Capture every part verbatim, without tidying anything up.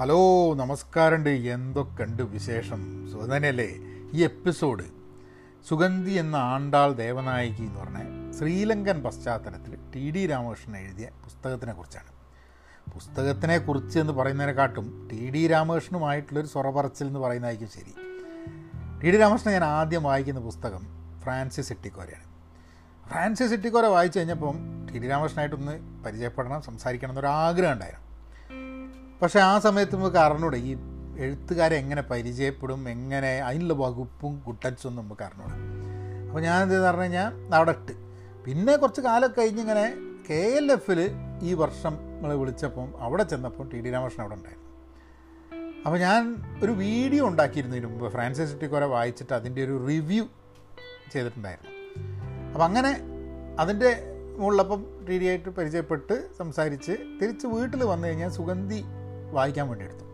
Hello, നമസ്കാരമുണ്ട്. എന്തൊക്കെയുണ്ട് വിശേഷം? സുഖം തന്നെയല്ലേ? ഈ എപ്പിസോഡ് സുഗന്ധി എന്ന ആണ്ടാൾ ദേവനായകി എന്ന് പറഞ്ഞ ശ്രീലങ്കൻ പശ്ചാത്തലത്തിൽ ടി ഡി രാമകൃഷ്ണൻ എഴുതിയ പുസ്തകത്തിനെ കുറിച്ചാണ്. പുസ്തകത്തിനെ കുറിച്ച് എന്ന് പറയുന്നതിനെക്കാട്ടും ടി ഡി രാമകൃഷ്ണനുമായിട്ടുള്ളൊരു സ്വറപറച്ചിൽ എന്ന് പറയുന്നതായിരിക്കും ശരി. ടി ഡി രാമകൃഷ്ണൻ ഞാൻ ആദ്യം വായിക്കുന്ന പുസ്തകം ഫ്രാൻസിസ് ഇട്ടിക്കോരയാണ്. ഫ്രാൻസിസ് ഇട്ടിക്കോര വായിച്ചു കഴിഞ്ഞപ്പം ടി ഡി രാമകൃഷ്ണനായിട്ടൊന്ന് പരിചയപ്പെടണം, സംസാരിക്കണം എന്നൊരാഗ്രഹം ഉണ്ടായിരുന്നു. പക്ഷേ ആ സമയത്ത് നമുക്ക് അറിഞ്ഞൂടെ ഈ എഴുത്തുകാരെ എങ്ങനെ പരിചയപ്പെടും, എങ്ങനെ അതിനുള്ള വകുപ്പും കുട്ടച്ചൊന്നും നമുക്ക് അറിഞ്ഞൂടെ. അപ്പോൾ ഞാൻ എന്തെന്ന് പറഞ്ഞു കഴിഞ്ഞാൽ അവിടെ ഇട്ട് പിന്നെ കുറച്ച് കാലം കഴിഞ്ഞിങ്ങനെ കെ എൽ എഫിൽ ഈ വർഷം നമ്മൾ വിളിച്ചപ്പം അവിടെ ചെന്നപ്പം ടി ഡി രാമകൃഷ്ണൻ അവിടെ ഉണ്ടായിരുന്നു. അപ്പോൾ ഞാൻ ഒരു വീഡിയോ ഉണ്ടാക്കിയിരുന്നതിന് മുമ്പ് ഫ്രാൻസിസ് ഇട്ടിക്കോര വായിച്ചിട്ട് അതിൻ്റെ ഒരു റിവ്യൂ ചെയ്തിട്ടുണ്ടായിരുന്നു. അപ്പം അങ്ങനെ അതിൻ്റെ മുകളിലപ്പം ടി ഡി ആയിട്ട് പരിചയപ്പെട്ട് സംസാരിച്ച് തിരിച്ച് വീട്ടിൽ വന്നു കഴിഞ്ഞാൽ സുഗന്ധി വായിക്കാൻ വേണ്ടി എടുത്തു.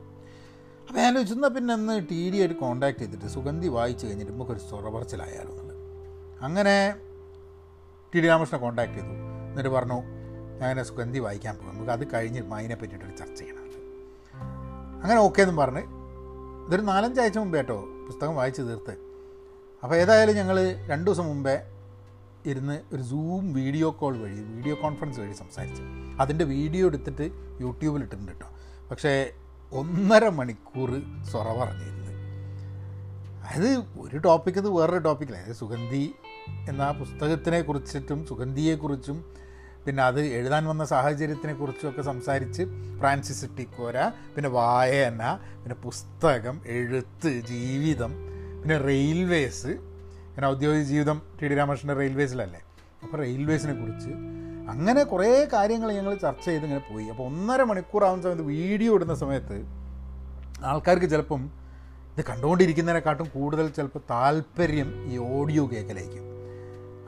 അപ്പോൾ ഞാൻ വെച്ചിരുന്ന പിന്നെ ഒന്ന് ടി ഡി ആയിട്ട് കോൺടാക്ട് ചെയ്തിട്ട് സുഗന്ധി വായിച്ചു കഴിഞ്ഞിട്ട് നമുക്കൊരു സ്വറപറച്ചിലായാലോ എന്നുള്ളത്. അങ്ങനെ ടി ഡി രാമകൃഷ്ണനെ കോൺടാക്ട് ചെയ്തു. എന്നിട്ട് പറഞ്ഞു, അങ്ങനെ സുഗന്ധി വായിക്കാൻ പോകും, നമുക്ക് അത് കഴിഞ്ഞ് അതിനെ പറ്റിയിട്ടൊരു ചർച്ച ചെയ്യണം. അങ്ങനെ ഓക്കെ എന്നും പറഞ്ഞ് ഇതൊരു നാലഞ്ചാഴ്ച മുമ്പേ കേട്ടോ പുസ്തകം വായിച്ച് തീർത്ത്. അപ്പോൾ ഏതായാലും ഞങ്ങൾ രണ്ട് ദിവസം മുമ്പേ ഇരുന്ന് ഒരു സൂം വീഡിയോ കോൾ വഴി, വീഡിയോ കോൺഫറൻസ് വഴി സംസാരിച്ചു. അതിൻ്റെ വീഡിയോ എടുത്തിട്ട് യൂട്യൂബിൽ ഇട്ടിട്ടുണ്ട് കേട്ടോ. പക്ഷേ ഒന്നര മണിക്കൂർ സ്വറ പറഞ്ഞിരുന്നത്. അത് ഒരു ടോപ്പിക്ക് ഇത് വേറൊരു ടോപ്പിക്കില്ല. അതായത് സുഗന്ധി എന്ന പുസ്തകത്തിനെ കുറിച്ചിട്ടും സുഗന്ധിയെക്കുറിച്ചും പിന്നെ അത് എഴുതാൻ വന്ന സാഹചര്യത്തിനെ കുറിച്ചും ഒക്കെ സംസാരിച്ച് ഫ്രാൻസിസ് ഇട്ടിക്കോര, പിന്നെ വായന, പിന്നെ പുസ്തകം, എഴുത്ത്, ജീവിതം, പിന്നെ റെയിൽവേസ്. ഞാൻ ഔദ്യോഗിക ജീവിതം ടി ഡി രാമകൃഷ്ണൻ്റെ റെയിൽവേസിലല്ലേ, അപ്പോൾ റെയിൽവേസിനെ കുറിച്ച് അങ്ങനെ കുറേ കാര്യങ്ങൾ ഞങ്ങൾ ചർച്ച ചെയ്ത് ഇങ്ങനെ പോയി. അപ്പോൾ ഒന്നര മണിക്കൂറാവുന്ന സമയത്ത്, വീഡിയോ ഇടുന്ന സമയത്ത് ആൾക്കാർക്ക് ചിലപ്പം ഇത് കണ്ടുകൊണ്ടിരിക്കുന്നതിനെക്കാട്ടും കൂടുതൽ ചിലപ്പോൾ താല്പര്യം ഈ ഓഡിയോ കേൾക്കലായിരിക്കും.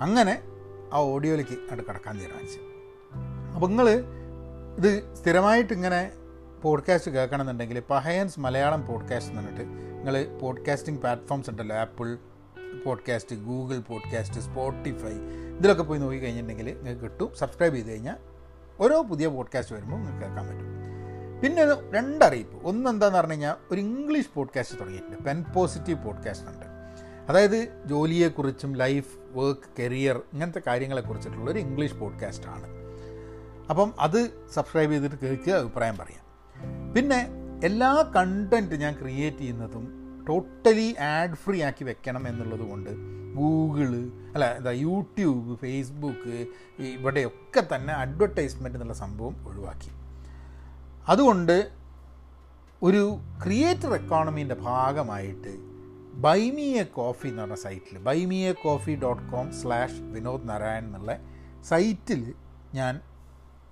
അങ്ങനെ ആ ഓഡിയോയിലേക്ക് അത് കടക്കാൻ തീരുമാനിച്ചു. അപ്പോൾ നിങ്ങൾ ഇത് സ്ഥിരമായിട്ടിങ്ങനെ പോഡ്കാസ്റ്റ് കേൾക്കണമെന്നുണ്ടെങ്കിൽ പഹയൻസ് മലയാളം പോഡ്കാസ്റ്റ് എന്ന് പറഞ്ഞിട്ട് നിങ്ങൾ പോഡ്കാസ്റ്റിംഗ് പ്ലാറ്റ്ഫോംസ് ഉണ്ടല്ലോ, Apple podcast, Google podcast, Spotify, ഇതിലൊക്കെ പോയി നോക്കി കഴിഞ്ഞിട്ടുണ്ടെങ്കിൽ നിങ്ങൾക്ക് കിട്ടും. സബ്സ്ക്രൈബ് ചെയ്ത് കഴിഞ്ഞാൽ ഓരോ പുതിയ പോഡ്കാസ്റ്റ് വരുമ്പോൾ നിങ്ങൾക്ക് കേൾക്കാൻ പറ്റും. പിന്നെ ഒരു രണ്ടറിയിപ്പ്. ഒന്ന് എന്താണെന്ന് പറഞ്ഞു കഴിഞ്ഞാൽ ഒരു ഇംഗ്ലീഷ് പോഡ്കാസ്റ്റ് തുടങ്ങിയിട്ടുണ്ട്, പെൻ പോസിറ്റീവ് പോഡ്കാസ്റ്റ് ഉണ്ട്. അതായത് ജോലിയെക്കുറിച്ചും ലൈഫ്, വർക്ക്, കരിയർ ഇങ്ങനത്തെ കാര്യങ്ങളെക്കുറിച്ചിട്ടുള്ളൊരു ഇംഗ്ലീഷ് പോഡ്കാസ്റ്റാണ്. അപ്പം അത് സബ്സ്ക്രൈബ് ചെയ്തിട്ട് കേൾക്കുക, അഭിപ്രായം പറയാം. പിന്നെ എല്ലാ കണ്ടൻറ്റ് ഞാൻ ക്രിയേറ്റ് ചെയ്യുന്നതും ടോട്ടലി ആഡ് ഫ്രീ ആക്കി വെക്കണം എന്നുള്ളത് കൊണ്ട് ഗൂഗിള് അല്ല എന്താ യൂട്യൂബ്, ഫേസ്ബുക്ക് ഇവിടെയൊക്കെ തന്നെ അഡ്വർടൈസ്മെൻ്റ് എന്നുള്ള സംഭവം ഒഴിവാക്കി. അതുകൊണ്ട് ഒരു ക്രിയേറ്റർ എക്കോണമീൻ്റെ ഭാഗമായിട്ട് ബൈ മീ എ കോഫി എന്ന് പറഞ്ഞ സൈറ്റിൽ, buy me a coffee dot com slash Vinod Narayan എന്നുള്ള സൈറ്റിൽ ഞാൻ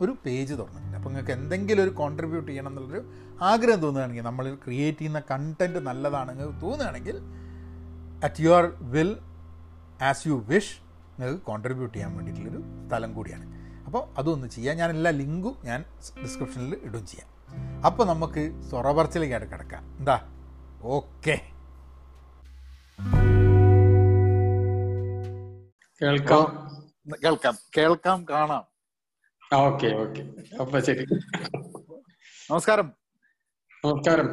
ഒരു പേജ് തുറന്നിട്ടുണ്ട്. അപ്പോൾ നിങ്ങൾക്ക് എന്തെങ്കിലും ഒരു കോൺട്രിബ്യൂട്ട് ചെയ്യണം എന്നുള്ളൊരു ആഗ്രഹം തോന്നുകയാണെങ്കിൽ, നമ്മൾ ക്രിയേറ്റ് ചെയ്യുന്ന കണ്ടൻറ്റ് നല്ലതാണെങ്കിൽ തോന്നുകയാണെങ്കിൽ at your will as you wish നിങ്ങൾക്ക് കോൺട്രിബ്യൂട്ട് ചെയ്യാൻ വേണ്ടിയിട്ടുള്ളൊരു സ്ഥലം കൂടിയാണ്. അപ്പോൾ അതൊന്ന് ചെയ്യാം. ഞാൻ എല്ലാ ലിങ്കും ഞാൻ ഡിസ്ക്രിപ്ഷനിൽ ഇടും ചെയ്യാം. അപ്പോൾ നമുക്ക് സ്വറപറച്ചിലേക്കായിട്ട് കിടക്കാം. എന്താ ഓക്കെ, കേൾക്കാം കേൾക്കാം കേൾക്കാം കാണാം. ഓക്കെ ഓക്കെ അപ്പൊ ശരി. നമസ്കാരം നമസ്കാരം.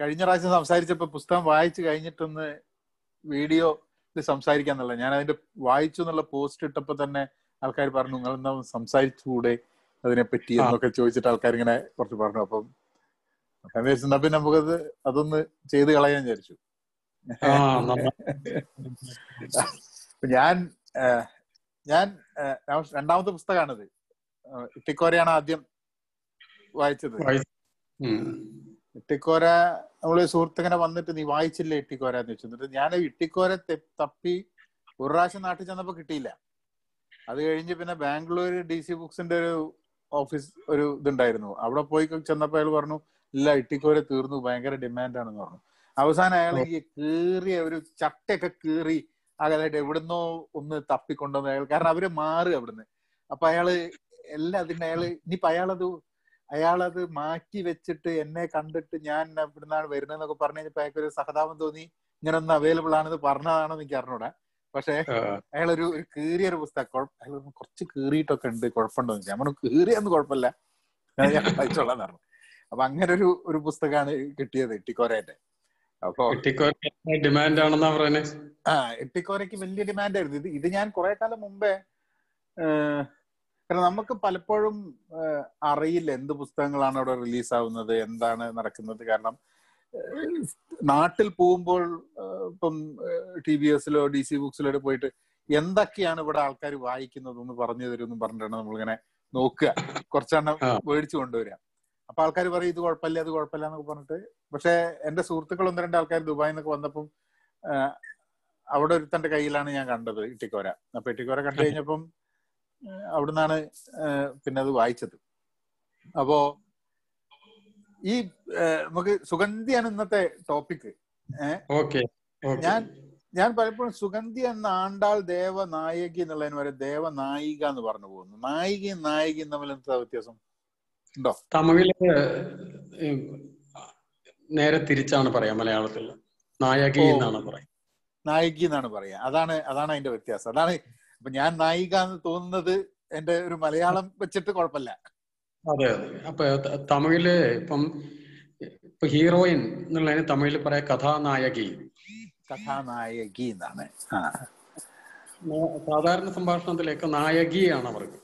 കഴിഞ്ഞ പ്രാവശ്യം സംസാരിച്ചപ്പോ പുസ്തകം വായിച്ചു കഴിഞ്ഞിട്ടൊന്ന് വീഡിയോ സംസാരിക്കാന്നുള്ള, ഞാൻ അതിന്റെ വായിച്ചു എന്നുള്ള പോസ്റ്റ് ഇട്ടപ്പോ തന്നെ ആൾക്കാർ പറഞ്ഞു നിങ്ങളെന്താ സംസാരിച്ചുകൂടെ അതിനെപ്പറ്റി എന്നൊക്കെ ചോദിച്ചിട്ട് ആൾക്കാർ ഇങ്ങനെ കുറച്ച് പറഞ്ഞു. അപ്പം വിചാരിച്ചാ പിന്നെ നമുക്കത് അതൊന്ന് ചെയ്ത് കളയാൻ വിചാരിച്ചു. ഞാൻ ഞാൻ രണ്ടാമത്തെ പുസ്തകമാണിത്. ഇട്ടിക്കോരയാണ് ആദ്യം വായിച്ചത്. ഇട്ടിക്കോര നമ്മള് സുഹൃത്തുക്കനെ വന്നിട്ട് നീ വായിച്ചില്ലേ ഇട്ടിക്കോര എന്ന് വെച്ചു. എന്നിട്ട് ഞാൻ ഇട്ടിക്കോര തപ്പി ഒരു പ്രാവശ്യം നാട്ടിൽ ചെന്നപ്പോ കിട്ടിയില്ല. അത് കഴിഞ്ഞ് പിന്നെ ബാംഗ്ലൂർ ഡി സി ബുക്സിന്റെ ഒരു ഓഫീസ് ഒരു ഇതുണ്ടായിരുന്നു, അവിടെ പോയി ചെന്നപ്പോ അയാൾ പറഞ്ഞു ഇല്ല ഇട്ടിക്കോര തീർന്നു, ഭയങ്കര ഡിമാൻഡാണെന്ന് പറഞ്ഞു. അവസാനം അയാൾ ഈ കീറിയ ഒരു ചട്ടയൊക്കെ കീറി അകലായിട്ട് എവിടുന്നോ ഒന്ന് തപ്പിക്കൊണ്ടുവന്ന അയാൾ, കാരണം അവര് മാറുക അവിടുന്ന്. അപ്പൊ അയാള് എല്ലാ അതിന് അയാള് ഇനിയിപ്പോ അയാളത് അയാളത് മാറ്റി വെച്ചിട്ട് എന്നെ കണ്ടിട്ട് ഞാൻ ഇവിടുന്നാണ് വരുന്നതെന്നൊക്കെ പറഞ്ഞു കഴിഞ്ഞപ്പോ അയാൾക്കൊരു സഹതാപം തോന്നി. ഇങ്ങനൊന്നും അവൈലബിൾ ആണെന്ന് പറഞ്ഞതാണെന്ന് എനിക്ക് അറിഞ്ഞൂടാ. പക്ഷെ അയാളൊരു ഒരു കീറിയൊരു പുസ്തകം അയാൾ കുറച്ച് കീറിയിട്ടൊക്കെ ഉണ്ട്, കുഴപ്പമുണ്ടോ എന്ന് ചോദിച്ചാൽ. നമ്മൾ കീറിയൊന്നും കുഴപ്പമില്ല, ഞാൻ വായിച്ചോളാന്ന് പറഞ്ഞു. അപ്പൊ അങ്ങനെ ഒരു ഒരു പുസ്തകമാണ് കിട്ടിയത് എട്ടിക്കോരേന്റെ. അപ്പൊ ഡിമാൻഡ് ആണെന്നാ പറയുന്നത്. ആ എട്ടിക്കോരയ്ക്ക് വലിയ ഡിമാൻഡ് ആയിരുന്നു. ഇത് ഇത് ഞാൻ കുറെ കാലം മുമ്പേ, കാരണം നമുക്ക് പലപ്പോഴും അറിയില്ല എന്ത് പുസ്തകങ്ങളാണ് അവിടെ റിലീസാവുന്നത്, എന്താണ് നടക്കുന്നത്. കാരണം നാട്ടിൽ പോകുമ്പോൾ ഇപ്പം ടി വി എസിലോ ഡി സി ബുക്സിലോ പോയിട്ട് എന്തൊക്കെയാണ് ഇവിടെ ആൾക്കാർ വായിക്കുന്നത് എന്ന് പറഞ്ഞു തരുമെന്നും പറഞ്ഞിട്ടാണ് നമ്മളിങ്ങനെ നോക്കുക, കുറച്ചെണ്ണം മേടിച്ചു കൊണ്ടുവരിക. അപ്പൊ ആൾക്കാർ പറയും ഇത് കുഴപ്പമില്ല അത് കുഴപ്പമില്ല എന്നൊക്കെ പറഞ്ഞിട്ട്. പക്ഷെ എന്റെ സുഹൃത്തുക്കൾ ഒന്ന് രണ്ട് ആൾക്കാർ ദുബായിൽ നിന്നൊക്കെ വന്നപ്പം അവിടെ ഒരുത്തന്റെ കയ്യിലാണ് ഞാൻ കണ്ടത് ഇട്ടിക്കോര. അപ്പൊ ഇട്ടിക്കോര കണ്ടു കഴിഞ്ഞപ്പം അവിടുന്നാണ് പിന്നെ അത് വായിച്ചത്. അപ്പോ ഈ നമുക്ക് സുഗന്ധിയാണ് ഇന്നത്തെ ടോപ്പിക്. ഞാൻ ഞാൻ പലപ്പോഴും സുഗന്ധി എന്ന ആണ്ടാൾ ദേവനായകി എന്നുള്ളതിന് വരെ ദേവനായിക എന്ന് പറഞ്ഞു പോകുന്നു. നായികയും നായികയും തമ്മിൽ എന്താ വ്യത്യാസം ഉണ്ടോ? തമിഴില് നേരെ തിരിച്ചാണ് പറയാ, മലയാളത്തിൽ നായകി എന്നാണ് പറയാ, നായികി എന്നാണ് പറയാ. അതാണ് അതാണ് അതിന്റെ വ്യത്യാസം. അതാണ് അപ്പൊ ഞാൻ നായിക എന്ന് തോന്നുന്നത് എന്റെ ഒരു മലയാളം വെച്ചിട്ട് കുഴപ്പമില്ല. അതെ അതെ. അപ്പൊ തമിഴില് ഇപ്പം ഇപ്പൊ ഹീറോയിൻ എന്നുള്ളതിന് തമിഴില് പറയാ കഥാനായകി, കഥാനായകി എന്നാണ്. സാധാരണ സംഭാഷണത്തിലേക്ക് നായകിയാണ് അവർക്ക്.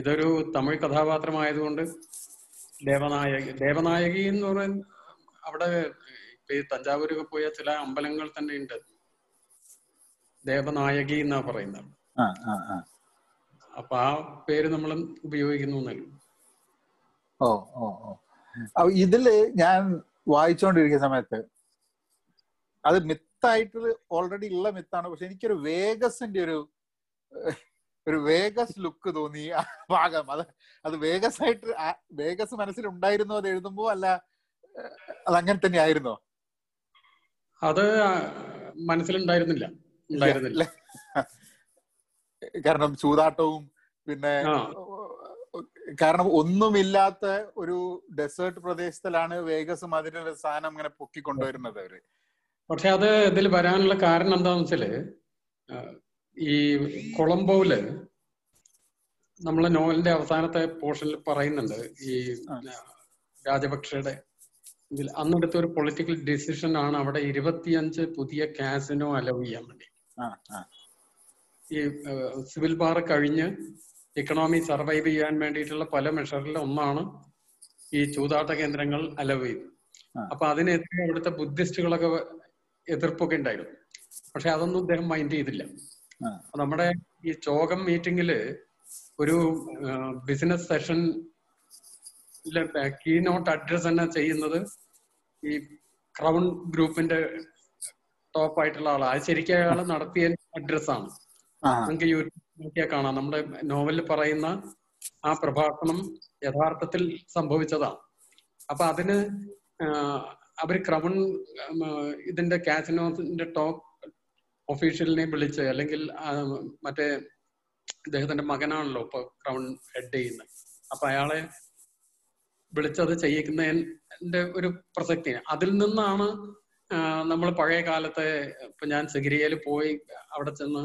ഇതൊരു തമിഴ് കഥാപാത്രമായതുകൊണ്ട് ദേവനായകി ദേവനായകി എന്ന് പറയുന്നത്. അവിടെ ഇപ്പൊ ഈ തഞ്ചാവൂരൊക്കെ പോയ ചില അമ്പലങ്ങൾ തന്നെ ഉണ്ട് ദേവനായകി എന്നാ പറയുന്നത്. അപ്പൊ ആ പേര് നമ്മൾ ഉപയോഗിക്കുന്നു എന്നല്ലോ. ഓ ഓ ഓ ഇതില് ഞാൻ വായിച്ചോണ്ടിരിക്കുന്ന സമയത്ത് അത് മിത്തായിട്ട് ഓൾറെഡി ഉള്ള മിത്താണ്, പക്ഷെ എനിക്കൊരു വേഗസിന്റെ ഒരു ഒരു വേഗസ് ലുക്ക് തോന്നി ആ ഭാഗം. അത് അത് വേഗസ് ആയിട്ട് വേഗസ് മനസ്സിലുണ്ടായിരുന്നോ അത് എഴുതുമ്പോ, അല്ല അതങ്ങനെ തന്നെ ആയിരുന്നോ? അത് മനസ്സിലുണ്ടായിരുന്നില്ല, കാരണം ചൂതാട്ടവും പിന്നെ കാരണം ഒന്നുമില്ലാത്ത ഒരു ഡെസേർട്ട് പ്രദേശത്തിലാണ് വേഗസും അതിന്റെ സാധനം ഇങ്ങനെ പൊക്കിക്കൊണ്ടുവരുന്നത് അവര്. പക്ഷെ അത് ഇതിൽ വരാനുള്ള കാരണം എന്താന്ന് വെച്ചാല് ഈ കൊളംബോയില് നമ്മളെ നോവലിന്റെ അവസാനത്തെ പോർഷനിൽ പറയുന്നുണ്ട് ഈ രാജപക്ഷയുടെ ഇതിൽ അന്നെടുത്ത ഒരു പൊളിറ്റിക്കൽ ഡിസിഷൻ ആണ് അവിടെ ഇരുപത്തിയഞ്ച് പുതിയ കാസിനോ അലവ് ചെയ്യാൻ വേണ്ടി. ഈ സിവിൽ വാർ കഴിഞ്ഞ് ഇക്കണോമി സർവൈവ് ചെയ്യാൻ വേണ്ടിയിട്ടുള്ള പല മെഷറിൽ ഒന്നാണ് ഈ ചൂതാട്ട കേന്ദ്രങ്ങൾ അലവ് ചെയ്ത്. അപ്പൊ അതിനെതിരെ അവിടുത്തെ ബുദ്ധിസ്റ്റുകളൊക്കെ എതിർപ്പൊക്കെ ഉണ്ടായിരുന്നു. പക്ഷെ അതൊന്നും അദ്ദേഹം മൈൻഡ് ചെയ്തില്ല. നമ്മുടെ ഈ ചോകം മീറ്റിംഗില് ഒരു business session key not address തന്നെ ചെയ്യുന്നത് ഈ ക്രൗൺ ഗ്രൂപ്പിന്റെ ടോപ്പ് ആയിട്ടുള്ള ആളാണ്. അത് ശരിക്കും അയാൾ നടത്തിയ അഡ്രസ്സാണ്. നമുക്ക് യൂട്യൂബ് നോക്കിയാൽ കാണാം. നമ്മുടെ നോവലിൽ പറയുന്ന ആ പ്രഭാഷണം യഥാർത്ഥത്തിൽ സംഭവിച്ചതാണ്. അപ്പൊ അതിന് അവര് ക്രൗൺ ഇതിന്റെ കാസിനോസിന്റെ ടോപ്പ് ഒഫീഷ്യലിനെ വിളിച്ച്, അല്ലെങ്കിൽ മറ്റേ അദ്ദേഹത്തിന്റെ മകനാണല്ലോ ഇപ്പൊ ക്രൗൺ ഹെഡ് ചെയ്യുന്നത്, അപ്പൊ അയാളെ വിളിച്ചത് ചെയ്യിക്കുന്നതിന്റെ ഒരു പ്രസക്തി. അതിൽ നിന്നാണ് നമ്മൾ പഴയ കാലത്തെ, ഇപ്പൊ ഞാൻ സിഗിരിയയിൽ പോയി അവിടെ ചെന്ന്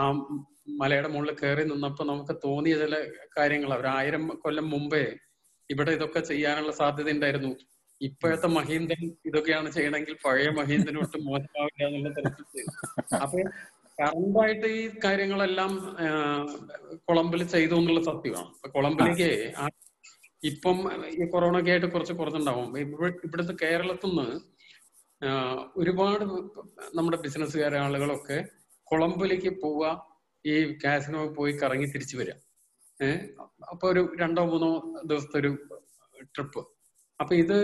ആ മലയുടെ മുകളിൽ കയറി നിന്നപ്പോ നമുക്ക് തോന്നിയ ചില കാര്യങ്ങൾ. ഒരു ആയിരം കൊല്ലം മുമ്പേ ഇവിടെ ഇതൊക്കെ ചെയ്യാനുള്ള സാധ്യത ഉണ്ടായിരുന്നു. ഇപ്പോഴത്തെ മഹീന്ദ്രൻ ഇതൊക്കെയാണ് ചെയ്യണമെങ്കിൽ പഴയ മഹീന്ദ്രനൊട്ട് മോശമാവില്ല എന്നുള്ള തരത്തിൽ. അപ്പൊ കറണ്ടായിട്ട് ഈ കാര്യങ്ങളെല്ലാം കൊളംബിൽ ചെയ്തു എന്നുള്ള സത്യമാണ്. അപ്പൊ കൊളംബിലേക്ക് ഇപ്പം ഈ കൊറോണ ഒക്കെ ആയിട്ട് കുറച്ച് കുറച്ചുണ്ടാവും. ഇവിടുത്തെ കേരളത്തിൽ നിന്ന് ഒരുപാട് നമ്മുടെ ബിസിനസ്സുകാരെ ആളുകളൊക്കെ കൊളംബിലേക്ക് പോവുക, ഈ കാസിനോ പോയി കറങ്ങി തിരിച്ചു വരിക. ഏഹ് അപ്പൊ ഒരു രണ്ടോ മൂന്നോ ദിവസത്തെ ഒരു ട്രിപ്പ്. അപ്പൊ ഇത്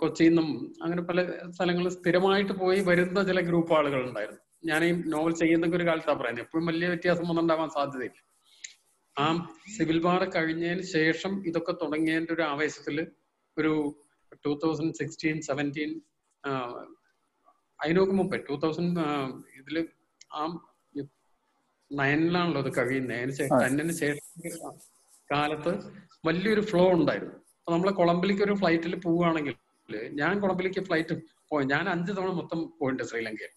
കൊച്ചിയിൽ നിന്നും അങ്ങനെ പല സ്ഥലങ്ങളിൽ സ്ഥിരമായിട്ട് പോയി വരുന്ന ചില ഗ്രൂപ്പ് ആളുകൾ ഉണ്ടായിരുന്നു. ഞാൻ ഈ നോവൽ ചെയ്യുന്നൊക്കെ ഒരു കാലത്താണ് പറയുന്നത്. എപ്പോഴും വലിയ വ്യത്യാസം ഒന്നും ഉണ്ടാവാൻ സാധ്യതയില്ല. ആ സിവിൽ വാർ കഴിഞ്ഞതിന് ശേഷം ഇതൊക്കെ തുടങ്ങിയതിന്റെ ഒരു ആവേശത്തിൽ ഒരു ടൂ തൗസൻഡ് സിക്സ്റ്റീൻ സെവൻറ്റീൻ അതിനൊക്കെ മുമ്പേ ടൂ തൗസൻഡ് ഇതില് ആ നയനിലാണല്ലോ അത് കഴിയുന്നത്. അതിന് ശേഷം ടെന്നിന് ശേഷം കാലത്ത് വലിയൊരു ഫ്ലോ ഉണ്ടായിരുന്നു. അപ്പൊ നമ്മള് കൊളംബിലേക്ക് ഒരു ഫ്ലൈറ്റിൽ പോവുകയാണെങ്കിൽ, ഞാൻ കൊളംബിലേക്ക് ഫ്ലൈറ്റ് പോയി ഞാൻ അഞ്ചു തവണ മൊത്തം പോയിട്ടുണ്ട് ശ്രീലങ്കയിൽ.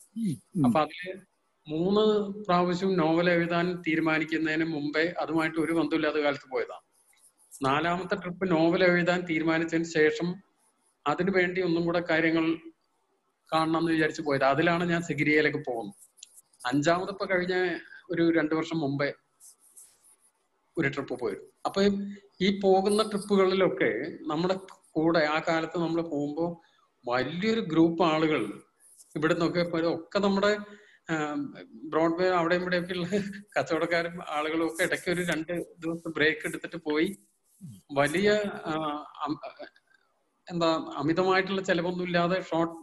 അപ്പൊ അതില് മൂന്ന് പ്രാവശ്യം നോവൽ എഴുതാൻ തീരുമാനിക്കുന്നതിന് മുമ്പേ അതുമായിട്ട് ഒരു ബന്ധമില്ലാത്ത കാലത്ത് പോയതാണ്. നാലാമത്തെ ട്രിപ്പ് നോവൽ എഴുതാൻ തീരുമാനിച്ചതിന് ശേഷം അതിനു വേണ്ടി ഒന്നും കൂടെ കാര്യങ്ങൾ കാണണം എന്ന് വിചാരിച്ചു പോയത്. അതിലാണ് ഞാൻ സിഗിരിയയിലേക്ക് പോകുന്നത്. അഞ്ചാമതിപ്പോ കഴിഞ്ഞ ഒരു രണ്ടു വർഷം മുമ്പേ ഒരു ട്രിപ്പ് പോയിരുന്നു. അപ്പൊ ഈ പോകുന്ന ട്രിപ്പുകളിലൊക്കെ നമ്മുടെ കൂടെ ആ കാലത്ത് നമ്മൾ പോകുമ്പോൾ വലിയൊരു ഗ്രൂപ്പ് ആളുകൾ ഇവിടെ നിന്നൊക്കെ ഒക്കെ നമ്മുടെ ബ്രോഡ്വേ അവിടെയും ഇവിടെയൊക്കെ ഉള്ള കച്ചവടക്കാരും ആളുകളും ഒക്കെ ഇടയ്ക്ക് ഒരു രണ്ട് ദിവസം ബ്രേക്ക് എടുത്തിട്ട് പോയി. വലിയ എന്താ അമിതമായിട്ടുള്ള ചെലവൊന്നും ഇല്ലാതെ ഷോർട്ട്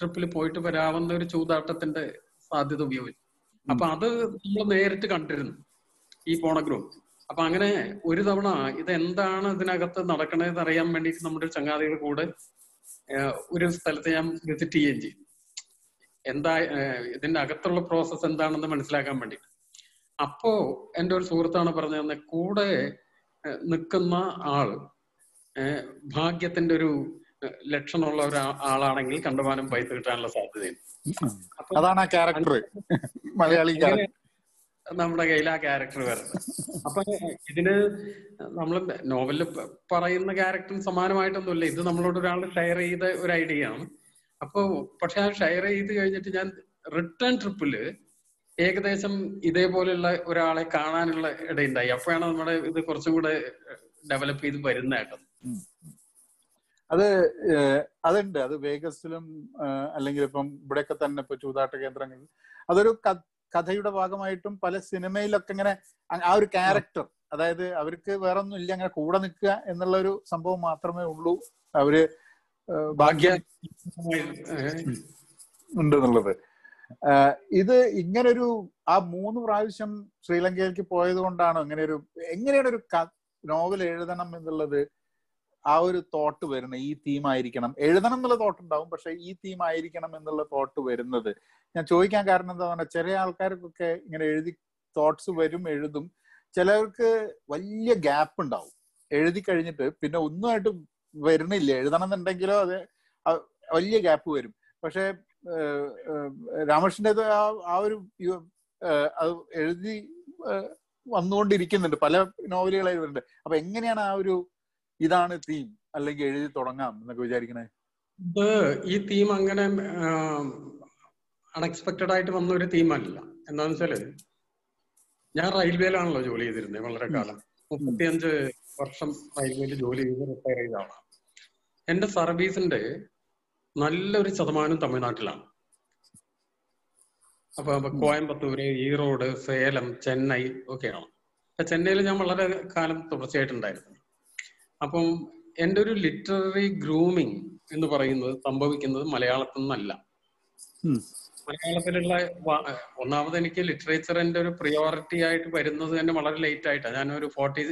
ട്രിപ്പിൽ പോയിട്ട് വരാവുന്ന ഒരു ചൂതാട്ടത്തിന്റെ സാധ്യത ഉപയോഗിച്ചു. അപ്പൊ അത് നമ്മൾ നേരിട്ട് കണ്ടിരുന്നു ഈ പോണ ഗ്രൂപ്പ്. അപ്പൊ അങ്ങനെ ഒരു തവണ ഇതെന്താണ് ഇതിനകത്ത് നടക്കണതെന്ന് അറിയാൻ വേണ്ടിയിട്ട് നമ്മുടെ ചങ്ങാതികളുടെ കൂടെ ഒരു സ്ഥലത്ത് ഞാൻ വിസിറ്റ് ചെയ്യുകയും ചെയ്യും. എന്താ ഇതിന്റെ അകത്തുള്ള പ്രോസസ് എന്താണെന്ന് മനസ്സിലാക്കാൻ വേണ്ടിയിട്ട്. അപ്പോ എൻ്റെ ഒരു സുഹൃത്താണ് പറഞ്ഞു തന്നെ, കൂടെ നിൽക്കുന്ന ആള് ഭാഗ്യത്തിന്റെ ഒരു ലക്ഷണമുള്ള ഒരു ആളാണെങ്കിൽ കണ്ടമാനം പൈസ കിട്ടാനുള്ള സാധ്യതയുണ്ട്. അതാണ് ആ ക്യാരക്ടർ, മലയാളി നമ്മുടെ കയ്യിൽ ആ ക്യാരക്ടർ വരുന്നത്. അപ്പൊ ഇതിന് നമ്മൾ നോവലില് പറയുന്ന ക്യാരക്ടറിന് സമാനമായിട്ടൊന്നുമില്ല, ഇത് നമ്മളോട് ഒരാൾ ഷെയർ ചെയ്ത ഒരു ഐഡിയ ആണ്. അപ്പൊ പക്ഷെ ആ ഷെയർ ചെയ്ത് കഴിഞ്ഞിട്ട് ഞാൻ റിട്ടേൺ ട്രിപ്പില് ഏകദേശം ഇതേപോലെയുള്ള ഒരാളെ കാണാനുള്ള ഇടയുണ്ടായി. അപ്പോഴാണ് നമ്മുടെ ഇത് കുറച്ചും കൂടെ ഡെവലപ്പ് ചെയ്ത് വരുന്നതായിട്ടത്. അത് അതുണ്ട്. അത് വേഗസിലും അല്ലെങ്കിൽ ഇപ്പം ഇവിടെയൊക്കെ തന്നെ ഇപ്പൊ ചൂതാട്ട കേന്ദ്രങ്ങളിൽ അതൊരു കഥയുടെ ഭാഗമായിട്ടും പല സിനിമയിലൊക്കെ ഇങ്ങനെ ആ ഒരു ക്യാരക്ടർ, അതായത് അവർക്ക് വേറെ ഒന്നും ഇല്ല, അങ്ങനെ കൂടെ നിൽക്കുക എന്നുള്ള ഒരു സംഭവം മാത്രമേ ഉള്ളൂ അവര് ഭാഗ്യ ഉണ്ടെന്നുള്ളത്. ഇത് ഇങ്ങനൊരു ആ മൂന്ന് പ്രാവശ്യം ശ്രീലങ്കയിലേക്ക് പോയത് കൊണ്ടാണോ ഇങ്ങനെയൊരു എങ്ങനെയാണ് ഒരു നോവൽ എഴുതണം എന്നുള്ളത് ആ ഒരു തോട്ട് വരുന്നത്? ഈ തീം ആയിരിക്കണം എഴുതണം എന്നുള്ള തോട്ട് ഉണ്ടാവും, പക്ഷെ ഈ തീം ആയിരിക്കണം എന്നുള്ള തോട്ട് വരുന്നത് ഞാൻ ചോദിക്കാൻ കാരണം എന്താ പറഞ്ഞാൽ ചില ആൾക്കാർക്കൊക്കെ ഇങ്ങനെ എഴുതി തോട്ട്സ് വരും, എഴുതും. ചിലർക്ക് വലിയ ഗ്യാപ്പ് ഉണ്ടാവും എഴുതി കഴിഞ്ഞിട്ട്, പിന്നെ ഒന്നുമായിട്ട് വരുന്നില്ല. എഴുതണം എന്നുണ്ടെങ്കിലോ അത് വലിയ ഗ്യാപ്പ് വരും. പക്ഷെ രാമകൃഷ്ണൻ്റെ ആ ഒരു എഴുതി വന്നുകൊണ്ടിരിക്കുന്നുണ്ട്, പല നോവലുകളായി വരുന്നുണ്ട്. അപ്പൊ എങ്ങനെയാണ് ആ ഒരു ഇതാണ് തീം അല്ലെങ്കിൽ എഴുതി തുടങ്ങാം എന്നൊക്കെ വിചാരിക്കണേ? ഇത് ഈ തീം അങ്ങനെ അൺഎക്സ്പെക്റ്റഡ് ആയിട്ട് വന്ന ഒരു തീമല്ല. എന്താന്ന് വെച്ചാല് ഞാൻ റെയിൽവേയിലാണല്ലോ ജോലി ചെയ്തിരുന്നത് വളരെ കാലം, മുപ്പത്തിയഞ്ച് വർഷം റെയിൽവേയിൽ ജോലി ചെയ്ത് റിട്ടയർ ചെയ്ത ആളാണ്. എന്റെ സർവീസിന്റെ നല്ലൊരു ശതമാനം തമിഴ്നാട്ടിലാണ്. അപ്പൊ കോയമ്പത്തൂര്, ഈറോഡ്, സേലം, ചെന്നൈ ഒക്കെയാണ്. ചെന്നൈയിൽ ഞാൻ വളരെ കാലം തുടർച്ചയായിട്ടുണ്ടായിരുന്നു. അപ്പം എൻ്റെ ഒരു ലിറ്റററി ഗ്രൂമിങ് എന്ന് പറയുന്നത് സംഭവിക്കുന്നത് മലയാളത്തിൽ നിന്നല്ല. മലയാളത്തിലുള്ള ഒന്നാമത് എനിക്ക് ലിറ്ററേച്ചറിന്റെ ഒരു പ്രിയോറിറ്റി ആയിട്ട് വരുന്നത് തന്നെ വളരെ ലേറ്റ് ആയിട്ടാണ്. ഞാനൊരു ഫോർട്ടി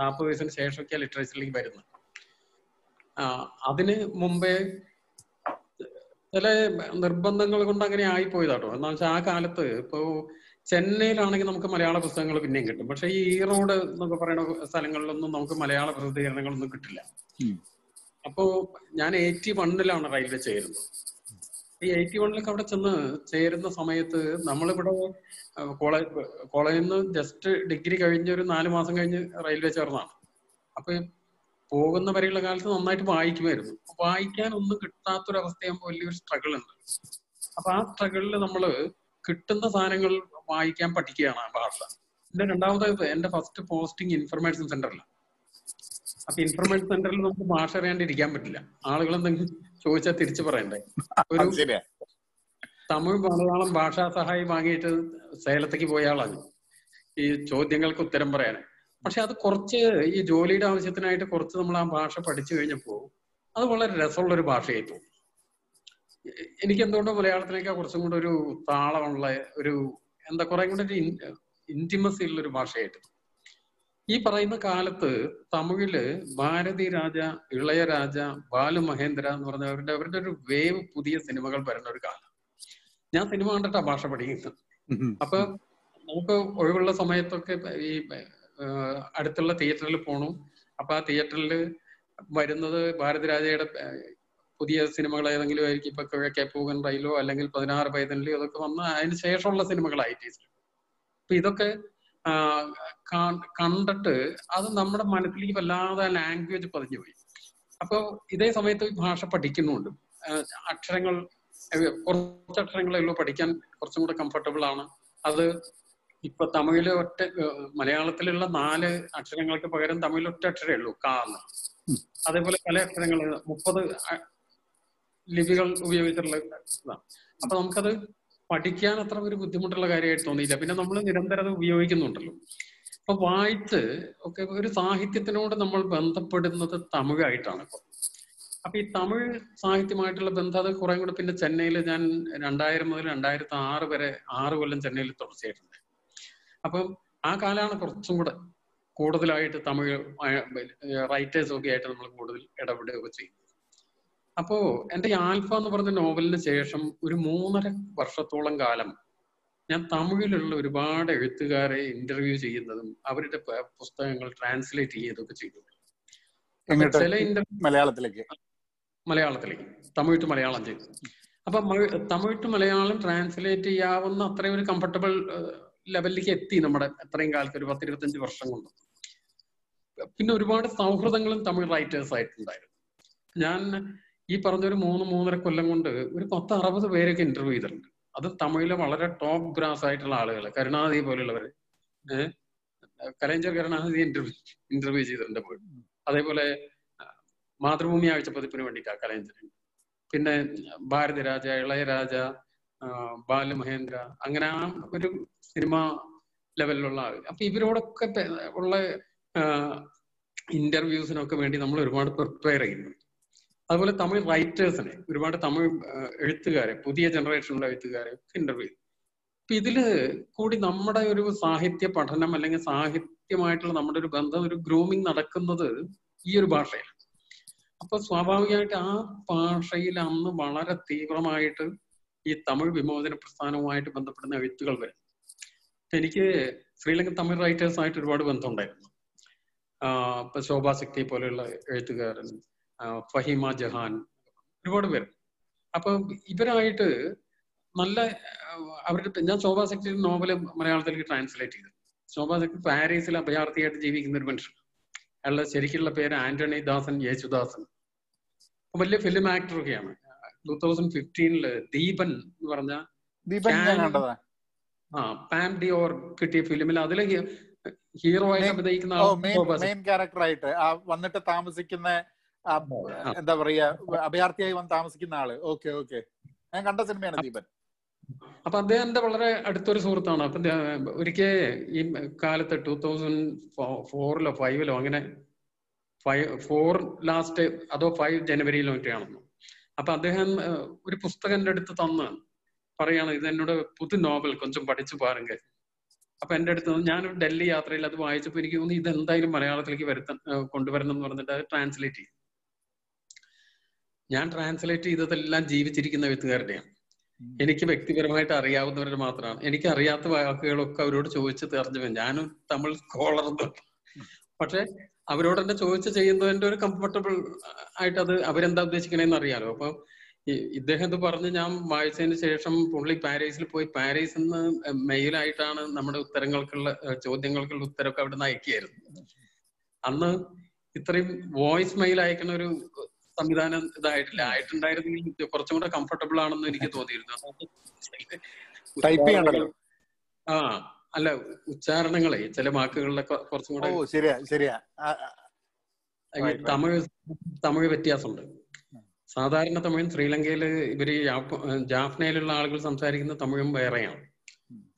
നാൽപ്പത് വയസ്സിന് ശേഷമൊക്കെയാണ് ലിറ്ററേച്ചറിലേക്ക് വരുന്നത്. അതിന് മുമ്പേ ചില നിർബന്ധങ്ങൾ കൊണ്ട് അങ്ങനെ ആയിപ്പോയതാട്ടോ. എന്താ വെച്ചാൽ ആ കാലത്ത് ഇപ്പോ ചെന്നൈയിലാണെങ്കിൽ നമുക്ക് മലയാള പുസ്തകങ്ങൾ പിന്നെയും കിട്ടും, പക്ഷെ ഈ ഈറോഡ് എന്നൊക്കെ പറയുന്ന സ്ഥലങ്ങളിലൊന്നും നമുക്ക് മലയാള പ്രസിദ്ധീകരണങ്ങളൊന്നും കിട്ടില്ല. അപ്പോ ഞാൻ എയ്റ്റി വണ്ണിലാണ് റെയിൽവേ ചേരുന്നത്. ഈ എയ്റ്റി വണ്ണിലൊക്കെ അവിടെ ചെന്ന് ചേരുന്ന സമയത്ത് നമ്മളിവിടെ കോളേജ് കോളേജിൽ നിന്ന് ജസ്റ്റ് ഡിഗ്രി കഴിഞ്ഞ് ഒരു നാല് മാസം കഴിഞ്ഞ് റെയിൽവേ ചേർന്നതാണ്. അപ്പൊ പോകുന്ന വരെയുള്ള കാലത്ത് നന്നായിട്ട് വായിക്കുമായിരുന്നു. വായിക്കാൻ ഒന്നും കിട്ടാത്തൊരവസ്ഥയാകുമ്പോൾ വലിയൊരു സ്ട്രഗിൾ ഉണ്ട്. അപ്പൊ ആ സ്ട്രഗിളിൽ നമ്മള് കിട്ടുന്ന സാധനങ്ങൾ വായിക്കാൻ പഠിക്കുകയാണ് ആ ഭാഷ. എന്റെ രണ്ടാമതായത് എന്റെ ഫസ്റ്റ് പോസ്റ്റിംഗ് ഇൻഫർമേഷൻ സെന്ററിലാണ്. അപ്പൊ ഇൻഫർമേഷൻ സെന്ററിൽ നമുക്ക് ഭാഷ അറിയാണ്ടിരിക്കാൻ പറ്റില്ല. ആളുകൾ എന്തെങ്കിലും ചോദിച്ചാൽ തിരിച്ചു പറയണ്ടേ. ഒരു തമിഴ് മലയാളം ഭാഷാ സഹായി വാങ്ങിയിട്ട് സേലത്തേക്ക് പോയ ആളാണ് ഈ ചോദ്യങ്ങൾക്ക് ഉത്തരം പറയാൻ. പക്ഷെ അത് കുറച്ച് ഈ ജോലിയുടെ ആവശ്യത്തിനായിട്ട് കുറച്ച് നമ്മൾ ആ ഭാഷ പഠിച്ചു കഴിഞ്ഞപ്പോൾ അത് വളരെ രസമുള്ളൊരു ഭാഷയായി തോന്നും. എനിക്ക് എന്തുകൊണ്ടോ മലയാളത്തിനേക്കാൾ കുറച്ചും കൂടെ ഒരു താളമുള്ള ഒരു എന്താ കുറെ കൂടെ ഒരു ഇന്റിമസി ഉള്ളൊരു ഭാഷയായിട്ട്. ഈ പറയുന്ന കാലത്ത് തമിഴില് ഭാരതി രാജ, ഇളയരാജ, ബാലു മഹേന്ദ്ര എന്ന് പറഞ്ഞവരുടെ അവരുടെ ഒരു വേവ് പുതിയ സിനിമകൾ വരുന്ന ഒരു കാലം. ഞാൻ സിനിമ കണ്ടിട്ടാ ഭാഷ പഠിക്കുന്നത്. അപ്പൊ നമുക്ക് ഒഴിവുള്ള സമയത്തൊക്കെ ഈ അടുത്തുള്ള തിയേറ്ററിൽ പോണു. അപ്പൊ ആ തിയേറ്ററിൽ വരുന്നത് ഭാരതി രാജയുടെ പുതിയ സിനിമകൾ ഏതെങ്കിലും ആയിരിക്കും. ഇപ്പൊ കിഴക്കേ പൂകണ്ടയിലോ അല്ലെങ്കിൽ പതിനാറ് പൈതലിലോ ഇതൊക്കെ വന്ന് അതിന് ശേഷമുള്ള സിനിമകളായിട്ട്. അപ്പൊ ഇതൊക്കെ കണ്ടിട്ട് അത് നമ്മുടെ മനസ്സിലേക്ക് വല്ലാതെ ലാംഗ്വേജ് പതിഞ്ഞു പോയി. അപ്പോൾ ഇതേ സമയത്ത് ഭാഷ പഠിക്കുന്നുണ്ട്. അക്ഷരങ്ങൾ കുറച്ചക്ഷരങ്ങളെ ഉള്ളൂ, പഠിക്കാൻ കുറച്ചും കൂടെ കംഫർട്ടബിൾ ആണ്. അത് ഇപ്പൊ തമിഴിലെ ഒറ്റ മലയാളത്തിലുള്ള നാല് അക്ഷരങ്ങൾക്ക് പകരം തമിഴിൽ ഒറ്റ അക്ഷരമേ ഉള്ളൂ, കാന്ന്. അതേപോലെ പല അക്ഷരങ്ങൾ മുപ്പത് ലിപികൾ ഉപയോഗിച്ചിട്ടുള്ള ഇതാണ്. അപ്പൊ നമുക്കത് പഠിക്കാൻ അത്ര ഒരു ബുദ്ധിമുട്ടുള്ള കാര്യമായിട്ട് തോന്നിയില്ല. പിന്നെ നമ്മൾ നിരന്തരം അത് ഉപയോഗിക്കുന്നുണ്ടല്ലോ. അപ്പൊ വായിച്ച് ഒക്കെ ഒരു സാഹിത്യത്തിനോട് നമ്മൾ ബന്ധപ്പെടുന്നത് തമിഴായിട്ടാണ് ഇപ്പൊ. അപ്പൊ ഈ തമിഴ് സാഹിത്യമായിട്ടുള്ള ബന്ധം അത് കുറെ കൂടെ. പിന്നെ ചെന്നൈയിൽ ഞാൻ രണ്ടായിരം മുതൽ രണ്ടായിരത്തി ആറ് വരെ ആറ് കൊല്ലം ചെന്നൈയിൽ തുടർച്ചയായിട്ടുണ്ട്. അപ്പം ആ കാലമാണ് കുറച്ചും കൂടെ കൂടുതലായിട്ട് തമിഴ് റൈറ്റേഴ്സ് ഒക്കെ ആയിട്ട് നമ്മൾ കൂടുതൽ ഇടപെടുകയൊക്കെ ചെയ്യുന്നത്. അപ്പോ എൻ്റെ ഈ ആൽഫ എന്ന് പറഞ്ഞ നോവലിന് ശേഷം ഒരു മൂന്നര വർഷത്തോളം കാലം ഞാൻ തമിഴിലുള്ള ഒരുപാട് എഴുത്തുകാരെ ഇന്റർവ്യൂ ചെയ്യുന്നതും അവരുടെ പുസ്തകങ്ങൾ ട്രാൻസ്ലേറ്റ് ചെയ്യുന്നതൊക്കെ ചെയ്തു. ചില ഇന്റർവ്യൂ മലയാളത്തിലേക്ക് മലയാളത്തിലേക്ക് തമിഴ് ടു മലയാളം ചെയ്തു. അപ്പൊ തമിഴ് ടു മലയാളം ട്രാൻസ്ലേറ്റ് ചെയ്യാവുന്ന അത്രയും ഒരു കംഫർട്ടബിൾ ലെവലിലേക്ക് എത്തി നമ്മുടെ അത്രയും കാലത്ത്, ഒരു പത്തിരുപത്തഞ്ച് വർഷം കൊണ്ട്. പിന്നെ ഒരുപാട് സൗഹൃദങ്ങളും തമിഴ് റൈറ്റേഴ്സ് ആയിട്ടുണ്ടായിരുന്നു. ഞാൻ ഈ പറഞ്ഞൊരു മൂന്ന് മൂന്നര കൊല്ലം കൊണ്ട് ഒരു പത്ത് അറുപത് പേരൊക്കെ ഇന്റർവ്യൂ ചെയ്തിട്ടുണ്ട്. അത് തമിഴിലെ വളരെ ടോപ്പ് ഗ്രാസ് ആയിട്ടുള്ള ആളുകൾ, കരുണാനിധി പോലെയുള്ളവർ, കലൈഞ്ചർ കരുണാനിധി ഇന്റർവ്യൂ ഇന്റർവ്യൂ ചെയ്തിട്ടുണ്ട്. അതേപോലെ മാതൃഭൂമി ആഴ്ചപ്പതിപ്പിന് വേണ്ടിയിട്ടാണ് കലൈഞ്ചർ. പിന്നെ ഭാരതിരാജ, ഇളയരാജ, ബാലമഹേന്ദ്ര, അങ്ങനെ ആ ഒരു സിനിമ ലെവലിലുള്ള ആൾ. അപ്പൊ ഇവരോടൊക്കെ ഉള്ള ഇന്റർവ്യൂസിനൊക്കെ വേണ്ടി നമ്മൾ ഒരുപാട് പ്രിപ്പയർ ചെയ്യുന്നു. അതുപോലെ തമിഴ് റൈറ്റേഴ്സിനെ, ഒരുപാട് തമിഴ് എഴുത്തുകാരെ, പുതിയ ജനറേഷനിലുള്ള എഴുത്തുകാരെ ഇന്റർവ്യൂ ചെയ്തു. അപ്പൊ ഇതില് കൂടി നമ്മുടെ ഒരു സാഹിത്യ പഠനം അല്ലെങ്കിൽ സാഹിത്യമായിട്ടുള്ള നമ്മുടെ ഒരു ബന്ധം, ഒരു ഗ്രൂമിങ് നടക്കുന്നത് ഈ ഒരു ഭാഷയിലാണ്. അപ്പൊ സ്വാഭാവികമായിട്ട് ആ ഭാഷയിൽ അന്ന് വളരെ തീവ്രമായിട്ട് ഈ തമിഴ് വിമോചന പ്രസ്ഥാനവുമായിട്ട് ബന്ധപ്പെടുന്ന എഴുത്തുകൾ വരും. എനിക്ക് ശ്രീലങ്കൻ തമിഴ് റൈറ്റേഴ്സായിട്ട് ഒരുപാട് ബന്ധമുണ്ടായിരുന്നു. ഇപ്പൊ ശോഭാ ശക്തി പോലെയുള്ള എഴുത്തുകാരൻ, ഫഹിമ ജഹാൻ, ഒരുപാട് പേര്. അപ്പൊ ഇവരായിട്ട് നല്ല അവരുടെ, ഞാൻ ശോഭാ ശക്തിയുടെ നോവല് മലയാളത്തിലേക്ക് ട്രാൻസ്ലേറ്റ് ചെയ്തു. ശോഭാ ശക്തി പാരീസിൽ അഭയാർത്ഥിയായിട്ട് ജീവിക്കുന്ന ഒരു മനുഷ്യൻ. അയാളുടെ ശരിക്കുള്ള പേര് ആന്റണി ദാസൻ യേശുദാസൻ. വലിയ ഫിലിം ആക്ടറൊക്കെയാണ്. ടൂ തൗസൻഡ് ഫിഫ്റ്റീനില് ദീപൻ എന്ന് പറഞ്ഞ ആ പാൻ ഡിയോർ കിട്ടിയ ഫിലിമിൽ അതിലെ ഹീറോ ആയിട്ട് അഭിനയിക്കുന്ന, താമസിക്കുന്ന, എന്താ പറയാ, അഭയാർത്ഥിയായി വന്ന് താമസിക്കുന്ന ആള്. ഓക്കെ ഓക്കെ ഞാൻ കണ്ട സിനിമയാണ് ദീപൻ. അപ്പൊ അദ്ദേഹം എന്റെ വളരെ അടുത്തൊരു സുഹൃത്താണ്. അപ്പൊ ഒരിക്കൽ ഈ കാലത്ത് ടൂ തൗസൻഡ് ഫോറിലോ ഫൈവിലോ അങ്ങനെ ഫോർ ലാസ്റ്റ് അതോ ഫൈവ് ജനുവരിയിലോ ഒക്കെയാണെന്നു. അപ്പൊ അദ്ദേഹം ഒരു പുസ്തകം എന്റെ അടുത്ത് തന്ന് പറയാണ്, ഇത് എന്നോട് പുതു നോവൽ കൊഞ്ചം പഠിച്ചു പാരുങ്ക. അപ്പൊ എൻ്റെ അടുത്ത് ഞാൻ ഡൽഹി യാത്രയിൽ അത് വായിച്ചപ്പോൾ എനിക്ക് തോന്നുന്നു ഇത് എന്തായാലും മലയാളത്തിലേക്ക് വരുത്താൻ കൊണ്ടുവരണം എന്ന് പറഞ്ഞിട്ട് അത് ട്രാൻസ്ലേറ്റ് ചെയ്യും. ഞാൻ ട്രാൻസ്ലേറ്റ് ചെയ്തതെല്ലാം ജീവിച്ചിരിക്കുന്ന എഴുത്തുകാരുടെയാണ്. എനിക്ക് വ്യക്തിപരമായിട്ട് അറിയാവുന്നവർ മാത്രമാണ്. എനിക്ക് അറിയാത്ത വാക്കുകളൊക്കെ അവരോട് ചോദിച്ച് തെരഞ്ഞു. ഞാനും തമിഴ് സ്കോളറുണ്ട്, പക്ഷെ അവരോട് എന്നെ ചോദിച്ച് ചെയ്യുന്നതിൻ്റെ ഒരു കംഫർട്ടബിൾ ആയിട്ട് അത് അവരെന്താ ഉദ്ദേശിക്കണേന്ന് അറിയാലോ. അപ്പൊ ഇദ്ദേഹം ഇത് പറഞ്ഞ് ഞാൻ വായിച്ചതിന് ശേഷം പുള്ളി പാരീസിൽ പോയി, പാരീസിൽ നിന്ന് മെയിലായിട്ടാണ് നമ്മുടെ ഉത്തരങ്ങൾക്കുള്ള ചോദ്യങ്ങൾക്കുള്ള ഉത്തരമൊക്കെ അവിടെ നിന്ന് അയക്കുകയായിരുന്നു. അന്ന് ഇത്രയും വോയിസ് മെയിൽ അയക്കുന്ന ഒരു സംവിധാനം ഇതായിട്ടില്ല. ആയിട്ടുണ്ടായിരുന്നെങ്കിൽ കുറച്ചും കൂടെ കംഫർട്ടബിൾ ആണെന്ന് എനിക്ക് തോന്നിയിരുന്നു. ആ അല്ല, ഉച്ചാരണങ്ങളെ ചില വാക്കുകളിലൊക്കെ കുറച്ചും കൂടെ തമിഴ് തമിഴ് വ്യത്യാസമുണ്ട്. സാധാരണ തമിഴും ശ്രീലങ്കയില് ഇവര് ജാഫ്നയിലുള്ള ആളുകൾ സംസാരിക്കുന്ന തമിഴും വേറെയാണ്.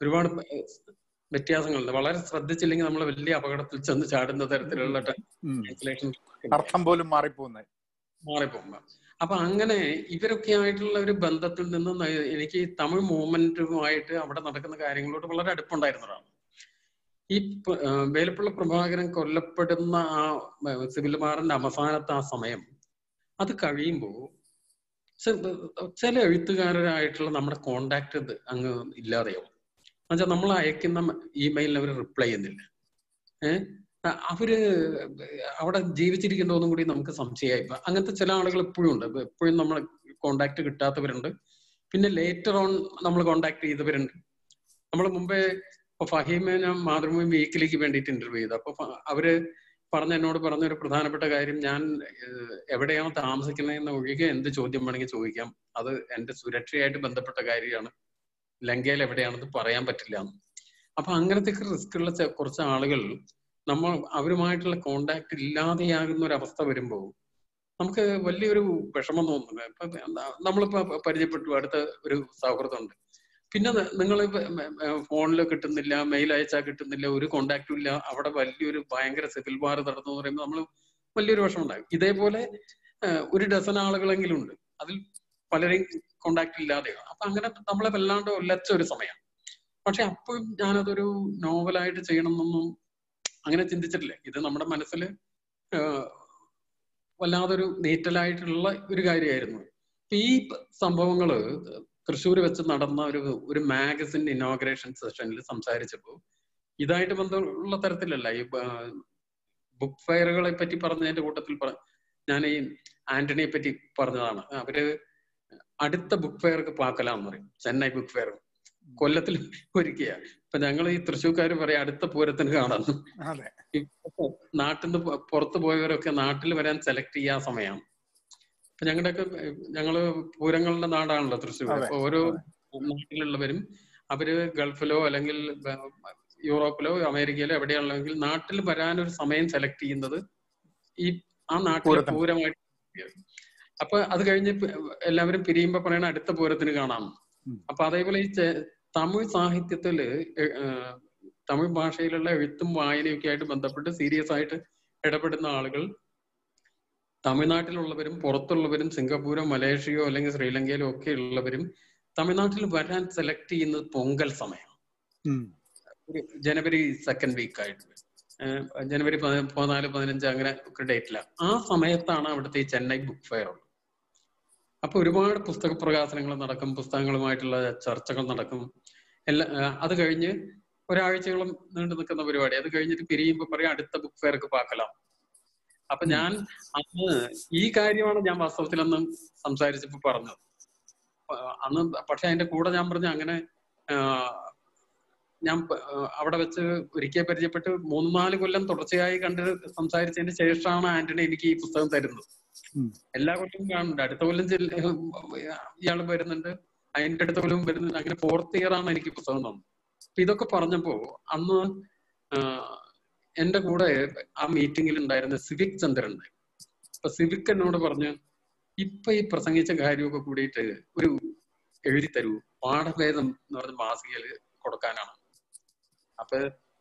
ഒരുപാട് വ്യത്യാസങ്ങളുണ്ട്. വളരെ ശ്രദ്ധിച്ചില്ലെങ്കിൽ നമ്മൾ വലിയ അപകടത്തിൽ ചെന്ന് ചാടുന്ന തരത്തിലുള്ള ട്രാൻസ്ലേഷൻ, അർത്ഥം പോലും മാറിപ്പോകുന്ന മാറിപ്പോകുമ്പോ. അപ്പൊ അങ്ങനെ ഇവരൊക്കെ ആയിട്ടുള്ള ഒരു ബന്ധത്തിൽ നിന്ന് എനിക്ക് തമിഴ് മൂവ്മെന്റുമായിട്ട് അവിടെ നടക്കുന്ന കാര്യങ്ങളോട് വളരെ അടുപ്പുണ്ടായിരുന്നതാണ്. ഈ വേലപ്പുള്ള പ്രഭാകരൻ കൊല്ലപ്പെടുന്ന ആ സിവിൽ വാറിന്റെ അവസാനത്തെ ആ സമയം, അത് കഴിയുമ്പോൾ ചില എഴുത്തുകാരായിട്ടുള്ള നമ്മുടെ കോണ്ടാക്ട് അങ്ങ് ഇല്ലാതെയാവും. എന്നുവെച്ചാൽ നമ്മൾ അയക്കുന്ന ഇമെയിലിന് അവർ റിപ്ലൈ ചെയ്യുന്നില്ല. ഏഹ് അവര് അവിടെ ജീവിച്ചിരിക്കുന്നതൊന്നും കൂടി നമുക്ക് സംശയമായി. അങ്ങനത്തെ ചില ആളുകൾ എപ്പോഴും ഉണ്ട്, എപ്പോഴും നമ്മൾ കോണ്ടാക്ട് കിട്ടാത്തവരുണ്ട്. പിന്നെ ലേറ്റർ ഓൺ നമ്മൾ കോണ്ടാക്ട് ചെയ്തവരുണ്ട്. നമ്മൾ മുമ്പേ അപ്പോൾ ഫഹീമിനെ മാതൃഭൂമി വീക്കിലേക്ക് വേണ്ടിയിട്ട് ഇന്റർവ്യൂ ചെയ്തു. അപ്പോൾ അവര് പറഞ്ഞ എന്നോട് പറഞ്ഞൊരു പ്രധാനപ്പെട്ട കാര്യം, ഞാൻ എവിടെയാണോ താമസിക്കുന്നതെന്ന് ഒഴികെ എന്ത് ചോദ്യം വേണമെങ്കിൽ ചോദിക്കാം, അത് എൻ്റെ സുരക്ഷയായിട്ട് ബന്ധപ്പെട്ട കാര്യമാണ്, ലങ്കയിൽ എവിടെയാണെന്ന് പറയാൻ പറ്റില്ല എന്ന്. അപ്പൊ അങ്ങനത്തെ റിസ്ക് ഉള്ള കുറച്ച് ആളുകൾ നമ്മൾ അവരുമായിട്ടുള്ള കോണ്ടാക്ട് ഇല്ലാതെയാകുന്ന ഒരവസ്ഥ വരുമ്പോൾ നമുക്ക് വലിയൊരു വിഷമം തോന്നുന്നത്. ഇപ്പൊ നമ്മളിപ്പോ പരിചയപ്പെട്ടു, അടുത്ത ഒരു സൗഹൃദമുണ്ട്, പിന്നെ നിങ്ങൾ ഫോണിൽ കിട്ടുന്നില്ല, മെയിൽ അയച്ചാൽ കിട്ടുന്നില്ല, ഒരു കോണ്ടാക്റ്റും ഇല്ല, അവിടെ വലിയൊരു ഭയങ്കര സിവിൽ വാർ നടന്നു എന്ന് പറയുമ്പോൾ നമ്മൾ വലിയൊരു വിഷമം ഉണ്ടാകും. ഇതേപോലെ ഒരു ഡസൻ ആളുകളെങ്കിലും ഉണ്ട്, അതിൽ പലരെയും കോണ്ടാക്ട് ഇല്ലാതെയാണ്. അപ്പൊ അങ്ങനെ നമ്മളെ വല്ലാണ്ട് ഒല്ലച്ച ഒരു സമയമാണ്. പക്ഷെ അപ്പോഴും ഞാനതൊരു നോവലായിട്ട് ചെയ്യണം എന്നൊന്നും അങ്ങനെ ചിന്തിച്ചിട്ടില്ല. ഇത് നമ്മുടെ മനസ്സിൽ വല്ലാതൊരു നീറ്റലായിട്ടുള്ള ഒരു കാര്യമായിരുന്നു. ഈ സംഭവങ്ങള് തൃശ്ശൂർ വെച്ച് നടന്ന ഒരു ഒരു മാഗസിൻ ഇനോഗ്രേഷൻ സെഷനിൽ സംസാരിച്ചപ്പോൾ ഇതായിട്ട് ബന്ധമുള്ള തരത്തിലല്ല, ഈ ബുക്ക് ഫെയറുകളെ പറ്റി പറഞ്ഞതിന്റെ കൂട്ടത്തിൽ ഞാൻ ഈ ആന്റണിയെ പറ്റി പറഞ്ഞതാണ്. അവര് അടുത്ത ബുക്ക് ഫെയർക്ക് പാക്കലാന്ന് പറയും, ചെന്നൈ ബുക്ക് ഫെയർ കൊല്ലത്തിൽ ഒരുക്കിയ. ഇപ്പൊ ഞങ്ങൾ ഈ തൃശ്ശൂർക്കാർ പറയാം അടുത്ത പൂരത്തിന് കാണാന്ന്. നാട്ടിൽ നിന്ന് പുറത്തു പോയവരൊക്കെ നാട്ടിൽ വരാൻ സെലക്ട് ചെയ്യാൻ സമയമാണ്. ഇപ്പൊ ഞങ്ങളുടെയൊക്കെ ഞങ്ങള് പൂരങ്ങളുടെ നാടാണല്ലോ തൃശ്ശൂർ. അപ്പൊ ഓരോ നാട്ടിലുള്ളവരും അവര് ഗൾഫിലോ അല്ലെങ്കിൽ യൂറോപ്പിലോ അമേരിക്കയിലോ എവിടെയാണെങ്കിൽ നാട്ടിൽ വരാനൊരു സമയം സെലക്ട് ചെയ്യുന്നത് ഈ ആ നാട്ടിലെ പൂരമായിട്ട്. അപ്പൊ അത് കഴിഞ്ഞ് എല്ലാവരും പിരിയുമ്പോ പറയണ അടുത്ത പൂരത്തിന് കാണാം. അപ്പൊ അതേപോലെ ഈ തമിഴ് സാഹിത്യത്തില് തമിഴ് ഭാഷയിലുള്ള എഴുത്തും വായനയൊക്കെ ആയിട്ട് ബന്ധപ്പെട്ട് സീരിയസ് ആയിട്ട് ഇടപെടുന്ന ആളുകൾ തമിഴ്നാട്ടിലുള്ളവരും പുറത്തുള്ളവരും സിംഗപ്പൂരോ മലേഷ്യയോ അല്ലെങ്കിൽ ശ്രീലങ്കയിലോ ഒക്കെ ഉള്ളവരും തമിഴ്നാട്ടിൽ വരാൻ സെലക്ട് ചെയ്യുന്നത് പൊങ്കൽ സമയം, ജനുവരി സെക്കൻഡ് വീക്ക് ആയിട്ട്, ജനുവരി പതിനാല് പതിനഞ്ച് അങ്ങനെ ഒക്കെ ഡേറ്റിലാണ്. ആ സമയത്താണ് അവിടുത്തെ ഈ ചെന്നൈ ബുക്ക് ഫെയർ. അപ്പൊ ഒരുപാട് പുസ്തക പ്രകാശനങ്ങൾ നടക്കും, പുസ്തകങ്ങളുമായിട്ടുള്ള ചർച്ചകൾ നടക്കും. എല്ലാ അത് കഴിഞ്ഞ് ഒരാഴ്ചയോളം നീണ്ടു നിൽക്കുന്ന പരിപാടി. അത് കഴിഞ്ഞിട്ട് പിരിയുമ്പോ പറയാം അടുത്ത ബുക്ക് ഫെയർക്ക് പാക്കലാം. അപ്പൊ ഞാൻ അന്ന് ഈ കാര്യമാണ് ഞാൻ വാസ്തവത്തിൽ അന്ന് സംസാരിച്ചപ്പോ പറഞ്ഞത് അന്ന്. പക്ഷെ അതിന്റെ കൂടെ ഞാൻ പറഞ്ഞു അങ്ങനെ ഞാൻ അവിടെ വെച്ച് ഒരിക്കൽ പരിചയപ്പെട്ട് മൂന്ന് നാല് കൊല്ലം തുടർച്ചയായി കണ്ട് സംസാരിച്ചതിന് ശേഷമാണ് ആന്റണി എനിക്ക് ഈ പുസ്തകം തരുന്നത്. എല്ലാ കൊല്ലവും കാണുന്നുണ്ട്, അടുത്ത കൊല്ലം ഇയാൾ വരുന്നുണ്ട്, അതിൻ്റെ അടുത്ത കൊല്ലവും വരുന്നുണ്ട്. അങ്ങനെ ഫോർത്ത് ഇയർ ആണ് എനിക്ക് പുസ്തകം തന്നത്. അപ്പൊ ഇതൊക്കെ പറഞ്ഞപ്പോ അന്ന് എന്റെ കൂടെ ആ മീറ്റിംഗിൽ ഉണ്ടായിരുന്ന സിവിക് ചന്ദ്രൻ ഉണ്ടായിരുന്നു. അപ്പൊ സിവിക് എന്നോട് പറഞ്ഞു, ഇപ്പൊ ഈ പ്രസംഗിച്ച കാര്യമൊക്കെ കൂടിയിട്ട് ഒരു എഴുതി തരൂ, പാഠഭേദം എന്ന് പറഞ്ഞ മാസികയില് കൊടുക്കാനാണ്. അപ്പൊ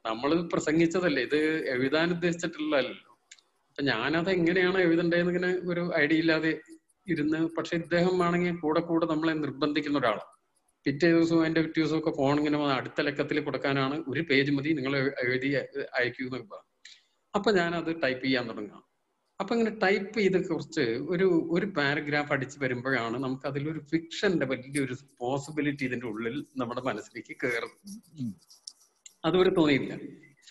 നമ്മൾ പ്രസംഗിച്ചതല്ലേ, ഇത് എഴുതാൻ ഉദ്ദേശിച്ചിട്ടുള്ളതല്ലോ. അപ്പൊ ഞാനത് എങ്ങനെയാണ് എഴുതേണ്ടതെന്ന് ഇങ്ങനെ ഒരു ഐഡിയ ഇല്ലാതെ ഇരുന്ന്. പക്ഷെ ഇദ്ദേഹം ആണെങ്കിൽ കൂടെ കൂടെ നമ്മളെ നിർബന്ധിക്കുന്ന ഒരാളാണ്. പിറ്റേ ദിവസവും അതിന്റെ പിറ്റേ ദിവസവും ഒക്കെ ഫോൺ ഇങ്ങനെ അടുത്ത ലക്കത്തിൽ കൊടുക്കാനാണ്, ഒരു പേജ് മതി, നിങ്ങൾ എഴുതി അയക്കൂ എന്നൊക്കെ പറഞ്ഞു. അപ്പൊ ഞാനത് ടൈപ്പ് ചെയ്യാൻ തുടങ്ങുക. അപ്പൊ ഇങ്ങനെ ടൈപ്പ് ചെയ്ത് കുറച്ച് ഒരു ഒരു പാരഗ്രാഫ് അടിച്ച് വരുമ്പോഴാണ് നമുക്ക് അതിലൊരു ഫിക്ഷന്റെ വലിയൊരു പോസിബിലിറ്റി ഇതിന്റെ ഉള്ളിൽ നമ്മുടെ മനസ്സിലേക്ക് കയറും. അതുവരെ തോന്നിയില്ല,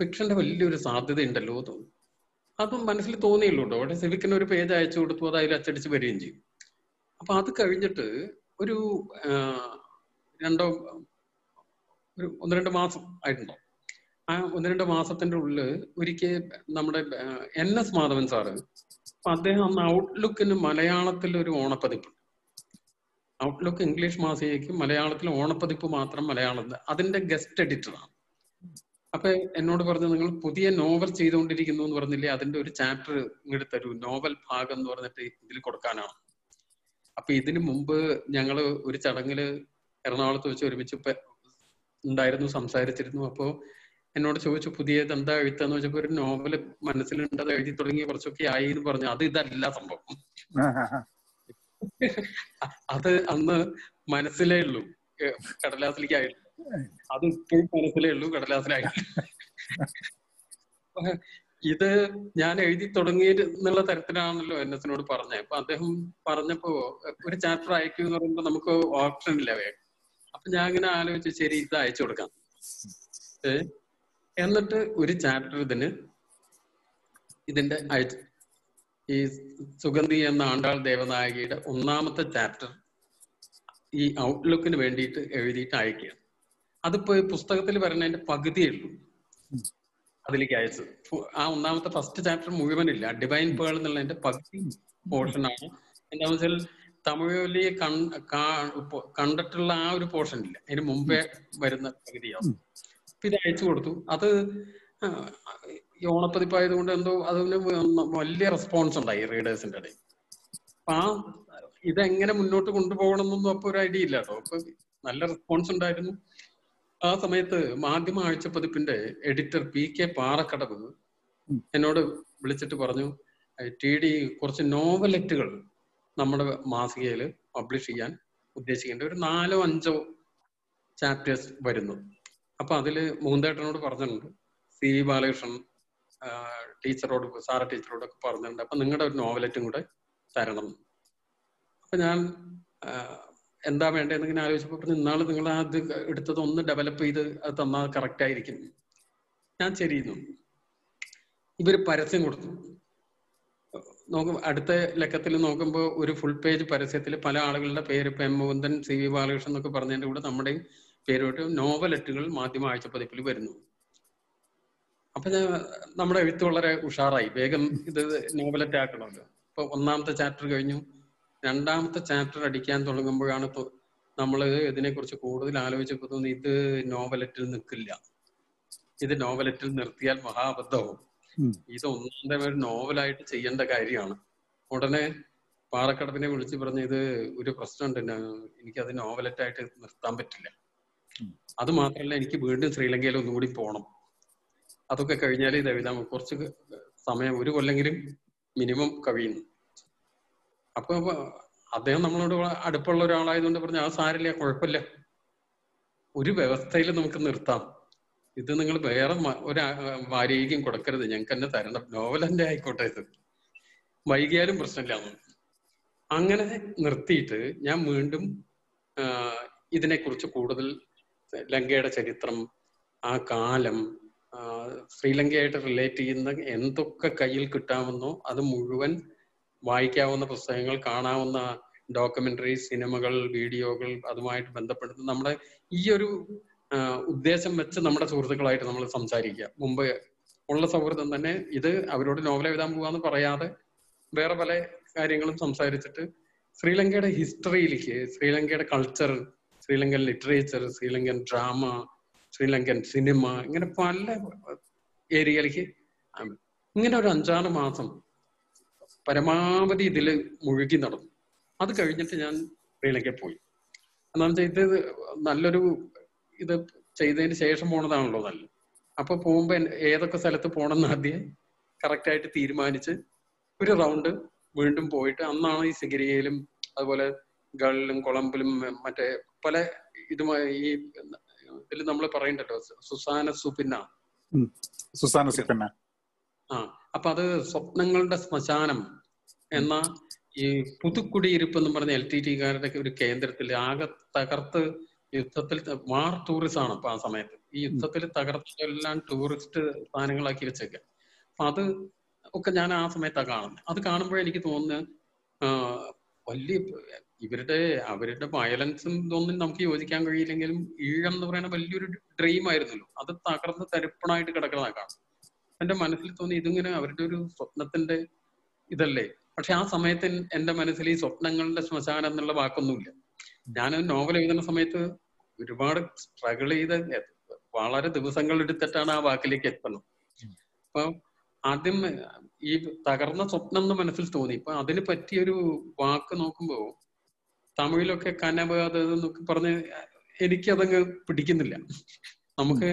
ഫിക്ഷന്റെ വലിയൊരു സാധ്യത ഉണ്ടല്ലോ തോന്നും. അതും മനസ്സിൽ തോന്നിയുള്ളൂ കേട്ടോ. അവിടെ സിവിക്കിന് ഒരു പേജ് അയച്ചു കൊടുത്തു, അത് അതിൽ അച്ചടിച്ച് വരികയും ചെയ്യും. അപ്പൊ അത് കഴിഞ്ഞിട്ട് ഒരു രണ്ടോ ഒരു ഒന്ന് രണ്ട് മാസം ആയിട്ടുണ്ടോ, ആ ഒന്ന് രണ്ട് മാസത്തിന്റെ ഉള്ളില് ഒരിക്കൽ നമ്മുടെ എൻ എസ് മാധവൻ സാറ്, അപ്പൊ അദ്ദേഹം അന്ന് ഔട്ട്ലുക്കിന് മലയാളത്തിൽ ഒരു ഓണപ്പതിപ്പ്, ഔട്ട്ലുക്ക് ഇംഗ്ലീഷ് മാസികയ്ക്ക് മലയാളത്തിൽ ഓണപ്പതിപ്പ് മാത്രം മലയാളത്തിൽ, അതിന്റെ ഗസ്റ്റ് എഡിറ്ററാണ്. അപ്പൊ എന്നോട് പറഞ്ഞു, നിങ്ങൾ പുതിയ നോവൽ ചെയ്തുകൊണ്ടിരിക്കുന്നു എന്ന് പറഞ്ഞില്ലേ, അതിന്റെ ഒരു ചാപ്റ്റർ ഇങ്ങോട്ട് തരൂ, നോവൽ ഭാഗം എന്ന് പറഞ്ഞിട്ട് ഇതിൽ കൊടുക്കാനാണ്. അപ്പൊ ഇതിനു മുമ്പ് ഞങ്ങള് ഒരു ചടങ്ങില് എറണാകുളത്ത് വെച്ച് ഒരുമിച്ച് ഉണ്ടായിരുന്നു, സംസാരിച്ചിരുന്നു. അപ്പോ എന്നോട് ചോദിച്ചു പുതിയത് എന്താ എഴുത്താന്ന് ചോദിച്ചപ്പോ ഒരു നോവല് മനസ്സിലുണ്ട്, അത് എഴുതി തുടങ്ങി കുറച്ചൊക്കെ ആയി എന്ന് പറഞ്ഞു. അത് ഇതല്ല സംഭവം, അത് അന്ന് മനസ്സിലേ ഉള്ളൂ, കടലാസിലേക്ക് ആയിട്ടുള്ളൂ, അത് ഇപ്പോഴും മനസ്സിലേ ഉള്ളൂ, കടലാസിലായിട്ടുള്ളൂ. ഇത് ഞാൻ എഴുതി തുടങ്ങി എന്നുള്ള തരത്തിലാണല്ലോ എൻ എസിനോട് പറഞ്ഞത്. അപ്പൊ അദ്ദേഹം പറഞ്ഞപ്പോ ഒരു ചാപ്റ്റർ അയക്കും എന്ന് പറയുമ്പോ നമുക്ക് ഓപ്ഷൻ ഇല്ല വേഗം. അപ്പൊ ഞാൻ ഇങ്ങനെ ആലോചിച്ചു, ശരി ഇത് അയച്ചു കൊടുക്കാം. എന്നിട്ട് ഒരു ചാപ്റ്റർ ഇതിന് ഇതിന്റെ അയച്ചു, ഈ സുഗന്ധി എന്ന ആണ്ടാൾ ദേവനായകയുടെ ഒന്നാമത്തെ ചാപ്റ്റർ ഈ ഔട്ട്ലുക്കിന് വേണ്ടിയിട്ട് എഴുതിയിട്ട് അയക്കുകയാണ്. അതിപ്പോ പുസ്തകത്തിൽ വരുന്നതിന്റെ പകുതിയേ ഉള്ളൂ അതിലേക്ക് അയച്ചത്. ആ ഒന്നാമത്തെ ഫസ്റ്റ് ചാപ്റ്റർ മുഴുവനില്ല, ഡിവൈൻ പേൾ എന്നുള്ളതിന്റെ പകുതി പോർഷനാണ്. എന്താണെന്ന് വെച്ചാൽ തമിഴിലെ കണ്ടിട്ടുള്ള ആ ഒരു പോർഷൻ ഇല്ല, അതിന് മുമ്പേ വരുന്ന പകുതിയാവും. അപ്പൊ ഇത് അയച്ചു കൊടുത്തു. അത് ഓണപ്പതിപ്പായത് കൊണ്ട് എന്തോ അതിന് വലിയ റെസ്പോൺസ് ഉണ്ടായി റീഡേഴ്സിന്റെ ഇടയിൽ. അപ്പൊ ആ ഇതെങ്ങനെ മുന്നോട്ട് കൊണ്ടുപോകണം എന്നൊന്നും അപ്പൊ ഒരു ഐഡിയ ഇല്ല കേട്ടോ. അപ്പൊ നല്ല റെസ്പോൺസ് ഉണ്ടായിരുന്നു. ആ സമയത്ത് മാധ്യമ ആഴ്ചപ്പതിപ്പിന്റെ എഡിറ്റർ പി കെ പാറക്കടവ് എന്നോട് വിളിച്ചിട്ട് പറഞ്ഞു, ടി ഡി കുറച്ച് നോവലെറ്റുകൾ നമ്മുടെ മാസികയിൽ പബ്ലിഷ് ചെയ്യാൻ ഉദ്ദേശിക്കുന്നുണ്ട്, ഒരു നാലോ അഞ്ചോ ചാപ്റ്റേഴ്സ് വരുന്നു. അപ്പൊ അതിൽ മൂന്തേട്ടനോട് പറഞ്ഞിട്ടുണ്ട്, സി വി ബാലകൃഷ്ണൻ ടീച്ചറോട് സാറ ടീച്ചറോടൊക്കെ പറഞ്ഞിട്ടുണ്ട്, അപ്പൊ നിങ്ങളുടെ ഒരു നോവലെറ്റും കൂടെ തരണം. അപ്പൊ ഞാൻ എന്താ വേണ്ടതെന്ന് ഇങ്ങനെ ആലോചിച്ചപ്പോൾ പറഞ്ഞു, ഇന്നാൾ നിങ്ങൾ അത് എടുത്തത് ഒന്ന് ഡെവലപ്പ് ചെയ്ത് അത് തന്നാൽ കറക്റ്റ് ആയിരിക്കും. ഞാൻ ശരിയെന്നു. ഇവര് പരസ്യം കൊടുത്തു. നോക്കും അടുത്ത ലക്കത്തിൽ നോക്കുമ്പോൾ ഒരു ഫുൾ പേജ് പരസ്യത്തിൽ പല ആളുകളുടെ പേര്, ഇപ്പൊ M Mukundan, C V Balakrishnan എന്നൊക്കെ പറഞ്ഞതിന്റെ കൂടെ നമ്മുടെയും പേരോട്ട് നോവലെറ്റുകൾ മാധ്യമ ആഴ്ചപ്പതിപ്പിൽ വരുന്നു. അപ്പൊ ഞാൻ നമ്മുടെ എഴുത്ത് വളരെ ഉഷാറായി, വേഗം ഇത് നോവലെറ്റ് ആക്കണമല്ലോ. ഇപ്പൊ ഒന്നാമത്തെ ചാപ്റ്റർ കഴിഞ്ഞു, രണ്ടാമത്തെ ചാപ്റ്റർ അടിക്കാൻ തുടങ്ങുമ്പോഴാണ് നമ്മൾ ഇതിനെക്കുറിച്ച് കൂടുതൽ ആലോചിച്ചപ്പോൾ തോന്നി ഇത് നോവലെറ്റിൽ നിൽക്കില്ല, ഇത് നോവലെറ്റിൽ നിർത്തിയാൽ മഹാബദ്ധവും, ഇത് ഒന്നാം ഒരു നോവലായിട്ട് ചെയ്യേണ്ട കാര്യമാണ്. ഉടനെ പാറക്കടവിനെ വിളിച്ച് പറഞ്ഞ്, ഇത് ഒരു പ്രശ്നമുണ്ട്, എനിക്കത് നോവലറ്റായിട്ട് നിർത്താൻ പറ്റില്ല, അത് മാത്രമല്ല എനിക്ക് വീണ്ടും ശ്രീലങ്കയിൽ ഒന്നുകൂടി പോകണം, അതൊക്കെ കഴിഞ്ഞാൽ ഇത് എഴുതാൻ കുറച്ച് സമയം, ഒരു കൊല്ലെങ്കിലും മിനിമം കഴിയുന്നു. അപ്പൊ അദ്ദേഹം നമ്മളോട് അടുപ്പുള്ള ഒരാളായതുകൊണ്ട് പറഞ്ഞു, ആ സാരില്ല, കുഴപ്പമില്ല, ഒരു വ്യവസ്ഥയിൽ നമുക്ക് നിർത്താം, ഇത് നിങ്ങൾ വേറെ ഒരു വാരികയും കൊടുക്കരുത്, ഞങ്ങൾക്ക് തന്നെ തരണം, നോവലന്റെ ആയിക്കോട്ടെ, ഇത് വൈകിയാലും പ്രശ്നമില്ലാന്ന്. അങ്ങനെ നിർത്തിയിട്ട് ഞാൻ വീണ്ടും ഇതിനെക്കുറിച്ച് കൂടുതൽ ലങ്കയുടെ ചരിത്രം, ആ കാലം, ശ്രീലങ്കയായിട്ട് റിലേറ്റ് ചെയ്യുന്ന എന്തൊക്കെ കയ്യിൽ കിട്ടാമെന്നോ അത് മുഴുവൻ വായിക്കാവുന്ന പുസ്തകങ്ങൾ, കാണാവുന്ന ഡോക്യുമെന്ററി, സിനിമകൾ, വീഡിയോകൾ, അതുമായിട്ട് ബന്ധപ്പെടുന്ന നമ്മുടെ ഈ ഒരു ഉദ്ദേശം വെച്ച് നമ്മുടെ സുഹൃത്തുക്കളായിട്ട് നമ്മൾ സംസാരിക്കുക. മുമ്പ് ഉള്ള സൗഹൃദം തന്നെ ഇത് അവരോട് നോവൽ എഴുതാൻ പോകാന്ന് പറയാതെ വേറെ പല കാര്യങ്ങളും സംസാരിച്ചിട്ട് ശ്രീലങ്കയുടെ ഹിസ്റ്ററിയിലേക്ക്, ശ്രീലങ്കയുടെ culture, Sri Lankan literature, Sri Lankan drama, Sri Lankan cinema, ഇങ്ങനെ പല ഏരിയയിലേക്ക് ഇങ്ങനെ ഒരു അഞ്ചാറ് മാസം പരമാവധി ഇതിൽ മുഴുകി നടന്നു. അത് കഴിഞ്ഞിട്ട് ഞാൻ ശ്രീലങ്കയിൽ പോയി. എന്താണെന്ന് വെച്ചാൽ ഇത് നല്ലൊരു ഇത് ചെയ്തതിന് ശേഷം പോണതാണല്ലോ നല്ല. അപ്പൊ പോകുമ്പോ ഏതൊക്കെ സ്ഥലത്ത് പോകണം എന്ന് ആദ്യം കറക്റ്റ് ആയിട്ട് തീരുമാനിച്ച് ഒരു റൗണ്ട് വീണ്ടും പോയിട്ട്, അന്നാണ് ഈ സിഗിരിയയിലും അതുപോലെ ഗള്ളിലും കൊളമ്പിലും മറ്റേ പല ഇതുമായി ഈ ഇതിൽ നമ്മൾ പറയണ്ടല്ലോ, സുസാന സുപിന്ന സുസാന സുപിന്ന ആ അപ്പൊ അത് സ്വപ്നങ്ങളുടെ ശ്മശാനം എന്ന ഈ പുതുക്കുടിയിരിപ്പ് എന്ന് പറഞ്ഞ എൽ ടി ടി കാരുടെ ഒരു കേന്ദ്രത്തിൽ ആകെ തകർത്ത് യുദ്ധത്തിൽ മാർ ടൂറിസ്റ്റ് ആണ്. അപ്പൊ ആ സമയത്ത് ഈ യുദ്ധത്തിൽ തകർത്തെല്ലാം ടൂറിസ്റ്റ് സ്ഥാനങ്ങളാക്കി വെച്ചേക്കാം. അപ്പൊ അത് ഒക്കെ ഞാൻ ആ സമയത്താണ് കാണുന്നത്. അത് കാണുമ്പോഴേ എനിക്ക് തോന്നുന്നത് വലിയ ഇവരുടെ അവരുടെ വയലൻസും ഇതൊന്നും നമുക്ക് യോജിക്കാൻ കഴിയില്ലെങ്കിലും ഈഴം എന്ന് പറയുന്ന വലിയൊരു ഡ്രീം ആയിരുന്നല്ലോ, അത് തകർന്ന് തരിപ്പണായിട്ട് കിടക്കുന്നതാ കാണും. എന്റെ മനസ്സിൽ തോന്നി ഇതിങ്ങനെ അവരുടെ ഒരു സ്വപ്നത്തിന്റെ ഇതല്ലേ. പക്ഷെ ആ സമയത്ത് എന്റെ മനസ്സിൽ ഈ സ്വപ്നങ്ങളുടെ ശ്മശാനം എന്നുള്ള വാക്കൊന്നുമില്ല. ഞാൻ നോവൽ എഴുതുന്ന സമയത്ത് ഒരുപാട് സ്ട്രഗിൾ ചെയ്ത് വളരെ ദിവസങ്ങൾ എടുത്തിട്ടാണ് ആ വാക്കിലേക്ക് എത്തുന്നത്. അപ്പൊ ആദ്യം ഈ തകർന്ന സ്വപ്നം എന്ന് മനസ്സിൽ തോന്നി. ഇപ്പൊ അതിന് പറ്റിയൊരു വാക്ക് നോക്കുമ്പോ തമിഴിലൊക്കെ കനവ് അത് എന്നൊക്കെ പറഞ്ഞ് എനിക്കതങ്ങ് പിടിക്കുന്നില്ല. നമുക്ക്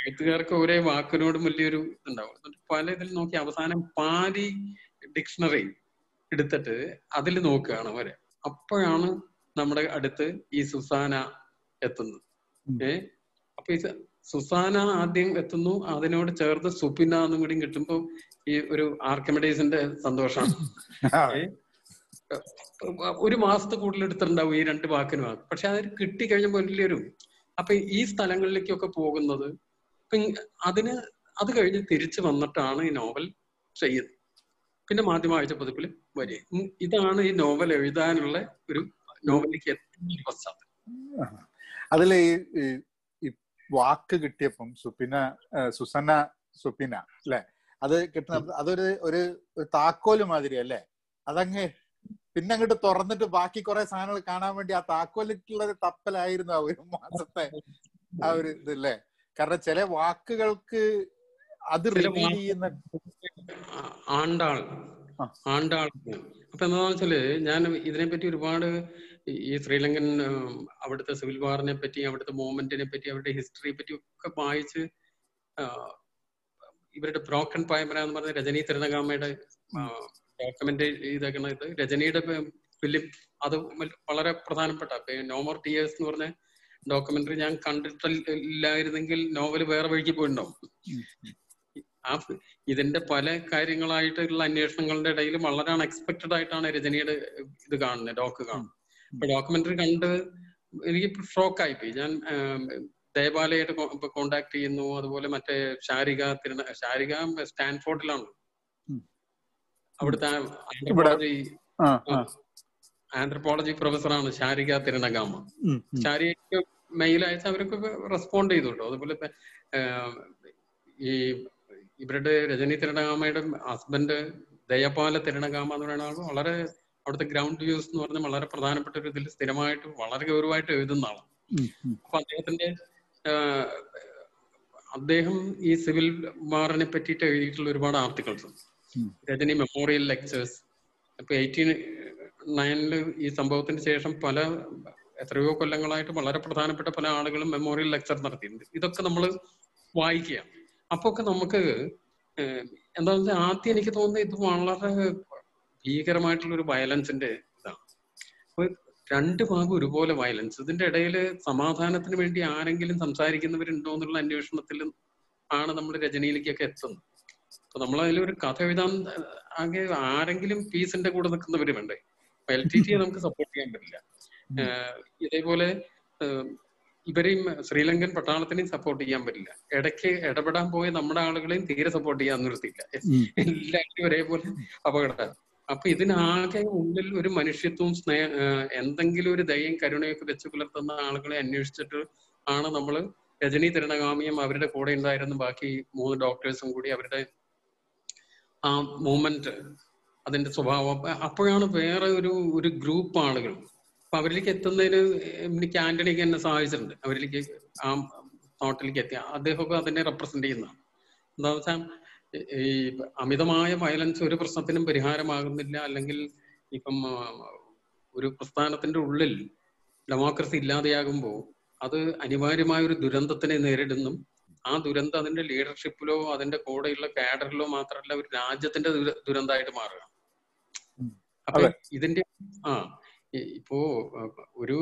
എഴുത്തുകാർക്ക് ഒരേ വാക്കിനോടും വലിയൊരു ഇതുണ്ടാവും. പല ഇതിൽ നോക്കി അവസാനം പാലി ഡിക്ഷണറി എടുത്തിട്ട് അതിൽ നോക്കുകയാണ് അവരെ. അപ്പോഴാണ് നമ്മുടെ അടുത്ത് ഈ സുസാന എത്തുന്നത്. ഏ അപ്പൊ ഈ സുസാന ആദ്യം എത്തുന്നു, അതിനോട് ചേർത്ത് സുപിന്ന എന്നും കൂടി കിട്ടുമ്പോ ഈ ഒരു ആർക്കിമിഡീസിന്റെ സന്തോഷമാണ്. ഒരു മാസത്തെ കൂടുതൽ എടുത്തിട്ടുണ്ടാവും ഈ രണ്ട് വാക്കിന് വാക്ക്. പക്ഷെ അത് കിട്ടിക്കഴിഞ്ഞപ്പോൾ വലിയൊരു അപ്പൊ ഈ സ്ഥലങ്ങളിലേക്കൊക്കെ പോകുന്നത് അതിന് അത് കഴിഞ്ഞ് തിരിച്ചു വന്നിട്ടാണ് ഈ നോവൽ ചെയ്യുന്നത്. പിന്നെ മാധ്യമ ആഴ്ച പതിപ്പിൽ വരെ ഇതാണ് ഈ നോവൽ എഴുതാനുള്ള ഒരു നോവലിലേക്ക് എത്തുന്ന പശ്ചാത്തലം. അതിൽ വാക്ക് കിട്ടിയപ്പം സുപിന സുസന സുപിന അല്ലെ, അത് കിട്ടുന്ന അതൊരു ഒരു താക്കോല് മാതിരി അല്ലേ, അതങ്ങ് പിന്നെ അങ്ങോട്ട് തുറന്നിട്ട് ബാക്കി കുറെ സാധനങ്ങൾ കാണാൻ വേണ്ടി ആ താക്കോലിട്ടുള്ള ഒരു തപ്പലായിരുന്നു ആ ഒരു മാസത്തെ ആ ഒരു ഇതല്ലേ. കാരണം ചില വാക്കുകൾക്ക് അത് റിവീൽ ചെയ്യുന്ന ആണ്ടാൾ ആണ്ടാൾ അപ്പൊ എന്താണെന്ന് വെച്ചാല് ഞാൻ ഇതിനെപ്പറ്റി ഒരുപാട് ഈ ശ്രീലങ്കൻ അവിടുത്തെ സിവിൽ വാറിനെ പറ്റി അവിടുത്തെ മൂവ്മെന്റിനെ പറ്റി അവരുടെ ഹിസ്റ്ററിയെ പറ്റി ഒക്കെ വായിച്ച് ഇവരുടെ ബ്രോക്കൺ പൈമര എന്ന് പറഞ്ഞ രജനി തിരുനഗാമയുടെ ഡോക്യുമെന്റ് ഇതാക്കുന്നത് രജനിയുടെ ഫിലിം അത് വളരെ പ്രധാനപ്പെട്ട നോ മോർ ടിയേഴ്സ് എന്ന് പറഞ്ഞ ഡോക്യുമെന്ററി ഞാൻ കണ്ടിട്ടില്ലായിരുന്നെങ്കിൽ നോവൽ വേറെ വഴിക്ക് പോയിട്ടുണ്ടാവും. ആ ഇതിന്റെ പല കാര്യങ്ങളായിട്ടുള്ള അന്വേഷണങ്ങളുടെ ഇടയിൽ വളരെ അൺഎക്സ്പെക്ടഡ് ആയിട്ടാണ് രജനിയുടെ ഇത് കാണുന്നത്, ഡോക്ക് കാണുന്നത്. അപ്പൊ ഡോക്യുമെന്ററി കണ്ട് എനിക്ക് ഷോക്കായി പോയി. ഞാൻ ദേവാലയായിട്ട് കോണ്ടാക്ട് ചെയ്യുന്നു, അതുപോലെ മറ്റേ ശാരിക തിരുന ശാരിക സ്റ്റാൻഫോർഡിലാണ് അവിടുത്തെ ആന്ത്രപ്പോളജി ആന്ത്രപ്പോളജി പ്രൊഫസറാണ് ശാരിക തിരുനഗാമ. ശാരികയ്ക്ക് മെയിൽ അയച്ച അവരൊക്കെ റെസ്പോണ്ട് ചെയ്തു കേട്ടോ. അതുപോലെ ഈ ഇവരുടെ രജനി തിരുനഗാമയുടെ ഹസ്ബൻഡ് ദയപാല തിരുനഗാമ എന്ന് പറയുന്ന ആൾ വളരെ അവിടുത്തെ ഗ്രൗണ്ട് വ്യൂസ് എന്ന് പറഞ്ഞാൽ വളരെ പ്രധാനപ്പെട്ട ഒരു ഇതിൽ സ്ഥിരമായിട്ട് വളരെ ഗൗരവമായിട്ട് എഴുതുന്ന ആളാണ്. അപ്പൊ അദ്ദേഹത്തിന്റെ അദ്ദേഹം ഈ സിവിൽ വാറിനെ പറ്റിയിട്ട് എഴുതിയിട്ടുള്ള ഒരുപാട് ആർട്ടിക്കിൾസ്, രജനി മെമ്മോറിയൽ ലെക്ചേഴ്സ്. അപ്പൊ എയ്റ്റീൻ നയനില് ഈ സംഭവത്തിന് ശേഷം പല എത്രയോ കൊല്ലങ്ങളായിട്ട് വളരെ പ്രധാനപ്പെട്ട പല ആളുകളും മെമ്മോറിയൽ ലെക്ചർ നടത്തിയിട്ടുണ്ട്. ഇതൊക്കെ നമ്മൾ വായിക്കുകയാണ്. അപ്പൊ ഒക്കെ നമുക്ക് എന്താണെന്ന് വെച്ചാൽ ആദ്യം എനിക്ക് തോന്നുന്നത് ഇത് വളരെ ഭീകരമായിട്ടുള്ള ഒരു വയലൻസിന്റെ ഇതാണ്. അപ്പൊ രണ്ട് ഭാഗം ഒരുപോലെ വയലൻസ്, ഇതിന്റെ ഇടയിൽ സമാധാനത്തിന് വേണ്ടി ആരെങ്കിലും സംസാരിക്കുന്നവരുണ്ടോ എന്നുള്ള അന്വേഷണത്തിൽ ആണ് നമ്മൾ രജനിയിലേക്കൊക്കെ എത്തുന്നത്. അപ്പൊ നമ്മളതിലൊരു കഥ എഴുതാൻ ആകെ ആരെങ്കിലും പീസിന്റെ കൂടെ നിൽക്കുന്നവര് വേണ്ടേ? അപ്പൊ എൽ ടി ടിയെ നമുക്ക് സപ്പോർട്ട് ചെയ്യാൻ പറ്റില്ല. ഇതേപോലെ ഇവരെയും ശ്രീലങ്കൻ പട്ടാളത്തിനെയും സപ്പോർട്ട് ചെയ്യാൻ പറ്റില്ല. ഇടയ്ക്ക് ഇടപെടാൻ പോയ നമ്മുടെ ആളുകളെയും തീരെ സപ്പോർട്ട് ചെയ്യാൻ നിർത്തിയില്ല. എല്ലാവരും ഒരേപോലെ അപകടം. അപ്പൊ ഇതിനാകെ ഉള്ളിൽ ഒരു മനുഷ്യത്വവും സ്നേഹ എന്തെങ്കിലും ഒരു ദയയും കരുണയൊക്കെ വെച്ച് പുലർത്തുന്ന ആളുകളെ അന്വേഷിച്ചിട്ട് ആണ് നമ്മൾ രജനി തിരുനഗാമിയും അവരുടെ കൂടെ ഉണ്ടായിരുന്ന ബാക്കി മൂന്ന് ഡോക്ടേഴ്സും കൂടി അവരുടെ ആ മൂവ്മെന്റ് അതിന്റെ സ്വഭാവം. അപ്പോഴാണ് വേറെ ഒരു ഒരു ഗ്രൂപ്പ് ആളുകൾ അപ്പൊ അവരിലേക്ക് എത്തുന്നതിന് എനിക്ക് ആന്റണിക്ക് എന്നെ സഹായിച്ചിട്ടുണ്ട് അവരിലേക്ക് ആ നോട്ടിലേക്ക് എത്തിയ. അദ്ദേഹമൊക്കെ അതിനെ റെപ്രസെന്റ് ചെയ്യുന്നതാണ്. എന്താ വെച്ചാൽ ഈ അമിതമായ വയലൻസ് ഒരു പ്രശ്നത്തിനും പരിഹാരമാകുന്നില്ല. അല്ലെങ്കിൽ ഇപ്പം ഒരു പ്രസ്ഥാനത്തിന്റെ ഉള്ളിൽ ഡെമോക്രസി ഇല്ലാതെയാകുമ്പോൾ അത് അനിവാര്യമായ ഒരു ദുരന്തത്തിനെ നേരിടുന്നു. ആ ദുരന്തം അതിന്റെ ലീഡർഷിപ്പിലോ അതിന്റെ കൂടെയുള്ള കാഡറിലോ മാത്രമല്ല ഒരു രാജ്യത്തിന്റെ ദുരന്തമായിട്ട് മാറുക. അപ്പൊ ഇതിന്റെ ആ ഇപ്പോ ഒരു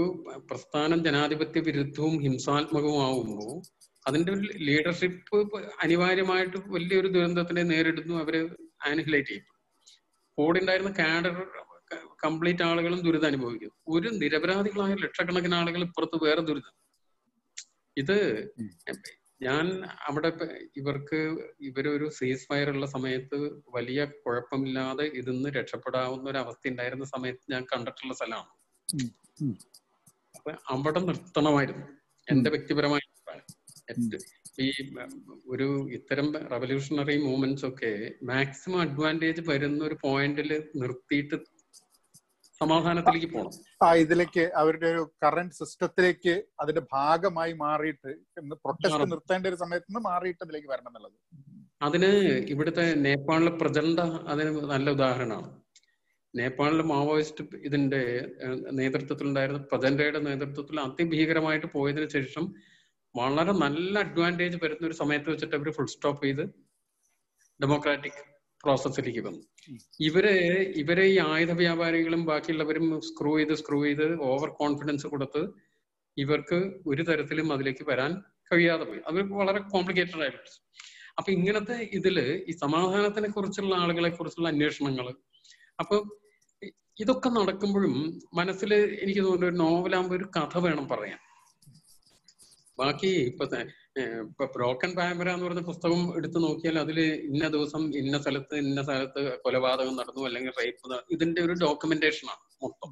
പ്രസ്ഥാനം ജനാധിപത്യ വിരുദ്ധവും ഹിംസാത്മകവും ആവുമ്പോൾ അതിന്റെ ഒരു ലീഡർഷിപ്പ് അനിവാര്യമായിട്ട് വലിയൊരു ദുരന്തത്തിനെ നേരിടുന്നു, അവര് ആനിഹിലേറ്റ് ചെയ്യും. കൂടെ ഉണ്ടായിരുന്ന കാഡർ കംപ്ലീറ്റ് ആളുകളും ദുരിതം അനുഭവിക്കും. ഒരു നിരപരാധികളായ ലക്ഷക്കണക്കിന് ആളുകൾ ഇപ്പുറത്ത് വേറെ ദുരിതം. ഇത് ഞാൻ അവിടെ ഇവർക്ക് ഇവരൊരു സീസ് ഫയർ ഉള്ള സമയത്ത് വലിയ കുഴപ്പമില്ലാതെ ഇതിന്ന് രക്ഷപ്പെടാവുന്ന ഒരു അവസ്ഥ ഉണ്ടായിരുന്ന സമയത്ത് ഞാൻ കണ്ടിട്ടുള്ള സ്ഥലമാണ്. അപ്പൊ അവിടെ നിർത്തണമായിരുന്നു എന്റെ വ്യക്തിപരമായ. ഈ ഒരു ഇത്തരം റവല്യൂഷണറി മൂവ്മെന്റ്സ് ഒക്കെ മാക്സിമം അഡ്വാൻറ്റേജ് വരുന്ന ഒരു പോയിന്റിൽ നിർത്തിയിട്ട് സമാധാനത്തിലേക്ക് പോകണം. ആ ഇതിലേക്ക് അവരുടെ ഒരു കറന്റ് സിസ്റ്റത്തിലേക്ക് അതിന്റെ ഭാഗമായി മാറിയിട്ട് പ്രൊട്ടസ്റ്റ് നിർത്തേണ്ട ഒരു സമയത്ത് നിന്ന് മാറിയിട്ട് അതിലേക്ക് വരണം എന്നുള്ളത് അതിന് ഇവിടുത്തെ നേപ്പാളിലെ പ്രചണ്ഡ അതിന് നല്ല ഉദാഹരണമാണ്. നേപ്പാളിലെ മാവോയിസ്റ്റ് ഇതിന്റെ നേതൃത്വത്തിലുണ്ടായിരുന്ന പ്രചണ്ഡയുടെ നേതൃത്വത്തിൽ അതിഭീകരമായിട്ട് പോയതിനു ശേഷം വളരെ നല്ല അഡ്വാൻറ്റേജ് വരുന്ന ഒരു സമയത്ത് വെച്ചിട്ട് അവർ ഫുൾ സ്റ്റോപ്പ് ചെയ്ത് ഡെമോക്രാറ്റിക് പ്രോസസ്സിലേക്ക് വന്നു. ഇവരെ ഇവരെ ഈ ആയുധ വ്യാപാരികളും ബാക്കിയുള്ളവരും സ്ക്രൂ ചെയ്ത് സ്ക്രൂ ചെയ്ത് ഓവർ കോൺഫിഡൻസ് കൊടുത്ത് ഇവർക്ക് ഒരു തരത്തിലും അതിലേക്ക് വരാൻ കഴിയാതെ പോയി. അവർ വളരെ കോംപ്ലിക്കേറ്റഡ് ആയിട്ട്. അപ്പൊ ഇങ്ങനത്തെ ഇതില് ഈ സമാധാനത്തിനെ കുറിച്ചുള്ള ആളുകളെ കുറിച്ചുള്ള അന്വേഷണങ്ങൾ അപ്പൊ ഇതൊക്കെ നടക്കുമ്പോഴും മനസ്സിൽ എനിക്ക് തോന്നുന്നു ഒരു നോവലാകുമ്പോൾ ഒരു കഥ വേണം പറയാൻ. ബാക്കി ഇപ്പൊ ഇപ്പൊ ബ്രോക്കൺ പാമര എന്ന് പറഞ്ഞ പുസ്തകം എടുത്തു നോക്കിയാൽ അതിൽ ഇന്ന ദിവസം ഇന്ന സ്ഥലത്ത് ഇന്ന സ്ഥലത്ത് കൊലപാതകം നടന്നു അല്ലെങ്കിൽ റേപ്പ് ഇതിന്റെ ഒരു ഡോക്യുമെന്റേഷനാണ് മൊത്തം.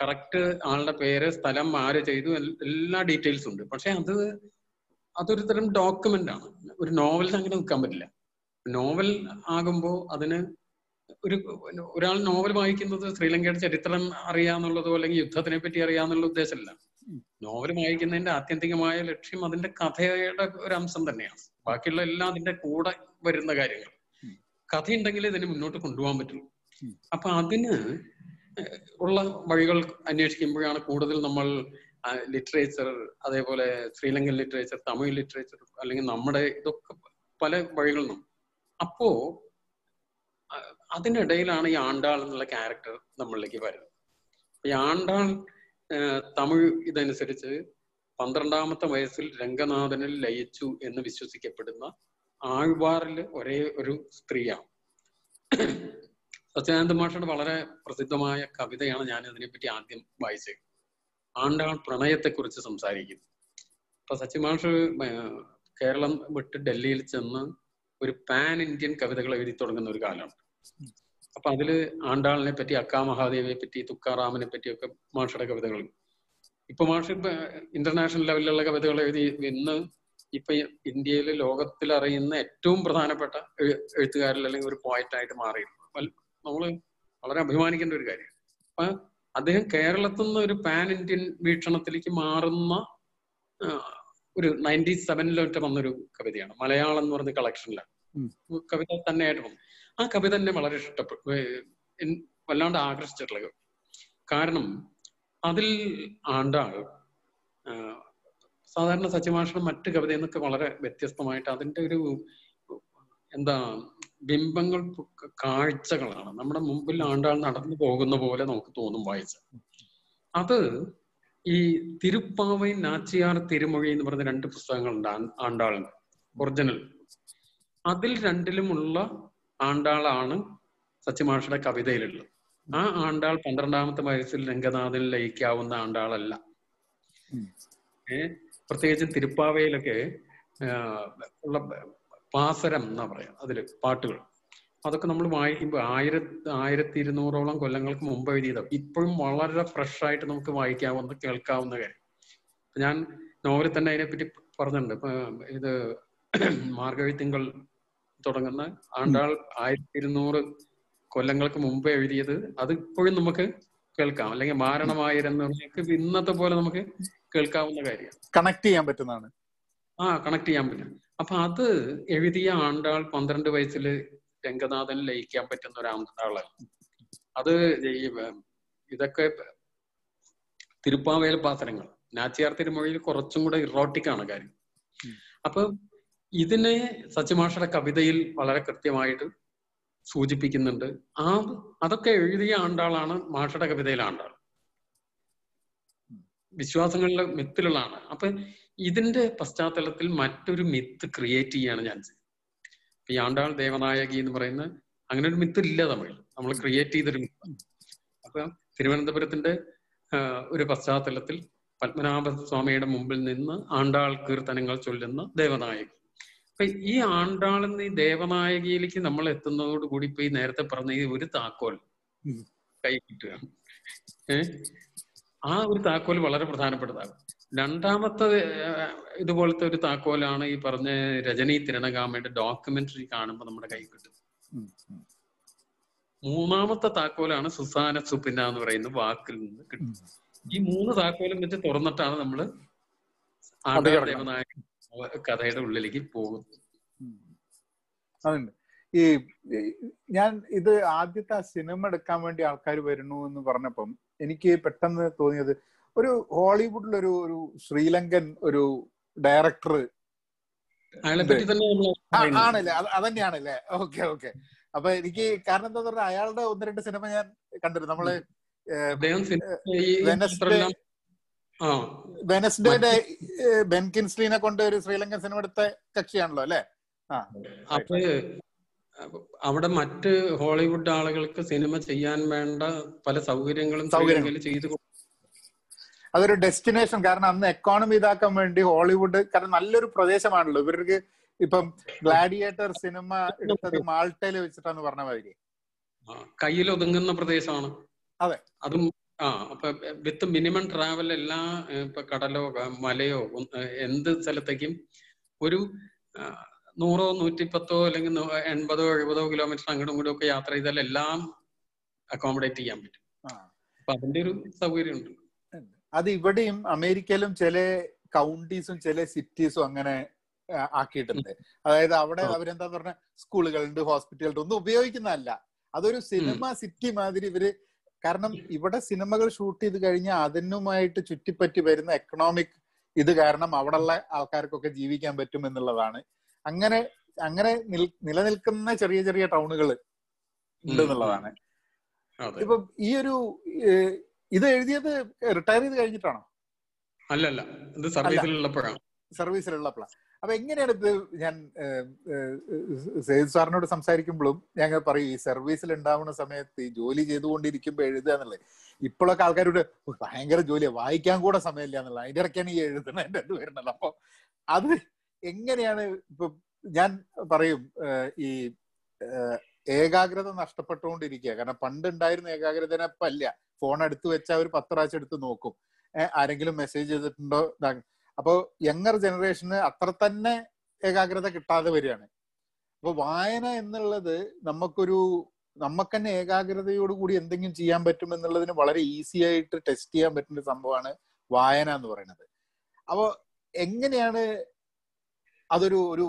കറക്റ്റ് ആളുടെ പേര് സ്ഥലം ആര് ചെയ്തു എല്ലാ ഡീറ്റെയിൽസും ഉണ്ട്. പക്ഷെ അത് അതൊരു തരം ഡോക്യുമെന്റ് ആണ്. ഒരു നോവലിന് അങ്ങനെ നിൽക്കാൻ പറ്റില്ല. നോവൽ ആകുമ്പോൾ അതിന് ഒരു ഒരാൾ നോവൽ വായിക്കുന്നത് ശ്രീലങ്കയുടെ ചരിത്രം അറിയാന്നുള്ളതോ അല്ലെങ്കിൽ യുദ്ധത്തിനെ പറ്റി അറിയാന്നുള്ള ഉദ്ദേശമല്ല. നോവൽ വായിക്കുന്നതിന്റെ ആത്യന്തികമായ ലക്ഷ്യം അതിന്റെ കഥയുടെ ഒരു അംശം തന്നെയാണ്. ബാക്കിയുള്ള എല്ലാം അതിന്റെ കൂടെ വരുന്ന കാര്യങ്ങൾ. കഥയുണ്ടെങ്കിൽ ഇതിനെ മുന്നോട്ട് കൊണ്ടുപോകാൻ പറ്റുള്ളൂ. അപ്പൊ അതിന് ഉള്ള വഴികൾ അന്വേഷിക്കുമ്പോഴാണ് കൂടുതൽ നമ്മൾ ലിറ്ററേച്ചർ, അതേപോലെ ശ്രീലങ്കൻ ലിറ്ററേച്ചർ, തമിഴ് ലിറ്ററേച്ചർ, അല്ലെങ്കിൽ നമ്മുടെ ഇതൊക്കെ പല വഴികളും. അപ്പോ അതിനിടയിലാണ് ഈ ആണ്ടാൾ എന്നുള്ള ക്യാരക്ടർ നമ്മളിലേക്ക് വരുന്നത്. ഈ ആണ്ടാൾ തമിഴ് ഇതനുസരിച്ച് പന്ത്രണ്ടാമത്തെ വയസ്സിൽ രംഗനാഥനിൽ ലയിച്ചു എന്ന് വിശ്വസിക്കപ്പെടുന്ന ആഴ്വാറിൽ ഒരേ ഒരു സ്ത്രീയാണ്. സച്ചിദാനന്ദ മാഷയുടെ വളരെ പ്രസിദ്ധമായ കവിതയാണ് ഞാൻ ഇതിനെപ്പറ്റി ആദ്യം വായിച്ചത്. ആണ്ടാൾ പ്രണയത്തെക്കുറിച്ച് സംസാരിക്കുന്നു. അപ്പൊ സച്ചിൻ മാഷ് കേരളം വിട്ട് ഡൽഹിയിൽ ചെന്ന് ഒരു പാൻ ഇന്ത്യൻ കവിതകൾ എഴുതി തുടങ്ങുന്ന ഒരു കാലമാണ്. അപ്പൊ അതില് ആണ്ടാളിനെ പറ്റി, അക്കാ മഹാദേവിയെ പറ്റി, തുക്കാറാമിനെ പറ്റിയൊക്കെ മാഷയുടെ കവിതകൾ. ഇപ്പൊ മാഷ് ഇന്റർനാഷണൽ ലെവലിലുള്ള കവിതകൾ എഴുതി ഇന്ന് ഇപ്പൊ ഇന്ത്യയില് ലോകത്തിൽ അറിയുന്ന ഏറ്റവും പ്രധാനപ്പെട്ട എഴുത്തുകാരിൽ അല്ലെങ്കിൽ ഒരു പോയറ്റായിട്ട് മാറിയിട്ടുണ്ട്. നമ്മള് വളരെ അഭിമാനിക്കേണ്ട ഒരു കാര്യം. അപ്പൊ അദ്ദേഹം കേരളത്തിൽ നിന്ന് ഒരു പാൻ ഇന്ത്യൻ വീക്ഷണത്തിലേക്ക് മാറുന്ന ഒരു നയൻറ്റി സെവനിലോട്ട് വന്നൊരു കവിതയാണ്. മലയാളം എന്ന് പറഞ്ഞ കളക്ഷനിലാണ് കവിത തന്നെയായിട്ട് വന്നു. ആ കവിത തന്നെ വളരെ ഇഷ്ടപ്പെട്ടു, വല്ലാണ്ട് ആകർഷിച്ചിട്ടുള്ള കവിത. കാരണം അതിൽ ആണ്ടാൾ സാധാരണ സച്ചിമാഷണം മറ്റു കവിതയിൽ നിന്നൊക്കെ വളരെ വ്യത്യസ്തമായിട്ട് അതിൻ്റെ ഒരു എന്താ ബിംബങ്ങൾ, കാഴ്ചകളാണ് നമ്മുടെ മുമ്പിൽ ആണ്ടാൾ നടന്നു പോകുന്ന പോലെ നമുക്ക് തോന്നും വായിച്ച. അത് ഈ തിരുപ്പാവൈ നാച്ചിയാർ തിരുമൊഴി എന്ന് പറഞ്ഞ രണ്ട് പുസ്തകങ്ങളുണ്ട് ആണ്ടാളിന് ഒറിജിനൽ. അതിൽ രണ്ടിലുമുള്ള ആണ്ടാളാണ് സച്ചിമാഷയുടെ കവിതയിലുള്ളത്. ആ ആണ്ടാൾ പന്ത്രണ്ടാമത്തെ വയസ്സിൽ രംഗനാഥനിൽ ലയിക്കാവുന്ന ആണ്ടാളല്ല. ഏർ പ്രത്യേകിച്ച് തിരുപ്പാവയിലൊക്കെ ഉള്ള പാസരം എന്നാ പറയാ അതില് പാട്ടുകൾ, അതൊക്കെ നമ്മൾ വായിക്കുമ്പോൾ ആയിരത്തി ആയിരത്തി ഇരുന്നൂറോളം കൊല്ലങ്ങൾക്ക് മുമ്പ് എഴുതിയതാണ്. ഇപ്പോഴും വളരെ ഫ്രഷായിട്ട് നമുക്ക് വായിക്കാവുന്ന കേൾക്കാവുന്ന കാര്യം. ഞാൻ നോവലിൽ തന്നെ അതിനെപ്പറ്റി പറഞ്ഞിട്ടുണ്ട്. ഇത് മാർഗഴി തിങ്കൾ തുടങ്ങുന്ന ആണ്ടാൾ ആയിരത്തി ഇരുന്നൂറ് കൊല്ലങ്ങൾക്ക് മുമ്പ് എഴുതിയത് അത് ഇപ്പോഴും നമുക്ക് കേൾക്കാം. അല്ലെങ്കിൽ മാരണമായിരുന്നവർക്ക് ഇന്നത്തെ പോലെ നമുക്ക് കേൾക്കാവുന്ന കാര്യമാണ്, കണക്ട് ചെയ്യാൻ പറ്റുന്നതാണ്. ആ കണക്ട് ചെയ്യാൻ പറ്റും. അപ്പൊ അത് എഴുതിയ ആണ്ടാൾ പന്ത്രണ്ട് വയസ്സില് രംഗനാഥനിൽ ലയിക്കാൻ പറ്റുന്ന ഒരാളാണ്. അത് ഈ ഇതൊക്കെ തിരുപ്പാവേൽ പാസരങ്ങൾ, നാച്ചിയാർ തിരുമൊഴിയിൽ കുറച്ചും കൂടെ ഇറോട്ടിക്കാണ് കാര്യം. അപ്പൊ ഇതിനെ സച്ചിമാഷയുടെ കവിതയിൽ വളരെ കൃത്യമായിട്ട് സൂചിപ്പിക്കുന്നുണ്ട്. ആ അതൊക്കെ എഴുതിയ ആണ്ടാളാണ് മാഷയുടെ കവിതയിലെ ആണ്ടാൾ, വിശ്വാസങ്ങളിലെ മിത്തിലുള്ളതാണ്. അപ്പൊ ഇതിന്റെ പശ്ചാത്തലത്തിൽ മറ്റൊരു മിത്ത് ക്രിയേറ്റ് ചെയ്യാണ് ഞാൻ. ഈ ആണ്ടാൾ ദേവനായകി എന്ന് പറയുന്ന അങ്ങനെ ഒരു മിത്ത് ഇല്ല തമിഴിൽ, നമ്മൾ ക്രിയേറ്റ് ചെയ്തൊരു മിത്ത്. അപ്പൊ തിരുവനന്തപുരത്തിന്റെ ഒരു പശ്ചാത്തലത്തിൽ പത്മനാഭസ്വാമിയുടെ മുമ്പിൽ നിന്ന് ആണ്ടാൾ കീർത്തനങ്ങൾ ചൊല്ലുന്ന ദേവനായകി. അപ്പൊ ഈ ആണ്ടാൾ എന്ന ഈ ദേവനായകിയിലേക്ക് നമ്മൾ എത്തുന്നതോടുകൂടി ഇപ്പൊ ഈ നേരത്തെ പറഞ്ഞ ഈ ഒരു താക്കോൽ കൈ കിട്ടുകയാണ്. ഏഹ് ആ ഒരു താക്കോൽ വളരെ പ്രധാനപ്പെട്ടതാണ്. രണ്ടാമത്തെ ഇതുപോലത്തെ ഒരു താക്കോലാണ് ഈ പറഞ്ഞ രജനി തിരണകാമയുടെ ഡോക്യുമെന്ററി കാണുമ്പോൾ നമ്മുടെ കൈ കിട്ടും. മൂന്നാമത്തെ താക്കോലാണ് സുസാന സുപിന എന്ന് പറയുന്ന വാക്കിൽ നിന്ന് കിട്ടും. ഈ മൂന്ന് താക്കോലും വെച്ച് തുറന്നിട്ടാണ് നമ്മള് ആണ്ടാൾ കഥയുടെ ഉള്ളിലേക്ക് പോകുന്നത്. അതുണ്ട്. ഈ ഞാൻ ഇത് ആദ്യത്തെ സിനിമ എടുക്കാൻ വേണ്ടി ആൾക്കാർ വരുന്നു എന്ന് പറഞ്ഞപ്പം എനിക്ക് പെട്ടെന്ന് തോന്നിയത്, ഒരു ഹോളിവുഡിലൊരു ഒരു ശ്രീലങ്കൻ ഒരു ഡയറക്ടർ ആണല്ലേ, അതന്നെയാണല്ലേ. Okay okay. അപ്പൊ എനിക്ക് കാരണം എന്താ പറഞ്ഞാൽ അയാളുടെ ഒന്ന് രണ്ട് സിനിമ ഞാൻ കണ്ടിരുന്നു. നമ്മള് വെനസ്ഡേയുടെ ബെൻകിൻസ്ലീനെ കൊണ്ട് ഒരു ശ്രീലങ്കൻ സിനിമ എടുത്ത കക്ഷിയാണല്ലോ അല്ലെ. ആ അപ്പൊ അവിടെ മറ്റ് ഹോളിവുഡ് ആളുകൾക്ക് സിനിമ ചെയ്യാൻ വേണ്ട പല സൗകര്യങ്ങളും സൗകര്യങ്ങളും ചെയ്തു. അതൊരു ഡെസ്റ്റിനേഷൻ, കാരണം അന്ന് എക്കോണമി ഇതാക്കാൻ വേണ്ടി ഹോളിവുഡ്, കാരണം നല്ലൊരു പ്രദേശമാണല്ലോ ഇവർക്ക്. ഇപ്പം ഗ്ലാഡിയേറ്റർ സിനിമ എടുത്തത് മാൾട്ടയില് വെച്ചിട്ടാന്ന് പറഞ്ഞ മാതിരി കയ്യിൽ ഒതുങ്ങുന്ന പ്രദേശമാണ്. അതെ, അതും ആ അപ്പൊ വിത്ത് മിനിമം ട്രാവൽ എല്ലാ ഇപ്പൊ കടലോ മലയോ എന്ത് സ്ഥലത്തേക്കും ഒരു നൂറോ നൂറ്റിപ്പത്തോ അല്ലെങ്കിൽ എൺപതോ എഴുപതോ കിലോമീറ്റർ അങ്ങോട്ടും ഇങ്ങോട്ടും ഒക്കെ യാത്ര ചെയ്താൽ എല്ലാം അക്കോമഡേറ്റ് ചെയ്യാൻ പറ്റും. അപ്പൊ അതിന്റെ ഒരു സൗകര്യം ഉണ്ട്. അത് ഇവിടെയും അമേരിക്കയിലും ചില കൗണ്ടീസും ചില സിറ്റീസും അങ്ങനെ ആക്കിയിട്ടുണ്ട്. അതായത് അവിടെ അവരെന്താന്ന് പറഞ്ഞാൽ സ്കൂളുകളുണ്ട്, ഹോസ്പിറ്റലുണ്ട്, ഒന്നും ഉപയോഗിക്കുന്നതല്ല. അതൊരു സിനിമ സിറ്റി മാതിരി ഇവര്, കാരണം ഇവിടെ സിനിമകൾ ഷൂട്ട് ചെയ്ത് കഴിഞ്ഞാൽ അതിനുമായിട്ട് ചുറ്റിപ്പറ്റി വരുന്ന എക്കണോമിക് ഇത് കാരണം അവിടെയുള്ള ആൾക്കാർക്കൊക്കെ ജീവിക്കാൻ പറ്റും എന്നുള്ളതാണ്. അങ്ങനെ അങ്ങനെ നിലനിൽക്കുന്ന ചെറിയ ചെറിയ ടൗണുകൾ ഉണ്ടെന്നുള്ളതാണ്. ഇപ്പൊ ഈ ഒരു ഇത് എഴുതിയത് റിട്ടയർ ചെയ്ത് കഴിഞ്ഞിട്ടാണോ? അല്ലല്ല, ഇത് സർവീസിലുള്ളപ്പോഴാണ്. സർവീസിലുള്ളപ്പോഴാണ്. അപ്പൊ എങ്ങനെയാണ് ഇത്? ഞാൻ സേതു സാറിനോട് സംസാരിക്കുമ്പോഴും ഞങ്ങൾ പറയും ഈ സർവീസിൽ ഉണ്ടാവുന്ന സമയത്ത് ഈ ജോലി ചെയ്തുകൊണ്ടിരിക്കുമ്പോൾ എഴുതുക എന്നുള്ളത്. ഇപ്പോഴൊക്കെ ആൾക്കാരോട് ഭയങ്കര ജോലിയാണ്, വായിക്കാൻ കൂടെ സമയമില്ല എന്നുള്ളത്. അതിൻ്റെ ഇടയ്ക്കാണ് ഈ എഴുതുന്നതിൻ്റെ ഇത് വരുന്നുള്ളത്. അപ്പോൾ അത് എങ്ങനെയാണ്? ഇപ്പൊ ഞാൻ പറയും ഈ ഏകാഗ്രത നഷ്ടപ്പെട്ടുകൊണ്ടിരിക്കുക. കാരണം പണ്ട് ഉണ്ടായിരുന്ന ഏകാഗ്രതനെ ഇപ്പം ഇല്ല. ഫോൺ എടുത്തു വെച്ചാൽ ഒരു പത്ത് പ്രാവശ്യം എടുത്ത് നോക്കും, ആരെങ്കിലും മെസ്സേജ് ചെയ്തിട്ടുണ്ടോ. അപ്പോൾ യങ്ങർ ജനറേഷന് അത്ര തന്നെ ഏകാഗ്രത കിട്ടാതെ വരികയാണ്. അപ്പോൾ വായന എന്നുള്ളത് നമുക്കൊരു നമുക്ക് തന്നെ ഏകാഗ്രതയോട് കൂടി എന്തെങ്കിലും ചെയ്യാൻ പറ്റും എന്നുള്ളതിന് വളരെ ഈസി ആയിട്ട് ടെസ്റ്റ് ചെയ്യാൻ പറ്റുന്ന സംഭവമാണ് വായന എന്ന് പറയുന്നത്. അപ്പോൾ എങ്ങനെയാണ് അതൊരു ഒരു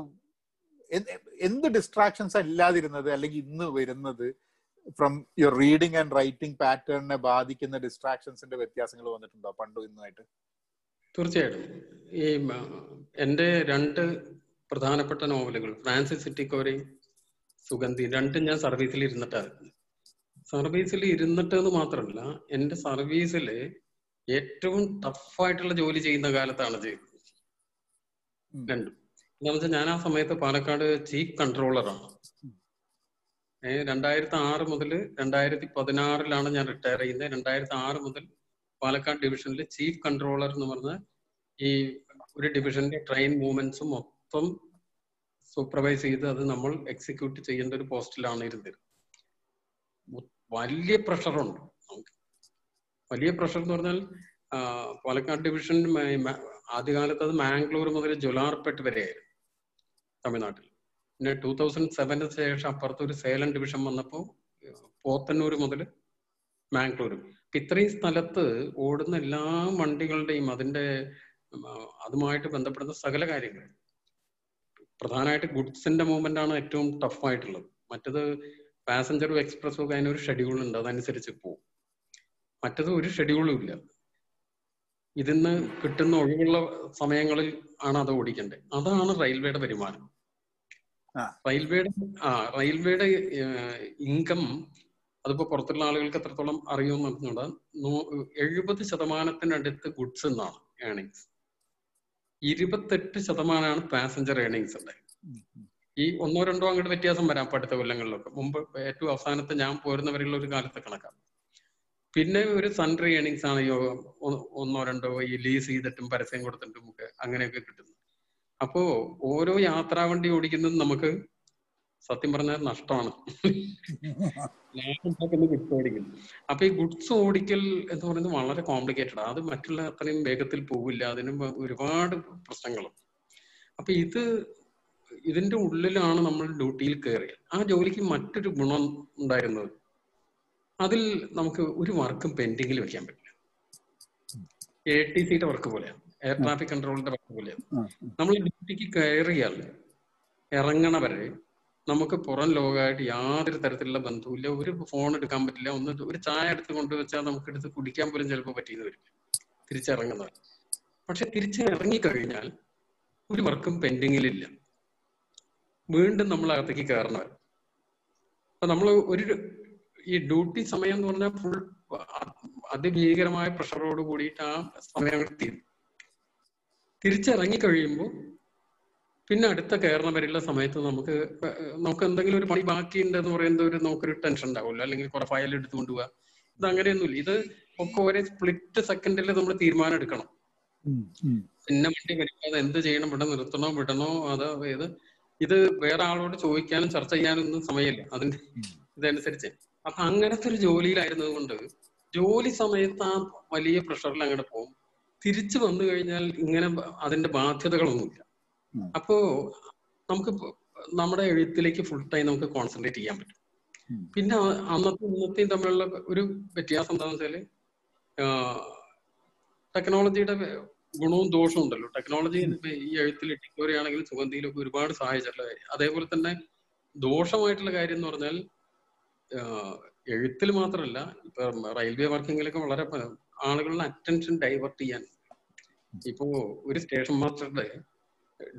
എന്ത് ഡിസ്ട്രാക്ഷൻസ് ഇല്ലാതിരുന്നത്, അല്ലെങ്കിൽ ഇന്ന് വരുന്നത് from your reading and writing പാറ്റേണിനെ ബാധിക്കുന്ന ഡിസ്ട്രാക്ഷൻസിന്റെ വ്യത്യാസങ്ങൾ വന്നിട്ടുണ്ടോ പണ്ടും ഇന്നുമായിട്ട്? തീർച്ചയായിട്ടും. ഈ എൻ്റെ രണ്ട് പ്രധാനപ്പെട്ട നോവലുകൾ ഫ്രാൻസിസ് സിറ്റിക്കോരി, സുഗന്ധി, രണ്ടും ഞാൻ സർവീസിൽ ഇരുന്നിട്ടായിരുന്നു. സർവീസിൽ ഇരുന്നിട്ട് എന്ന് മാത്രമല്ല, എൻ്റെ സർവീസിൽ ഏറ്റവും ടഫായിട്ടുള്ള ജോലി ചെയ്യുന്ന കാലത്താണ് ചെയ്തത് രണ്ടും. എന്താണെന്ന് വെച്ചാൽ ഞാൻ ആ സമയത്ത് പാലക്കാട് ചീഫ് കൺട്രോളറാണ്. ഏഹ് രണ്ടായിരത്തി ആറ് മുതൽ രണ്ടായിരത്തി പതിനാറിലാണ് ഞാൻ റിട്ടയർ ചെയ്യുന്നത്. രണ്ടായിരത്തി ആറ് മുതൽ പാലക്കാട് ഡിവിഷനിൽ ചീഫ് കൺട്രോളർ എന്ന് പറഞ്ഞ ഈ ഒരു ഡിവിഷന്റെ ട്രെയിൻ മൂവ്മെന്റ്സും മൊത്തം സൂപ്പർവൈസ് ചെയ്ത് അത് നമ്മൾ എക്സിക്യൂട്ട് ചെയ്യേണ്ട ഒരു പോസ്റ്റിലാണ് ഇരുന്നത്. വലിയ പ്രഷറുണ്ട് നമുക്ക്. വലിയ പ്രഷർ എന്ന് പറഞ്ഞാൽ പാലക്കാട് ഡിവിഷൻ ആദ്യകാലത്ത് അത് മാംഗ്ലൂർ മുതൽ ജോലാർപേട്ട് വരെയായിരുന്നു തമിഴ്നാട്ടിൽ. പിന്നെ ടൂ തൗസൻഡ് സെവന് ശേഷം അപ്പുറത്തൊരു സേലം ഡിവിഷൻ വന്നപ്പോൾ പോത്തന്നൂർ മുതൽ മാംഗ്ലൂരും. ഇത്രയും സ്ഥലത്ത് ഓടുന്ന എല്ലാ വണ്ടികളുടെയും അതിൻ്റെ അതുമായിട്ട് ബന്ധപ്പെടുന്ന സകല കാര്യങ്ങൾ, പ്രധാനമായിട്ട് ഗുഡ്സിന്റെ മൂവ്മെന്റ് ആണ് ഏറ്റവും ടഫായിട്ടുള്ളത്. മറ്റത് പാസഞ്ചറും എക്സ്പ്രസ്സും ഒക്കെ അതിനൊരു ഷെഡ്യൂളുണ്ട്, അതനുസരിച്ച് പോകും. മറ്റത് ഒരു ഷെഡ്യൂളും ഇല്ല. ഇതിന്ന് കിട്ടുന്ന ഒഴിവുള്ള സമയങ്ങളിൽ ആണ് അത് ഓടിക്കേണ്ടത്. അതാണ് റെയിൽവേയുടെ വരുമാനം. റെയിൽവേയുടെ ആ റെയിൽവേയുടെ ഇൻകം അതിപ്പോ പുറത്തുള്ള ആളുകൾക്ക് എത്രത്തോളം അറിയുമെന്ന് പറഞ്ഞുകൊണ്ട് നൂ എഴുപത് ശതമാനത്തിനടുത്ത് ഗുഡ്സ് എന്നാണ് ഏണിങ്സ്, ഇരുപത്തെട്ട് ശതമാനമാണ് പാസഞ്ചർ ഏണിങ്സ് ഉണ്ടായത്. ഈ ഒന്നോ രണ്ടോ അങ്ങോട്ട് വ്യത്യാസം വരാം അടുത്ത കൊല്ലങ്ങളിലൊക്കെ. മുമ്പ് ഏറ്റവും അവസാനത്തെ ഞാൻ പോരുന്നവരെയുള്ള ഒരു കാലത്തെ കണക്കാണ്. പിന്നെ ഒരു സൺട്രി ഏണിങ്സ് ആണ് ഈ ഒന്നോ രണ്ടോ ഈ ലീസ് ചെയ്തിട്ടും പരസ്യം കൊടുത്തിട്ടും ഒക്കെ അങ്ങനെയൊക്കെ കിട്ടുന്നത്. അപ്പോ ഓരോ യാത്രാവണ്ടി ഓടിക്കുന്നതും നമുക്ക് സത്യം പറഞ്ഞാൽ നഷ്ടമാണ്, ഗുഡ്സ് ഓടിക്കുന്നു. അപ്പൊ ഈ ഗുഡ്സ് ഓടിക്കൽ എന്ന് പറയുന്നത് വളരെ കോംപ്ലിക്കേറ്റഡാണ്. അത് മറ്റുള്ള അത്രയും വേഗത്തിൽ പോവില്ല, അതിനും ഒരുപാട് പ്രശ്നങ്ങളും. അപ്പൊ ഇത് ഇതിന്റെ ഉള്ളിലാണ് നമ്മൾ ഡ്യൂട്ടിയിൽ കയറിയത്. ആ ജോലിക്ക് മറ്റൊരു ഗുണം ഉണ്ടായിരുന്നത്, അതിൽ നമുക്ക് ഒരു വർക്കും പെൻഡിങ്ങിൽ വെക്കാൻ പറ്റില്ല. എ ടി സിയുടെ വർക്ക് പോലെയാണ്, എയർ ട്രാഫിക് കൺട്രോളിന്റെ വർക്ക് പോലെയാണ്. നമ്മൾ ഡ്യൂട്ടിക്ക് കയറിയാൽ ഇറങ്ങണ വരെ നമുക്ക് പുറം ലോകമായിട്ട് യാതൊരു തരത്തിലുള്ള ബന്ധവുമില്ല. ഒരു ഫോൺ എടുക്കാൻ പറ്റില്ല, ഒന്ന് ഒരു ചായ എടുത്ത് കൊണ്ടുവച്ചാൽ നമുക്ക് എടുത്ത് കുടിക്കാൻ പോലും ചിലപ്പോൾ പറ്റിയെന്ന് വരില്ല തിരിച്ചിറങ്ങുന്നവർ. പക്ഷെ തിരിച്ചിറങ്ങിക്കഴിഞ്ഞാൽ ഒരു വർക്കും പെൻഡിങ്ങിലില്ല, വീണ്ടും നമ്മൾ അകത്തേക്ക് കയറണവർ. അപ്പൊ നമ്മൾ ഒരു ഈ ഡ്യൂട്ടി സമയം എന്ന് പറഞ്ഞാൽ ഫുൾ അതിഭീകരമായ പ്രഷറോട് കൂടിയിട്ട് ആ സമയം തീരും. തിരിച്ചിറങ്ങിക്കഴിയുമ്പോൾ പിന്നെ അടുത്ത കയറണം വരെയുള്ള സമയത്ത് നമുക്ക് നമുക്ക് എന്തെങ്കിലും ഒരു പണി ബാക്കിയുണ്ടെന്ന് പറയുന്ന ഒരു നമുക്കൊരു ടെൻഷൻ ഉണ്ടാവുമല്ലോ, അല്ലെങ്കിൽ കുറെ ഫയൽ എടുത്തു കൊണ്ടുപോവാ. ഇത് അങ്ങനെയൊന്നുമില്ല. ഇത് ഒക്കെ ഒരേ സ്പ്ലിറ്റ് സെക്കൻഡിൽ നമ്മൾ തീരുമാനം എടുക്കണം. പിന്നെ വണ്ടി വരിക്കാതെ എന്ത് ചെയ്യണം, ഇവിടെ നിർത്തണോ വിടണോ അതോ ഇത് ഇത് വേറെ ആളോട് ചോദിക്കാനും ചർച്ച ചെയ്യാനും ഒന്നും സമയമില്ല അതിന്റെ ഇതനുസരിച്ച്. അപ്പൊ അങ്ങനത്തെ ഒരു ജോലിയിലായിരുന്നത് കൊണ്ട് ജോലി സമയത്ത് ആ വലിയ പ്രഷറിൽ അങ്ങോട്ട് പോകും. തിരിച്ചു വന്നു കഴിഞ്ഞാൽ ഇങ്ങനെ അതിന്റെ ബാധ്യതകളൊന്നുമില്ല. അപ്പോ നമുക്ക് നമ്മുടെ എഴുത്തിലേക്ക് ഫുൾ ടൈം നമുക്ക് കോൺസെൻട്രേറ്റ് ചെയ്യാൻ പറ്റും. പിന്നെ അന്നത്തെ ഇന്നത്തെയും തമ്മിലുള്ള ഒരു വ്യത്യാസം എന്താണെന്ന് വെച്ചാല് ടെക്നോളജിയുടെ ഗുണവും ദോഷവും ഉണ്ടല്ലോ. ടെക്നോളജി ഈ എഴുത്തിൽ ഇട്ടിക്കോറിയാണെങ്കിലും സുഗന്ധിയിലൊക്കെ ഒരുപാട് സഹായിച്ചുള്ള കാര്യം. അതേപോലെ തന്നെ ദോഷമായിട്ടുള്ള കാര്യം എന്ന് പറഞ്ഞാൽ എഴുത്തിൽ മാത്രമല്ല, ഇപ്പൊ റെയിൽവേ വർക്കിങ്ങിലൊക്കെ വളരെ ആളുകളുടെ അറ്റൻഷൻ ഡൈവേർട്ട് ചെയ്യാൻ, ഇപ്പോ ഒരു സ്റ്റേഷൻ മാസ്റ്ററുടെ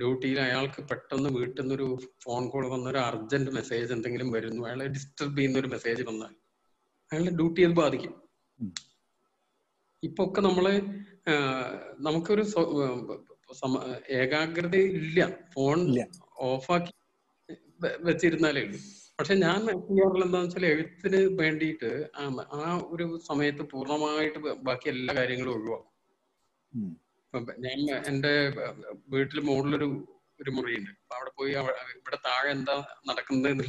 ഡ്യൂട്ടിയിൽ അയാൾക്ക് പെട്ടെന്ന് വീട്ടിൽ നിന്നൊരു ഫോൺ കോൾ വന്ന ഒരു അർജന്റ് മെസ്സേജ് എന്തെങ്കിലും വരുന്നു, അയാളെ ഡിസ്റ്റർബ് ചെയ്യുന്ന ഒരു മെസ്സേജ് വന്നാൽ അയാളുടെ ഡ്യൂട്ടി അത് ബാധിക്കും. ഇപ്പൊ ഒക്കെ നമ്മള് നമുക്കൊരു ഏകാഗ്രത ഇല്ല, ഫോൺ ഓഫാക്കി വെച്ചിരുന്നാലേ ഉള്ളൂ. പക്ഷെ ഞാൻ ചെയ്യാറുള്ള എന്താന്ന് വെച്ചാൽ എഴുത്തിന് വേണ്ടിയിട്ട് ആ ഒരു സമയത്ത് പൂർണ്ണമായിട്ട് ബാക്കി എല്ലാ കാര്യങ്ങളും ഒഴിവാക്കും. ഞാൻ എന്റെ വീട്ടിൽ മുകളിലൊരു ഒരു മുറിയുണ്ട്, അപ്പൊ അവിടെ പോയി ഇവിടെ താഴെ എന്താ നടക്കുന്നത്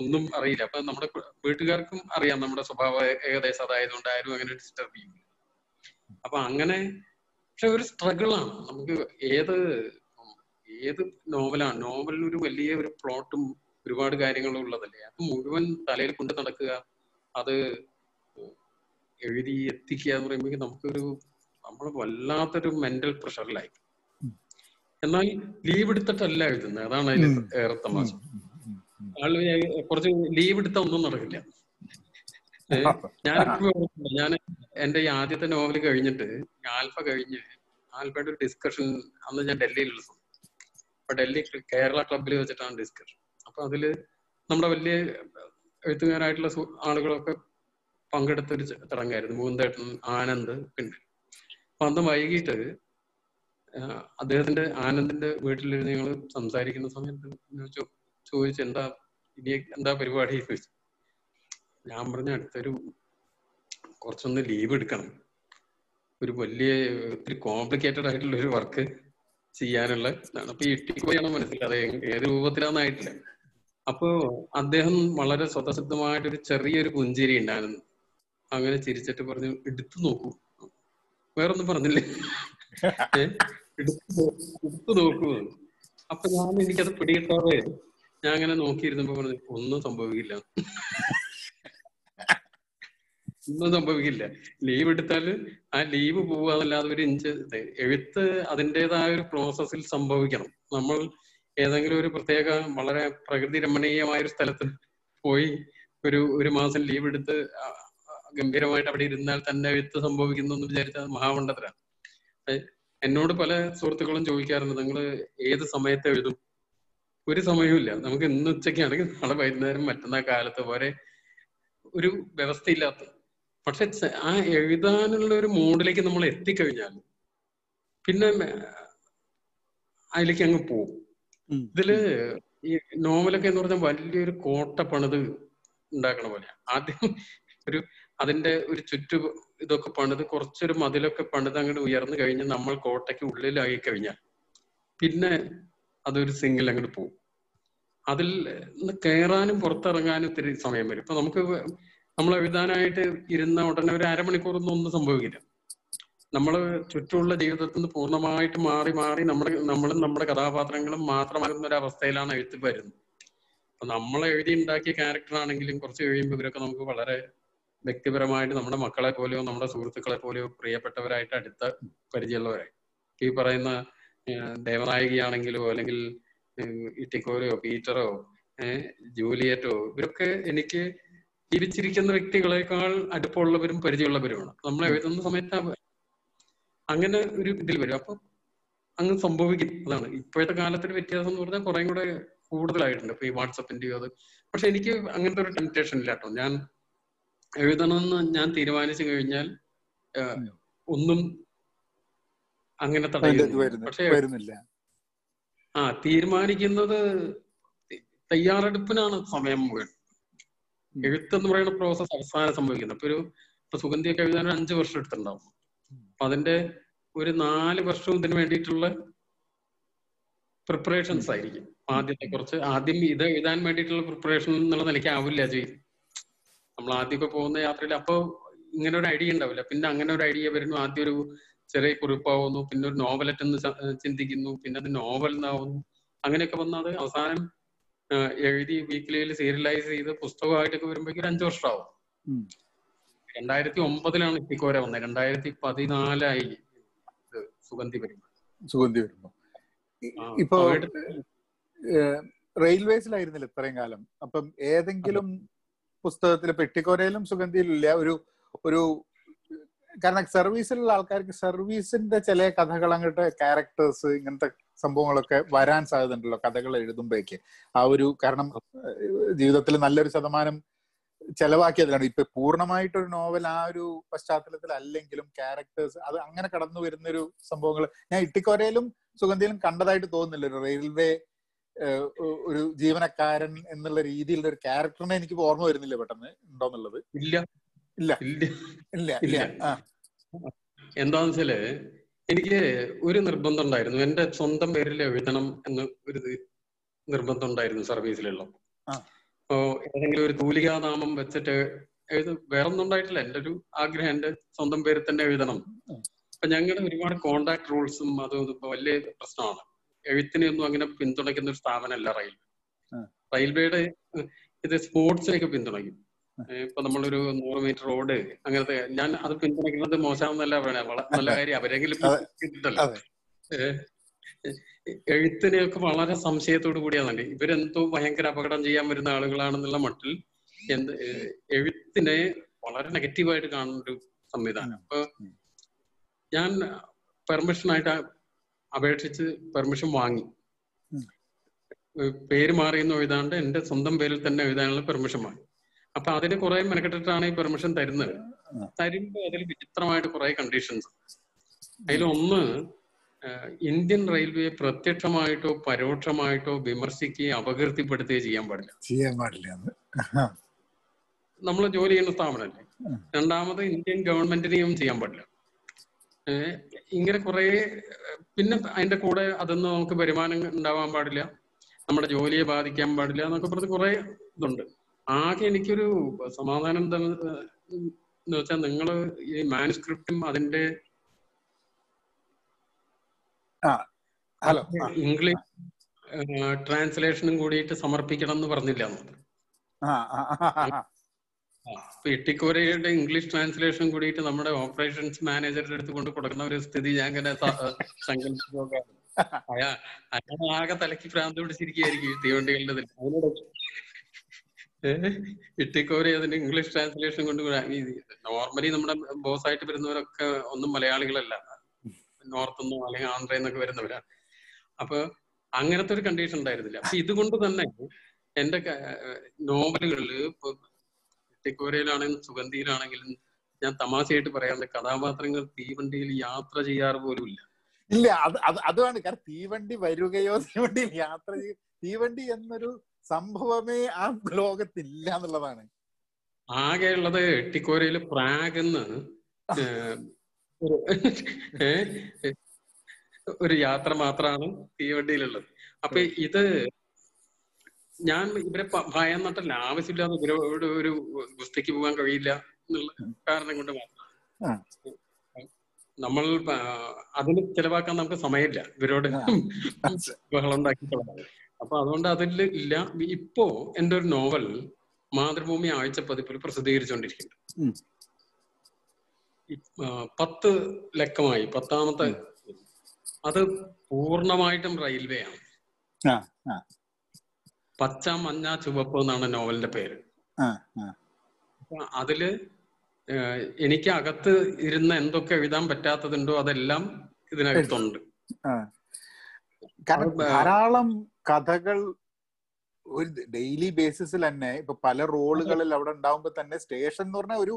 ഒന്നും അറിയില്ല. അപ്പൊ നമ്മുടെ വീട്ടുകാർക്കും അറിയാം നമ്മുടെ സ്വഭാവം ഏകദേശം, അതായതുകൊണ്ട് ആരും അങ്ങനെ ഡിസ്റ്റർബ് ചെയ്യില്ല. അപ്പൊ അങ്ങനെ പക്ഷെ ഒരു സ്ട്രഗിളാണ് നമുക്ക്. ഏത് ഏത് നോവലാണ്, നോവലിനൊരു വലിയ ഒരു പ്ലോട്ടും ഒരുപാട് കാര്യങ്ങളും ഉള്ളതല്ലേ, അത് മുഴുവൻ തലയിൽ കൊണ്ട് നടക്കുക, അത് എഴുതി എത്തിക്കുക എന്ന് പറയുമ്പോഴേക്കും നമുക്കൊരു നമ്മൾ വല്ലാത്തൊരു മെന്റൽ പ്രഷറിലായി. എന്നാൽ ലീവ് എടുത്തിട്ടല്ല എഴുതുന്നത്, അതാണ് അതിന് ഏറെ തമാശ. ആള് കുറച്ച് ലീവ് എടുത്താൽ ഒന്നും നടക്കില്ല. ഞാനിപ്പോഴും ഞാൻ എന്റെ ഈ ആദ്യത്തെ നോവൽ കഴിഞ്ഞിട്ട് ആൽഫ കഴിഞ്ഞ് ആൽഫയുടെ ഒരു ഡിസ്കഷൻ അന്ന് ഞാൻ ഡൽഹിയിലുള്ള സമയം, അപ്പൊ ഡൽഹി കേരള ക്ലബിൽ വെച്ചിട്ടാണ് ഡിസ്കഷൻ. അപ്പൊ അതില് നമ്മുടെ വലിയ എഴുത്തുകാരായിട്ടുള്ള ആളുകളൊക്കെ പങ്കെടുത്തൊരു ചടങ്ങായിരുന്നു, മൂന്തേട്ടൻ, ആനന്ദ്, പിന്നെ അപ്പൊ അന്ന് വൈകിട്ട് അദ്ദേഹത്തിന്റെ ആനന്ദിന്റെ വീട്ടിലിരുന്ന് ഞങ്ങൾ സംസാരിക്കുന്ന സമയത്ത് ചോദിച്ചു എന്താ ഇനി എന്താ പരിപാടി ചോദിച്ചു. ഞാൻ പറഞ്ഞ അടുത്തൊരു കുറച്ചൊന്ന് ലീവ് എടുക്കണം, ഒരു വലിയ ഒത്തിരി കോംപ്ലിക്കേറ്റഡ് ആയിട്ടുള്ള ഒരു വർക്ക് ചെയ്യാനുള്ള ഇതാണ്. അപ്പൊ ഇട്ടിക്കോയാണ് മനസ്സിലായത് ഏത് രൂപത്തിലാന്നായിട്ടില്ല. അപ്പോ അദ്ദേഹം വളരെ സ്വതസിദ്ധമായിട്ടൊരു ചെറിയൊരു പുഞ്ചിരി ഉണ്ടായിരുന്നു, അങ്ങനെ ചിരിച്ചിട്ട് പറഞ്ഞു എടുത്തു നോക്കൂ, വേറൊന്നും പറഞ്ഞില്ലേ, എടുത്തു എടുത്തു നോക്കൂ. അപ്പൊ ഞാൻ എനിക്കത് പിടികിട്ടാതെ ഞാൻ അങ്ങനെ നോക്കിയിരുന്നപ്പോ പറഞ്ഞു ഒന്നും സംഭവിക്കില്ല, ഒന്നും സംഭവിക്കില്ല, ലീവ് എടുത്താല് ആ ലീവ് പോവാന്നല്ലാതെ ഒരു ഇഞ്ച്. എഴുത്ത് അതിൻ്റെതായ ഒരു പ്രോസസ്സിൽ സംഭവിക്കണം. നമ്മൾ ഏതെങ്കിലും ഒരു പ്രത്യേക വളരെ പ്രകൃതി രമണീയമായ ഒരു സ്ഥലത്ത് പോയി ഒരു ഒരു മാസം ലീവ് എടുത്ത് ഗംഭീരമായിട്ട് അവിടെ ഇരുന്നാൽ തന്നെ എഴുത്ത് സംഭവിക്കുന്നു എന്ന് വിചാരിച്ചാൽ മഹാമണ്ഡത്തിലാണ്. എന്നോട് പല സുഹൃത്തുക്കളും ചോദിക്കാറുണ്ട് നിങ്ങൾ ഏത് സമയത്ത് എഴുതും. ഒരു സമയവും ഇല്ല, നമുക്ക് ഇന്ന് ഉച്ചയ്ക്കാണെങ്കിൽ നാളെ വൈകുന്നേരം, മറ്റന്നാൾ കാലത്ത് വരെ ഒരു വ്യവസ്ഥയില്ലാത്ത. പക്ഷെ ആ എഴുതാനുള്ള ഒരു മൂഡിലേക്ക് നമ്മൾ എത്തിക്കഴിഞ്ഞാൽ പിന്നെ അതിലേക്ക് അങ്ങ് പോകും. ഇതില് ഈ നോവലൊക്കെ എന്ന് പറഞ്ഞാൽ വലിയൊരു കോട്ട പണിത് ഉണ്ടാക്കണ പോലെയാണ്. ആദ്യം ഒരു അതിന്റെ ഒരു ചുറ്റു ഇതൊക്കെ പണിത് കുറച്ചൊരു മതിലൊക്കെ പണിത് അങ്ങോട്ട് ഉയർന്നു കഴിഞ്ഞ് നമ്മൾ കോട്ടയ്ക്ക് ഉള്ളിലായി കഴിഞ്ഞാൽ പിന്നെ അതൊരു സിംഗിൾ അങ്ങോട്ട് പോകും. അതിൽ കയറാനും പുറത്തിറങ്ങാനും ഒത്തിരി സമയം വരും. ഇപ്പൊ നമുക്ക് നമ്മൾ എഴുതാനായിട്ട് ഇരുന്ന ഉടനെ ഒരു അരമണിക്കൂറൊന്നും ഒന്നും സംഭവിക്കില്ല. നമ്മൾ ചുറ്റുമുള്ള ജീവിതത്തിൽ നിന്ന് പൂർണ്ണമായിട്ട് മാറി മാറി നമ്മുടെ നമ്മളും നമ്മുടെ കഥാപാത്രങ്ങളും മാത്രമാകുന്ന ഒരു അവസ്ഥയിലാണ് എഴുത്ത് വരുന്നത്. അപ്പൊ നമ്മൾ എഴുതി ഉണ്ടാക്കിയ ക്യാരക്ടറാണെങ്കിലും കുറച്ച് കഴിയുമ്പോൾ ഇവരൊക്കെ നമുക്ക് വളരെ വ്യക്തിപരമായിട്ട് നമ്മുടെ മക്കളെ പോലെയോ നമ്മുടെ സുഹൃത്തുക്കളെ പോലെയോ പ്രിയപ്പെട്ടവരായിട്ട് അടുത്ത പരിചയമുള്ളവരായി, ഈ പറയുന്ന ദേവനായികയാണെങ്കിലോ അല്ലെങ്കിൽ ഇട്ടിക്കോരോ പീറ്ററോ ജൂലിയറ്റോ ഇവരൊക്കെ എനിക്ക് ജീവിച്ചിരിക്കുന്ന വ്യക്തികളെക്കാൾ അടുപ്പമുള്ളവരും പരിചയമുള്ളവരുമാണ്. നമ്മൾ എഴുതുന്ന സമയത്ത് അങ്ങനെ ഒരു ഇതിൽ വരും. അപ്പൊ അങ്ങ് സംഭവിക്കും. അതാണ് ഇപ്പോഴത്തെ കാലത്തിന് വ്യത്യാസം എന്ന് പറഞ്ഞാൽ കുറേ കൂടെ കൂടുതലായിട്ടുണ്ട് ഇപ്പൊ ഈ വാട്സപ്പിന്റെയോ അത്. പക്ഷെ എനിക്ക് അങ്ങനത്തെ ഒരു ടെംപ്റ്റേഷൻ ഇല്ല കേട്ടോ. ഞാൻ എഴുതണമെന്ന് ഞാൻ തീരുമാനിച്ചു കഴിഞ്ഞാൽ ഒന്നും അങ്ങനെ തടയുന്നില്ല. പക്ഷെ ആ തീരുമാനിക്കുന്നത് തയ്യാറെടുപ്പിനാണ് സമയം മുഴുവൻ. എഴുത്തെന്ന് പറയുന്ന പ്രോസസ് അവസാനം സംഭവിക്കുന്നത്. അപ്പൊ ഒരു ഇപ്പൊ സുഗന്ധിയൊക്കെ എഴുതാൻ അഞ്ചു വർഷം എടുത്തിട്ടുണ്ടാവും. അപ്പൊ അതിന്റെ ഒരു നാല് വർഷവും ഇതിന് വേണ്ടിയിട്ടുള്ള പ്രിപ്പറേഷൻസ് ആയിരിക്കും. ആദ്യത്തെ കുറച്ച് ആദ്യം ഇത് എഴുതാൻ വേണ്ടിയിട്ടുള്ള പ്രിപ്പറേഷൻ എന്നുള്ള നിലയ്ക്കാവില്ല ചെയ്യും നമ്മൾ ആദ്യമൊക്കെ പോകുന്ന യാത്രയിൽ. അപ്പൊ ഇങ്ങനെ ഒരു ഐഡിയ ഉണ്ടാവില്ല. പിന്നെ അങ്ങനെ ഒരു ഐഡിയ വരുന്നു, ആദ്യം ഒരു ചെറിയ കുറിപ്പാവുന്നു, പിന്നെ ഒരു നോവലറ്റെന്ന് ചിന്തിക്കുന്നു, പിന്നെ അത് നോവൽ എന്നാവുന്നു. അങ്ങനെയൊക്കെ വന്നത് അവസാനം എഴുതി വീക്കിലിയിൽ സീരിയലൈസ് ചെയ്ത് പുസ്തകമായിട്ടൊക്കെ വരുമ്പോഴേക്കും ഒരു അഞ്ചു വർഷമാവും. രണ്ടായിരത്തി ഒമ്പതിലാണ് ഇത്തിക്കോര വന്നത്. രണ്ടായിരത്തി പതിനാലായി സുഗന്ധി വരുമ്പോ സുഗന്ധി വരുമ്പോ ഇപ്പൊ റെയിൽവേസിലായിരുന്നില്ല ഇത്രയും കാലം. അപ്പം ഏതെങ്കിലും പുസ്തകത്തില് പെട്ടിക്കോരയിലും സുഗന്ധിയിലില്ല ഒരു ഒരു കാരണം സർവീസിലുള്ള ആൾക്കാർക്ക് സർവീസിന്റെ ചില കഥകൾ അങ്ങോട്ട് ക്യാരക്ടേഴ്സ് ഇങ്ങനത്തെ സംഭവങ്ങളൊക്കെ വരാൻ സാധ്യതയുണ്ടല്ലോ കഥകൾ എഴുതുമ്പോഴേക്ക്. ആ ഒരു കാരണം ജീവിതത്തിൽ നല്ലൊരു ശതമാനം ചെലവാക്കിയതിലാണ്. ഇപ്പൊ പൂർണ്ണമായിട്ടൊരു നോവൽ ആ ഒരു പശ്ചാത്തലത്തിൽ അല്ലെങ്കിലും ക്യാരക്ടേഴ്സ് അത് അങ്ങനെ കടന്നു വരുന്നൊരു സംഭവങ്ങൾ ഞാൻ ഇട്ടിക്കോരയിലും സുഗന്ധിയിലും കണ്ടതായിട്ട് തോന്നുന്നില്ല. ഒരു റെയിൽവേ ഒരു ജീവനക്കാരൻ എന്നുള്ള രീതിയിലുള്ള ഒരു ക്യാരക്ടറിനെ എനിക്ക് ഓർമ്മ വരുന്നില്ല പെട്ടെന്ന്. ഉണ്ടോന്നുള്ളത് ഇല്ല ഇല്ല ഇല്ല ഇല്ല എന്താന്ന് വെച്ചാല് എനിക്ക് ഒരു നിർബന്ധം ഉണ്ടായിരുന്നു, എന്റെ സ്വന്തം പേരിൽ എഴുതണം എന്ന് ഒരു നിർബന്ധം ഉണ്ടായിരുന്നു സർവീസിലുള്ള. അപ്പോ ഏതെങ്കിലും ഒരു തൂലികാനാമം വെച്ചിട്ട് എഴുത വേറൊന്നും ഉണ്ടായിട്ടില്ല, എന്റെ ഒരു ആഗ്രഹം എന്റെ സ്വന്തം പേരിൽ തന്നെ എഴുതണം. അപ്പൊ ഞങ്ങളുടെ ഒരുപാട് കോൺട്രാക്ട് റൂൾസും അതും ഇപ്പൊ വലിയ പ്രശ്നമാണ്. എഴുത്തിനെയൊന്നും അങ്ങനെ പിന്തുണയ്ക്കുന്ന ഒരു സ്ഥാപനമല്ല റെയിൽവേ. റെയിൽവേയുടെ ഇത് സ്പോർട്സിനെയൊക്കെ പിന്തുണയ്ക്കും. ഇപ്പൊ നമ്മളൊരു നൂറ് മീറ്റർ റോഡ് അങ്ങനത്തെ ഞാൻ അത് പിന്തുണയ്ക്കുന്നത് മോശമാണെന്നല്ല പറയണത്, നല്ല കാര്യം. അവരെങ്കിലും എഴുത്തിനെയൊക്കെ വളരെ സംശയത്തോടു കൂടിയാണല്ലേ ഇവരെന്തോ ഭയങ്കര അപകടം ചെയ്യാൻ വരുന്ന ആളുകളാണെന്നുള്ള മട്ടിൽ എന്ത് എഴുത്തിനെ വളരെ നെഗറ്റീവായിട്ട് കാണുന്ന ഒരു സംവിധാനം. അപ്പൊ ഞാൻ പെർമിഷനായിട്ട് അപേക്ഷിച്ച് പെർമിഷൻ വാങ്ങി, പേര് മാറിയെന്ന് എഴുതാണ്ട് എന്റെ സ്വന്തം പേരിൽ തന്നെ എഴുതാനുള്ള പെർമിഷൻ വാങ്ങി. അപ്പൊ അതിന് കുറെ മെനക്കെട്ടിട്ടാണ് ഈ പെർമിഷൻ തരുന്നത്. തരുമ്പോ അതിൽ വിചിത്രമായിട്ട് കുറെ കണ്ടീഷൻസ്. അതിലൊന്ന്, ഇന്ത്യൻ റെയിൽവേ പ്രത്യക്ഷമായിട്ടോ പരോക്ഷമായിട്ടോ വിമർശിക്കുകയും അപകീർത്തിപ്പെടുത്തുകയും ചെയ്യാൻ പാടില്ല ചെയ്യാൻ പാടില്ല നമ്മൾ ജോലി ചെയ്യുന്ന സ്ഥാപനമല്ലേ. രണ്ടാമത്, ഇന്ത്യൻ ഗവൺമെന്റിനെയും ചെയ്യാൻ പാടില്ല. ഇങ്ങനെ കുറെ. പിന്നെ അതിന്റെ കൂടെ അതൊന്നും നമുക്ക് വരുമാനം ഉണ്ടാവാൻ പാടില്ല, നമ്മുടെ ജോലിയെ ബാധിക്കാൻ പാടില്ല എന്നൊക്കെ പറഞ്ഞ് കുറെ ഇതുണ്ട്. ആകെ എനിക്കൊരു സമാധാനം എന്താണെന്ന് വെച്ചാൽ, നിങ്ങൾ ഈ മാനുസ്ക്രിപ്റ്റും അതിന്റെ ഇംഗ്ലീഷ് ട്രാൻസ്ലേഷനും കൂടിയിട്ട് സമർപ്പിക്കണം എന്ന് പറഞ്ഞില്ല. ഇട്ടിക്കോരയുടെ ഇംഗ്ലീഷ് ട്രാൻസ്ലേഷൻ കൂടിയിട്ട് നമ്മുടെ ഓപ്പറേഷൻസ് മാനേജറുടെ അടുത്ത് കൊണ്ട് കൊടുക്കുന്ന ഒരു സ്ഥിതി ഞാൻ അങ്ങനെ സങ്കല്പിച്ചോക്കാം. അയാ അയാൾ ആകെ തലക്ക് ഭ്രാന്ത് പിടിച്ചിരിക്കുകയായിരിക്കും തീവണ്ടികളുടെ. ഇട്ടിക്കോര അതിന്റെ ഇംഗ്ലീഷ് ട്രാൻസ്ലേഷൻ കൊണ്ട് നോർമലി നമ്മുടെ ബോസ് ആയിട്ട് വരുന്നവരൊക്കെ ഒന്നും മലയാളികളല്ല, നോർത്തുനിന്നോ അല്ലെങ്കിൽ ആന്ധ്രയിൽ നിന്നൊക്കെ വരുന്നവരാണ്. അപ്പൊ അങ്ങനത്തെ ഒരു കണ്ടീഷൻ ഉണ്ടായിരുന്നില്ല. അപ്പൊ ഇതുകൊണ്ട് തന്നെ എന്റെ നോവലുകളില് ഇപ്പൊ ഇട്ടിക്കോരയിലാണെങ്കിലും സുഗന്ധിയിലാണെങ്കിലും ഞാൻ തമാശയായിട്ട് പറയാറുണ്ട്, കഥാപാത്രങ്ങൾ തീവണ്ടിയിൽ യാത്ര ചെയ്യാറ് പോലും ഇല്ല. ഇല്ല, അത് അതാണ് കാരണം. തീവണ്ടി വരുകയോ തീവണ്ടിയിൽ യാത്ര ചെയ്യുക, തീവണ്ടി എന്നൊരു സംഭവമേ ആ ലോകത്തില്ല എന്നുള്ളതാണ്. ആകെ ഉള്ളത് ഇട്ടിക്കോരയില് പ്രാഗെന്ന് ഒരു യാത്ര മാത്രമാണ് തീവണ്ടിയിലുള്ളത്. അപ്പൊ ഇത് ഞാൻ ഇവരെ ഭയം നട്ടല്ല, ആവശ്യമില്ലാതെ ഇവരോട് ഒരു ഗുസ്തിക്ക് പോകാൻ കഴിയില്ല എന്നുള്ള കാരണം കൊണ്ട് മാത്രമാണ്. നമ്മൾ അതിന് ചെലവാക്കാൻ നമുക്ക് സമയമില്ല ഇവരോട് ബഹളം ഉണ്ടാക്കിയിട്ടുള്ളത്. അപ്പൊ അതുകൊണ്ട് അതിൽ ഇല്ല. ഇപ്പോ എന്റെ ഒരു നോവൽ മാതൃഭൂമി ആഴ്ച പതിപ്പിൽ പ്രസിദ്ധീകരിച്ചുകൊണ്ടിരിക്കുന്നുണ്ട്. പത്ത് ലക്കമായി, പത്താമത്തെ. അത് പൂർണ്ണമായിട്ടും റെയിൽവേ ആണ്. പച്ച മഞ്ഞ ചുവപ്പ് എന്നാണ് നോവലിന്റെ പേര്. അതില് എനിക്ക് അകത്ത് ഇരുന്ന് എന്തൊക്കെ എഴുതാൻ പറ്റാത്തതുണ്ടോ അതെല്ലാം ഇതിനകത്തുണ്ട്. ധാരാളം കഥകൾ ഒരു ഡെയിലി ബേസിസിൽ തന്നെ ഇപ്പൊ പല റോളുകളിൽ അവിടെ ഉണ്ടാവുമ്പോ തന്നെ സ്റ്റേഷൻ എന്ന് പറഞ്ഞ ഒരു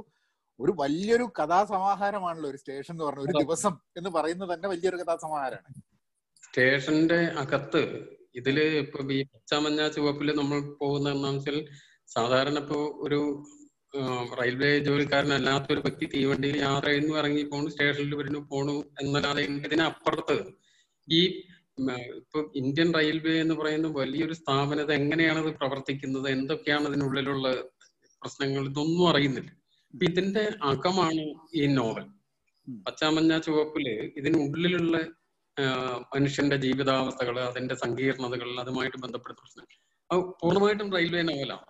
ഒരു വലിയൊരു കഥാസമാഹാരമാണല്ലോ ഒരു സ്റ്റേഷൻ എന്ന് പറഞ്ഞ ഒരു ദിവസം എന്ന് പറയുന്നത് തന്നെ വലിയൊരു കഥാസമാഹാരമാണ്. സ്റ്റേഷന്റെ അകത്ത് ഇതില് ഇപ്പൊ ഈ പച്ചമഞ്ഞ ചുവപ്പില് നമ്മൾ പോകുന്ന എന്താണെന്ന് വെച്ചാൽ, സാധാരണ ഇപ്പോ ഒരു റെയിൽവേ ജോലിക്കാരനല്ലാത്തൊരു വ്യക്തി തീവണ്ടിയിൽ യാത്ര ചെയ്യുന്നു, ഇറങ്ങി പോണു, സ്റ്റേഷനിൽ വരുന്നു പോണു എന്നല്ലാതെ ഇതിനപ്പുറത്ത് ഈ ഇപ്പൊ ഇന്ത്യൻ റെയിൽവേ എന്ന് പറയുന്ന വലിയൊരു സ്ഥാപനം എങ്ങനെയാണ് ഇത് പ്രവർത്തിക്കുന്നത്, എന്തൊക്കെയാണ് ഇതിനുള്ളിലുള്ള പ്രശ്നങ്ങൾ, ഇതൊന്നും അറിയുന്നില്ല. അപ്പൊ ഇതിന്റെ അകമാണ് ഈ നോവൽ. പച്ചാമഞ്ഞ ചുവപ്പില് ഇതിനുള്ളിലുള്ള മനുഷ്യന്റെ ജീവിതാവസ്ഥകൾ, അതിന്റെ സങ്കീർണതകൾ, അതുമായിട്ട് ബന്ധപ്പെടുന്ന പ്രശ്നങ്ങൾ അത് പൂർണ്ണമായിട്ടും റെയിൽവേ നോവലാണ്.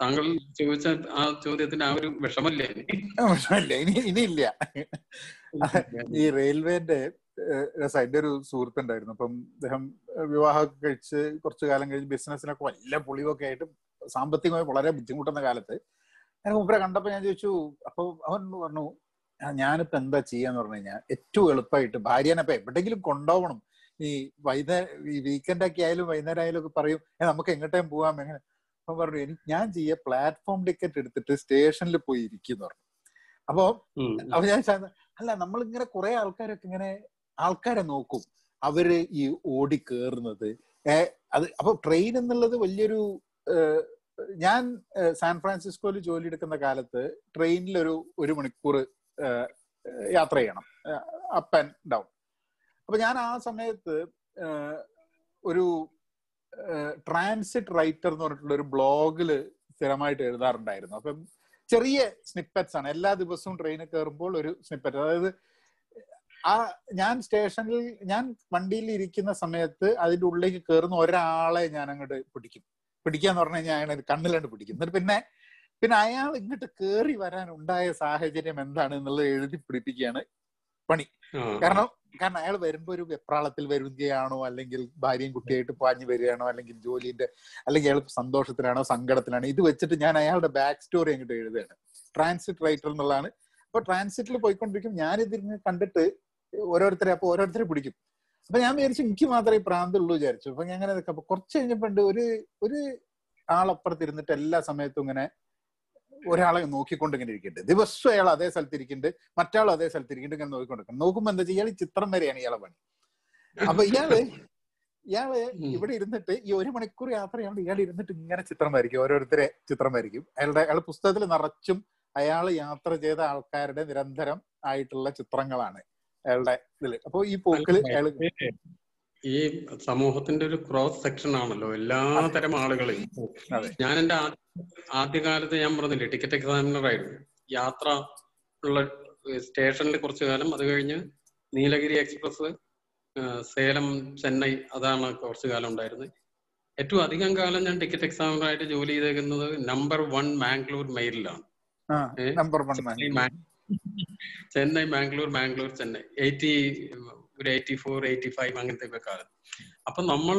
താങ്കൾ ചോദിച്ച ആ ചോദ്യത്തിന് ആ ഒരു വിഷമല്ലേ? ഇനിയില്ല. ഈ റെയിൽവേന്റെ സൈഡിൽ ഒരു സുഹൃത്തുണ്ടായിരുന്നു. അപ്പം അദ്ദേഹം വിവാഹമൊക്കെ കഴിച്ച് കുറച്ചു കാലം കഴിഞ്ഞ് ബിസിനസ്സിനൊക്കെ വല്ല പൊളിവൊക്കെ ആയിട്ട് സാമ്പത്തികമായി വളരെ ബുദ്ധിമുട്ടുന്ന കാലത്ത് ഞാൻ മുമ്പേ കണ്ടപ്പോൾ ഞാൻ ചോദിച്ചു. അപ്പോൾ അവൻ പറഞ്ഞു, ഞാനിപ്പോൾ എന്താ ചെയ്യാന്ന് പറഞ്ഞു കഴിഞ്ഞാൽ ഏറ്റവും എളുപ്പമായിട്ട് ഭാര്യനപ്പം എവിടെയെങ്കിലും കൊണ്ടുപോകണം. ഈ വൈകുന്നേരം ഈ വീക്കെൻഡൊക്കെ ആയാലും വൈകുന്നേരം ആയാലും ഒക്കെ പറയും നമുക്ക് എങ്ങോട്ടേയും പോകാം എങ്ങനെ. അപ്പം പറഞ്ഞു എനിക്ക് ഞാൻ ചെയ്യാൻ പ്ലാറ്റ്ഫോം ടിക്കറ്റ് എടുത്തിട്ട് സ്റ്റേഷനിൽ പോയി ഇരിക്കും എന്ന് പറഞ്ഞു. അപ്പോൾ അപ്പം ഞാൻ അല്ല നമ്മളിങ്ങനെ കുറെ ആൾക്കാരൊക്കെ ഇങ്ങനെ ആൾക്കാരെ നോക്കും അവര് ഈ ഓടി കയറുന്നത്. ഏഹ് അത് അപ്പൊ ട്രെയിൻ എന്നുള്ളത് വലിയൊരു ഞാൻ സാൻ ഫ്രാൻസിസ്കോയിൽ ജോലി എടുക്കുന്ന കാലത്ത് ട്രെയിനിലൊരു ഒരു മണിക്കൂർ യാത്ര ചെയ്യണം, അപ്പ് ആൻഡ് ഡൗൺ. അപ്പൊ ഞാൻ ആ സമയത്ത് ഒരു ട്രാൻസിറ്റ് റൈറ്റർ എന്ന് പറഞ്ഞിട്ടുള്ള ഒരു ബ്ലോഗില് സ്ഥിരമായിട്ട് എഴുതാറുണ്ടായിരുന്നു. അപ്പം ചെറിയ സ്നിപ്പറ്റ്സ് ആണ്, എല്ലാ ദിവസവും ട്രെയിനിൽ കയറുമ്പോൾ ഒരു സ്നിപ്പറ്റ്. അതായത് ആ ഞാൻ സ്റ്റേഷനിൽ ഞാൻ വണ്ടിയിൽ ഇരിക്കുന്ന സമയത്ത് അതിൻ്റെ ഉള്ളിലേക്ക് കയറുന്ന ഒരാളെ ഞാൻ അങ്ങോട്ട് പിടിക്കും. പിടിക്കാന്ന് പറഞ്ഞു കഴിഞ്ഞാൽ അയാളെ കണ്ണിലാണ്ട് പിടിക്കും. എന്നിട്ട് പിന്നെ പിന്നെ അയാൾ ഇങ്ങോട്ട് കയറി വരാൻ ഉണ്ടായ സാഹചര്യം എന്താണ് എന്നുള്ളത് എഴുതി പിടിപ്പിക്കുകയാണ് പണി. കാരണം കാരണം അയാൾ വരുമ്പോ ഒരു വെപ്രാളത്തിൽ വരുകയാണോ, അല്ലെങ്കിൽ ഭാര്യയും കുട്ടിയായിട്ട് പാഞ്ഞു വരികയാണോ, അല്ലെങ്കിൽ ജോലിന്റെ, അല്ലെങ്കിൽ അയാൾ സന്തോഷത്തിലാണോ സങ്കടത്തിലാണോ, ഇത് വെച്ചിട്ട് ഞാൻ അയാളുടെ ബാക്ക് സ്റ്റോറി അങ്ങോട്ട് എഴുതുകയാണ്. ട്രാൻസിറ്റ് റൈറ്റർ എന്നുള്ളതാണ്. അപ്പൊ ട്രാൻസിറ്റിൽ പോയിക്കൊണ്ടിരിക്കും ഞാനിതിന് കണ്ടിട്ട് ഓരോരുത്തരെ അപ്പൊ ഓരോരുത്തരെ പിടിക്കും. അപ്പൊ ഞാൻ വിചാരിച്ചു എനിക്ക് മാത്രമേ ഈ പ്രാന്തുള്ളൂ വിചാരിച്ചു. അപ്പൊ ഞാൻ അങ്ങനെ നിൽക്കാം. അപ്പൊ കുറച്ച് കഴിഞ്ഞപ്പോ ഉണ്ട് ഒരു ഒരു ആളപ്പുറത്തിരുന്നിട്ട് എല്ലാ സമയത്തും ഇങ്ങനെ ഒരാളെ നോക്കിക്കൊണ്ട് ഇങ്ങനെ ഇരിക്കുന്നുണ്ട്. ദിവസവും അയാൾ അതേ സ്ഥലത്തിരിക്കുന്നുണ്ട്, മറ്റാളും അതേ സ്ഥലത്തിരിക്കുന്നുണ്ട്, ഇങ്ങനെ നോക്കിക്കൊണ്ടിരിക്കണം. നോക്കുമ്പോ എന്താ വെച്ചാൽ ഇയാൾ ചിത്രം വരെയാണ് ഇയാളെ പണി. അപ്പൊ ഇയാള് ഇയാള് ഇവിടെ ഇരുന്നിട്ട് ഈ ഒരു മണിക്കൂർ യാത്ര ചെയ്യുമ്പോൾ ഇയാൾ ഇരുന്നിട്ട് ഇങ്ങനെ ചിത്രം വരയ്ക്കും, ഓരോരുത്തരെ ചിത്രം വരയ്ക്കും. അയാളുടെ അയാൾ പുസ്തകത്തിൽ നിറച്ചും അയാൾ യാത്ര ചെയ്ത ആൾക്കാരുടെ നിരന്തരം ആയിട്ടുള്ള ചിത്രങ്ങളാണ് അയാളുടെ ഇതില്. അപ്പൊ ഈ പോക്കിൽ അയാൾ ഈ സമൂഹത്തിന്റെ ഒരു ക്രോസ് സെക്ഷൻ ആണല്ലോ എല്ലാ തരം ആളുകളെയും. ഞാൻ എന്റെ ആദ്യകാലത്ത് ഞാൻ പറഞ്ഞില്ലേ ടിക്കറ്റ് എക്സാമിനറായിരുന്നു. യാത്ര ഉള്ള സ്റ്റേഷനിൽ കുറച്ചു കാലം, അത് കഴിഞ്ഞ് നീലഗിരി എക്സ്പ്രസ്, സേലം, ചെന്നൈ, അതാണ് കുറച്ചു കാലം ഉണ്ടായിരുന്നത്. ഏറ്റവും അധികം കാലം ഞാൻ ടിക്കറ്റ് എക്സാമിനറായിട്ട് ജോലി ചെയ്തേക്കുന്നത് നമ്പർ വൺ മാംഗ്ലൂർ മെയിലാണ്. ചെന്നൈ മാംഗ്ലൂർ, മാംഗ്ലൂർ ചെന്നൈ, എയ്റ്റി ഒരു എയ്റ്റി ഫോർ എയ്റ്റി ഫൈവ് അങ്ങനത്തെ ഒക്കെ കാലം. അപ്പൊ നമ്മൾ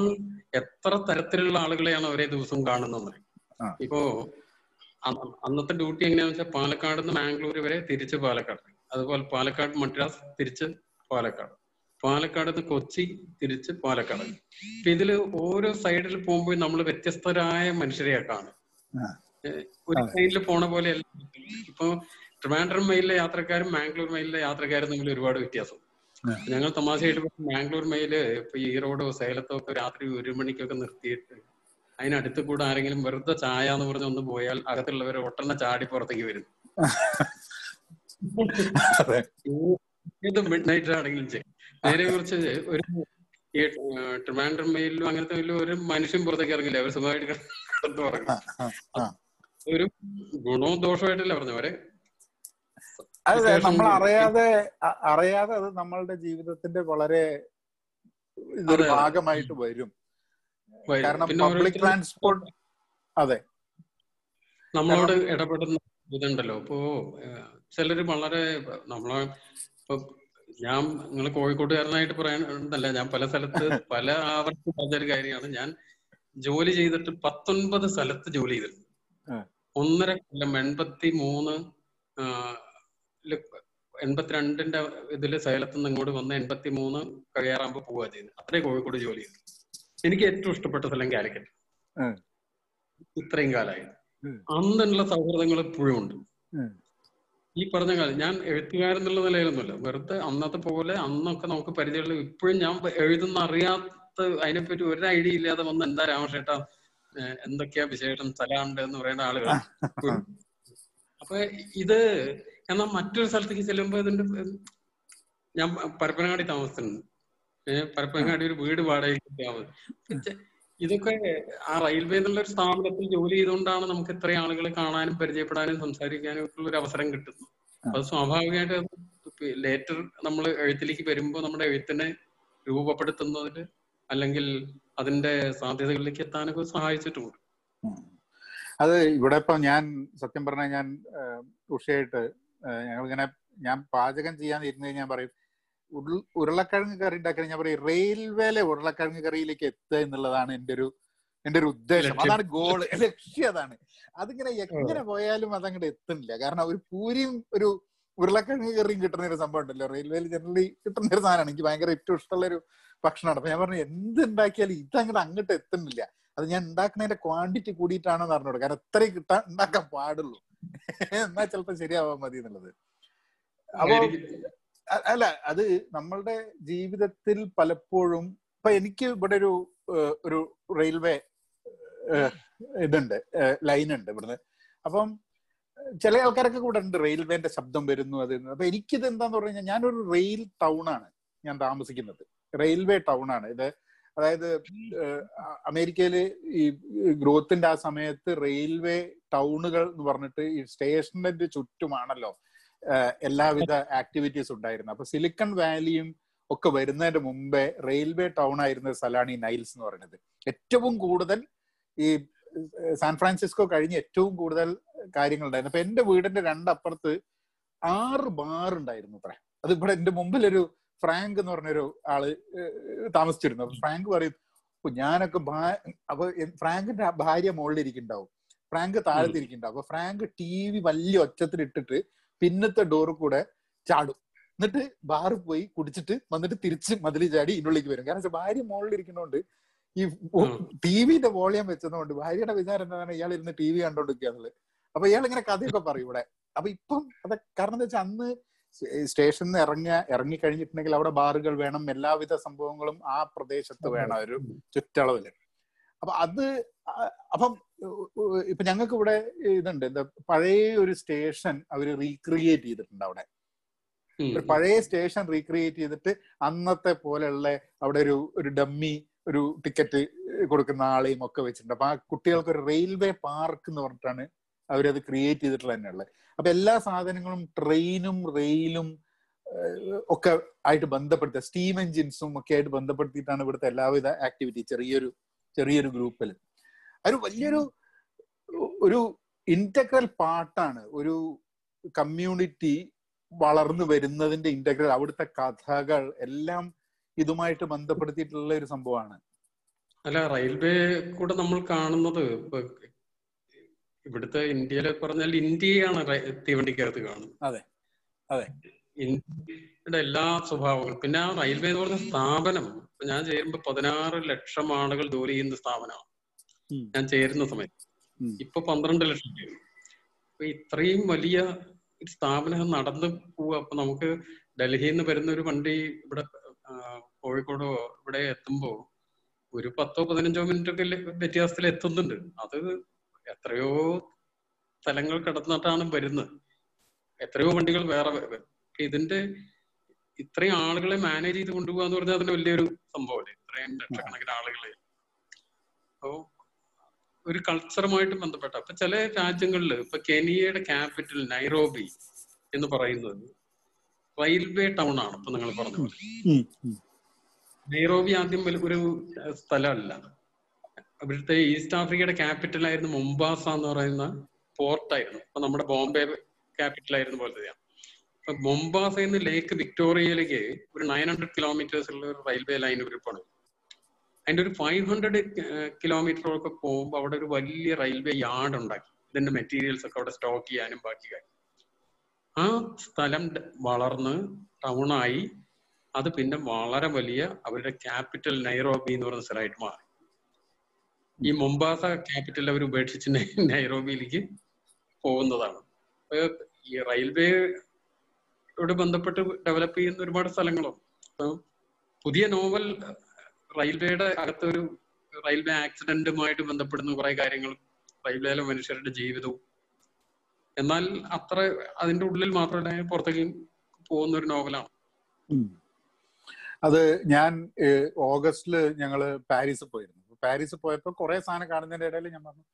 എത്ര തരത്തിലുള്ള ആളുകളെയാണ് ഒരേ ദിവസം കാണുന്നത്. ഇപ്പോ അന്നത്തെ ഡ്യൂട്ടി എങ്ങനെയാണെന്ന് വെച്ചാൽ പാലക്കാട് നിന്ന് മാംഗ്ലൂർ വരെ തിരിച്ച് പാലക്കാട്, അതുപോലെ പാലക്കാട് മദ്രാസ് തിരിച്ച് പാലക്കാട്, പാലക്കാട് നിന്ന് കൊച്ചി തിരിച്ച് പാലക്കാട്. അപ്പൊ ഇതില് ഓരോ സൈഡിൽ പോകുമ്പോൾ നമ്മൾ വ്യത്യസ്തരായ മനുഷ്യരെ കാണും. ഒരു സൈഡിൽ പോണ പോലെ ഇപ്പൊ ട്രിവാൻഡ്രം മെയിലിലെ യാത്രക്കാരും മാംഗ്ലൂർ മെയിലിലെ യാത്രക്കാരും തമ്മിൽ ഒരുപാട് വ്യത്യാസം. ഞങ്ങൾ തമാശയായിട്ട് മാംഗ്ലൂർ മെയില് ഇപ്പൊ ഈറോഡോ സേലത്തോ ഒക്കെ രാത്രി ഒരു മണിക്കൊക്കെ നിർത്തിയിട്ട് അതിനടുത്ത് കൂടെ ആരെങ്കിലും വെറുതെ ചായ എന്ന് പറഞ്ഞ് ഒന്ന് പോയാൽ അകത്തുള്ളവരെ ഒട്ടന ചാടി പുറത്തേക്ക് വരുന്നു. ഇത് മിഡ് നൈറ്റ് ആണെങ്കിലും ചെയ്യും. നേരെ കുറിച്ച് ഒരു ഈ ട്രിവാൻഡ്രം മെയിലും അങ്ങനത്തെ വലിയ ഒരു മനുഷ്യൻ പുറത്തേക്ക് ഇറങ്ങില്ല, അവർ സുഖമായിട്ട്. ഒരു ഗുണവും ദോഷമായിട്ടല്ല പറഞ്ഞവരെ, അതെ നമ്മൾ അറിയാതെ അറിയാതെ അത് നമ്മളുടെ ജീവിതത്തിന്റെ വളരെ ഇതൊരു ഭാഗമായിട്ട് വരും. കാരണം പബ്ലിക് ട്രാൻസ്പോർട്ട് അതെ നമ്മളോട് ഇടപെടുന്ന ഇതുണ്ടല്ലോ. ഇപ്പോ ചിലര് വളരെ നമ്മളെ ഇപ്പൊ ഞാൻ നിങ്ങള് കോഴിക്കോട്ടുകാരനായിട്ട് പറയാനല്ല, ഞാൻ പല സ്ഥലത്ത് പല ആവർത്തി പറഞ്ഞൊരു കാര്യമാണ്. ഞാൻ ജോലി ചെയ്തിട്ട് പത്തൊൻപത് സ്ഥലത്ത് ജോലി ചെയ്തിട്ടുണ്ട്. ഒന്നര കൊല്ലം എൺപത്തി മൂന്ന് എൺപത്തിരണ്ടിന്റെ ഇതില് സേലത്ത് നിന്ന് ഇങ്ങോട്ട് വന്ന് എൺപത്തി മൂന്ന് കഴിയാറാകുമ്പോ പോവുക ചെയ്യുന്നത്. അത്രയും കോഴിക്കോട് ജോലി ചെയ്തു. എനിക്ക് ഏറ്റവും ഇഷ്ടപ്പെട്ട സ്ഥലം കാലിക്കറ്റ്. ഇത്രയും കാലമായി അന്നുള്ള സൗഹൃദങ്ങൾ ഇപ്പോഴും ഉണ്ട്. ഈ പറഞ്ഞ കാലം ഞാൻ എഴുത്തുകാരൻ എന്നുള്ള നിലയിലൊന്നുമില്ല, വെറുതെ അന്നത്തെ പോലെ അന്നൊക്കെ നമുക്ക് പരിചയമുള്ള ഇപ്പോഴും ഞാൻ എഴുതുന്ന അറിയാത്ത അതിനെപ്പറ്റി ഒരു ഐഡിയ ഇല്ലാതെ വന്ന് എന്താ രാമശേട്ട എന്തൊക്കെയാ വിശേഷം സ്ഥലമുണ്ട് എന്ന് പറയുന്ന ആളുകൾ. അപ്പൊ ഇത് എന്നാൽ മറ്റൊരു സ്ഥലത്തേക്ക് ചെല്ലുമ്പോൾ ഇതിന്റെ ഞാൻ പരപ്പനങ്ങാടി താമസിച്ചിട്ടുണ്ട്. ഏഹ് പരപ്പനങ്ങാടി ഒരു വീട് വാടകയ്ക്ക് താമസിച്ചു. ഇതൊക്കെ ആ റെയിൽവേ എന്നുള്ള ഒരു സ്ഥാപനത്തിൽ ജോലി ചെയ്തുകൊണ്ടാണ് നമുക്ക് ഇത്രയും ആളുകളെ കാണാനും പരിചയപ്പെടാനും സംസാരിക്കാനും ഒക്കെ ഒരു അവസരം കിട്ടുന്നത്. അത് സ്വാഭാവികമായിട്ട് ലേറ്റർ നമ്മൾ എഴുത്തിലേക്ക് വരുമ്പോൾ നമ്മുടെ എഴുത്തിനെ രൂപപ്പെടുത്തുന്നതിൽ അല്ലെങ്കിൽ അതിന്റെ സാധ്യതകളിലേക്ക് എത്താനൊക്കെ സഹായിച്ചിട്ടുണ്ട്. അത് ഇവിടെ ഇപ്പം ഞാൻ സത്യം പറഞ്ഞാൽ ഞാൻ ഉഷയായിട്ട് ഞങ്ങളിങ്ങനെ ഞാൻ പാചകം ചെയ്യാൻ ഇരുന്ന് ഞാൻ പറയും ഉരുളക്കിഴങ്ങ് കറി ഉണ്ടാക്കി ഞാൻ പറയും റെയിൽവേയിലെ ഉരുളക്കിഴങ്ങ് കറിയിലേക്ക് എത്തുക എന്നുള്ളതാണ് എൻ്റെ ഒരു എൻ്റെ ഒരു ഉദ്ദേശം. അതാണ് ഗോൾ, ലക്ഷ്യം അതാണ്. അതിങ്ങനെ എങ്ങനെ പോയാലും അതങ്ങോട്ട് എത്തുന്നില്ല. കാരണം ഒരു പൂരിയും ഒരു ഉരുളക്കിഴങ്ങ് കറിയും കിട്ടുന്ന ഒരു സംഭവം ഉണ്ടല്ലോ റെയിൽവേയിൽ ജനറലി കിട്ടുന്ന ഒരു സാധനമാണ്. എനിക്ക് ഭയങ്കര ഏറ്റവും ഇഷ്ടമുള്ളൊരു ഭക്ഷണമാണ്. അപ്പം ഞാൻ പറഞ്ഞു എന്തുണ്ടാക്കിയാലും ഇതങ്ങോട്ട് അങ്ങോട്ട് എത്തുന്നില്ല. അത് ഞാൻ ഉണ്ടാക്കുന്നതിന്റെ ക്വാണ്ടിറ്റി കൂടിയിട്ടാണെന്ന് അറിഞ്ഞോളൂ. കാരണം അത്രയും കിട്ടാൻ ഉണ്ടാക്കാൻ പാടുള്ളൂ, എന്നാ ചിലപ്പോൾ ശരിയാവാൻ മതി എന്നുള്ളത്. അപ്പൊ അല്ല, അത് നമ്മളുടെ ജീവിതത്തിൽ പലപ്പോഴും ഇപ്പൊ എനിക്ക് ഇവിടെ ഒരു ഒരു റെയിൽവേ ഇതുണ്ട്, ലൈൻ ഉണ്ട് ഇവിടുന്ന്. അപ്പം ചില ആൾക്കാരൊക്കെ കൂടെ ഉണ്ട് റെയിൽവേന്റെ ശബ്ദം വരുന്നു അത്. അപ്പൊ എനിക്കിത് എന്താന്ന് പറഞ്ഞു കഴിഞ്ഞാൽ ഞാനൊരു റെയിൽ ടൗൺ ആണ് ഞാൻ താമസിക്കുന്നത്, റെയിൽവേ ടൗൺ ആണ് ഇത്. അതായത് അമേരിക്കയില് ഈ ഗ്രോത്തിന്റെ ആ സമയത്ത് റെയിൽവേ ടൗണുകൾ എന്ന് പറഞ്ഞിട്ട് ഈ സ്റ്റേഷന്റെ ചുറ്റുമാണല്ലോ എല്ലാവിധ ആക്ടിവിറ്റീസ് ഉണ്ടായിരുന്നു. അപ്പൊ സിലിക്കൺ വാലിയും ഒക്കെ വരുന്നതിന്റെ മുമ്പേ റെയിൽവേ ടൗൺ ആയിരുന്ന സ്ഥലമാണ് ഈ നൈൽസ് എന്ന് പറയുന്നത്. ഏറ്റവും കൂടുതൽ ഈ സാൻ ഫ്രാൻസിസ്കോ കഴിഞ്ഞ് ഏറ്റവും കൂടുതൽ കാര്യങ്ങൾ ഉണ്ടായിരുന്നു. അപ്പൊ എന്റെ വീടിന്റെ രണ്ടപ്പുറത്ത് ആറ് ബാർ ഉണ്ടായിരുന്നു അത്ര. അത് ഇവിടെ എന്റെ മുമ്പിലൊരു ഫ്രാങ്ക് എന്ന് പറഞ്ഞൊരു ആള് താമസിച്ചിരുന്നു. അപ്പൊ ഫ്രാങ്ക് പറയും ഞാനൊക്കെ ഭാ അപ്പൊ ഫ്രാങ്കിന്റെ ഭാര്യ മുകളിലിരിക്കുന്നുണ്ടാവും, ഫ്രാങ്ക് താഴത്തിരിക്കുന്നുണ്ടാവും. അപ്പൊ ഫ്രാങ്ക് ടി വി വലിയ ഒച്ചത്തിലിട്ടിട്ട് പിന്നത്തെ ഡോറ് കൂടെ ചാടും, എന്നിട്ട് ബാറ് പോയി കുടിച്ചിട്ട് വന്നിട്ട് തിരിച്ച് മതിലി ചാടി ഇതിനുള്ളിലേക്ക് വരും. കാരണം ഭാര്യ മുകളിലിരിക്കുന്നോണ്ട് ഈ ടി വിന്റെ വോളിയം വെച്ചതുകൊണ്ട് ഭാര്യയുടെ വിചാരം എന്താണ് ഇയാൾ ഇരുന്ന് ടി വി കണ്ടോണ്ടിരിക്കുക എന്നുള്ളത്. അപ്പൊ ഇയാൾ ഇങ്ങനെ കഥയൊക്കെ പറയും ഇവിടെ. അപ്പൊ ഇപ്പം അത് കാരണം എന്താ വെച്ചാൽ അന്ന് സ്റ്റേഷനിൽ നിന്ന് ഇറങ്ങുക ഇറങ്ങിക്കഴിഞ്ഞിട്ടുണ്ടെങ്കിൽ അവിടെ ബാറുകൾ വേണം, എല്ലാവിധ സംഭവങ്ങളും ആ പ്രദേശത്ത് വേണം ഒരു ചുറ്റളവില്. അപ്പൊ അത് അപ്പം ഇപ്പൊ ഞങ്ങൾക്ക് ഇവിടെ ഇതുണ്ട് എന്താ പഴയ ഒരു സ്റ്റേഷൻ അവര് റീക്രിയേറ്റ് ചെയ്തിട്ടുണ്ട്. അവിടെ ഒരു പഴയ സ്റ്റേഷൻ റീക്രിയേറ്റ് ചെയ്തിട്ട് അന്നത്തെ പോലെയുള്ള അവിടെ ഒരു ഒരു ഡമ്മി ഒരു ടിക്കറ്റ് കൊടുക്കുന്ന ആളെയും ഒക്കെ വെച്ചിട്ടുണ്ട്. അപ്പൊ ആ കുട്ടികൾക്ക് ഒരു റെയിൽവേ പാർക്ക് എന്ന് പറഞ്ഞിട്ടാണ് അവരത് ക്രിയേറ്റ് ചെയ്തിട്ടുള്ള തന്നെയുള്ളത്. അപ്പൊ എല്ലാ സാധനങ്ങളും ട്രെയിനും റെയിലും ഒക്കെ ആയിട്ട് ബന്ധപ്പെടുത്തുക, സ്റ്റീം എൻജിൻസും ഒക്കെ ആയിട്ട് ബന്ധപ്പെടുത്തിയിട്ടാണ് ഇവിടുത്തെ എല്ലാവിധ ആക്ടിവിറ്റി ചെറിയൊരു ചെറിയൊരു ഗ്രൂപ്പിൽ. അതൊരു വലിയൊരു ഒരു ഇന്റഗ്രൽ പാർട്ടാണ് ഒരു കമ്മ്യൂണിറ്റി വളർന്നു വരുന്നതിന്റെ ഇന്റഗ്രൽ. അവിടുത്തെ കഥകൾ എല്ലാം ഇതുമായിട്ട് ബന്ധപ്പെടുത്തിയിട്ടുള്ള ഒരു സംഭവമാണ്. അല്ല, റെയിൽവേ കൂടെ നമ്മൾ കാണുന്നത് ഇവിടുത്തെ ഇന്ത്യയിലെ പറഞ്ഞാൽ ഇന്ത്യയാണ് തീവണ്ടിക്കകത്ത് കാണുന്നത്. അതെ അതെ, ഇന്ത്യയുടെ എല്ലാ സ്വഭാവങ്ങളും. പിന്നെ ആ റെയിൽവേ എന്ന് പറഞ്ഞ സ്ഥാപനം ഞാൻ ചേരുമ്പോ പതിനാറ് ലക്ഷം ആളുകൾ ജോലി ചെയ്യുന്ന സ്ഥാപനമാണ് ഞാൻ ചേരുന്ന സമയത്ത്. ഇപ്പൊ പന്ത്രണ്ട് ലക്ഷം പേര്. അപ്പൊ ഇത്രയും വലിയ ഒരു സ്ഥാപനം നടന്നു പോവുക. അപ്പൊ നമുക്ക് ഡൽഹിയിൽ നിന്ന് വരുന്ന ഒരു വണ്ടി ഇവിടെ കോഴിക്കോടോ ഇവിടെ എത്തുമ്പോ ഒരു പത്തോ പതിനഞ്ചോ മിനിറ്റ് ഒക്കെ വ്യത്യാസത്തിൽ എത്തുന്നുണ്ട്. അത് എത്രയോ സ്ഥലങ്ങൾ കടന്നിട്ടാണ് വരുന്നത്, എത്രയോ വണ്ടികൾ വേറെ. ഇതിന്റെ ഇത്രയും ആളുകളെ മാനേജ് ചെയ്ത് കൊണ്ടുപോകുക എന്ന് പറഞ്ഞാൽ അതിന് വലിയൊരു സംഭവമല്ലേ, ഇത്രയും ലക്ഷക്കണക്കിന് ആളുകളെ. അപ്പോ ഒരു കൾച്ചറുമായിട്ട് ബന്ധപ്പെട്ട അപ്പൊ ചില രാജ്യങ്ങളിൽ ഇപ്പൊ കെനിയയുടെ ക്യാപിറ്റൽ നൈറോബി എന്ന് പറയുന്നത് റെയിൽവേ ടൗൺ ആണ്. ഇപ്പൊ നിങ്ങൾ പറഞ്ഞ പോലെ നൈറോബി ആദ്യം ഒരു സ്ഥലമല്ല. ഇവിടുത്തെ ഈസ്റ്റ് ആഫ്രിക്കയുടെ ക്യാപിറ്റൽ ആയിരുന്നു മൊംബാസ എന്ന് പറയുന്ന പോർട്ടായിരുന്നു. ഇപ്പൊ നമ്മുടെ ബോംബെ ക്യാപിറ്റൽ ആയിരുന്നു പോലെ. അപ്പൊ മൊംബാസയിൽ നിന്ന് ലേക്ക് വിക്ടോറിയയിലേക്ക് ഒരു നയൻ ഹൺഡ്രഡ് കിലോമീറ്റേഴ്സുള്ള ഒരു റെയിൽവേ ലൈൻ ഒരു പണി. അതിൻ്റെ ഒരു ഫൈവ് ഹൺഡ്രഡ് കിലോമീറ്ററൊക്കെ പോകുമ്പോൾ അവിടെ ഒരു വലിയ റെയിൽവേ യാർഡ് ഉണ്ടാക്കി ഇതിന്റെ മെറ്റീരിയൽസ് ഒക്കെ അവിടെ സ്റ്റോക്ക് ചെയ്യാനും ബാക്കി കാര്യം. ആ സ്ഥലം വളർന്ന് ടൗണായി. അത് പിന്നെ വളരെ വലിയ അവരുടെ ക്യാപിറ്റൽ നൈറോബി എന്ന് പറയുന്ന സ്ഥലമായിട്ട് മാറി. ഈ മൊംബാസ ക്യാപിറ്റൽ അവർ ഉപേക്ഷിച്ച് നൈറോബിയിലേക്ക് പോകുന്നതാണ്. ഈ റെയിൽവേയോട് ബന്ധപ്പെട്ട് ഡെവലപ്പ് ചെയ്യുന്ന ഒരുപാട് സ്ഥലങ്ങളുണ്ട്. അപ്പം പുതിയ നോവൽ റെയിൽവേയുടെ അകത്തൊരു റെയിൽവേ ആക്സിഡന്റുമായിട്ട് ബന്ധപ്പെടുന്ന കുറെ കാര്യങ്ങളും റെയിൽവേയിലെ മനുഷ്യരുടെ ജീവിതവും. എന്നാൽ അത്ര അതിന്റെ ഉള്ളിൽ മാത്രമല്ല, പുറത്തേക്ക് പോകുന്ന ഒരു നോവലാണ് അത്. ഞാൻ ഓഗസ്റ്റില് ഞങ്ങള് പാരീസിൽ പോയിരുന്നു. പാരീസ് പോയപ്പോൾ കുറെ സാധനം കാണുന്നതിന്റെ ഇടയിൽ ഞാൻ പറഞ്ഞു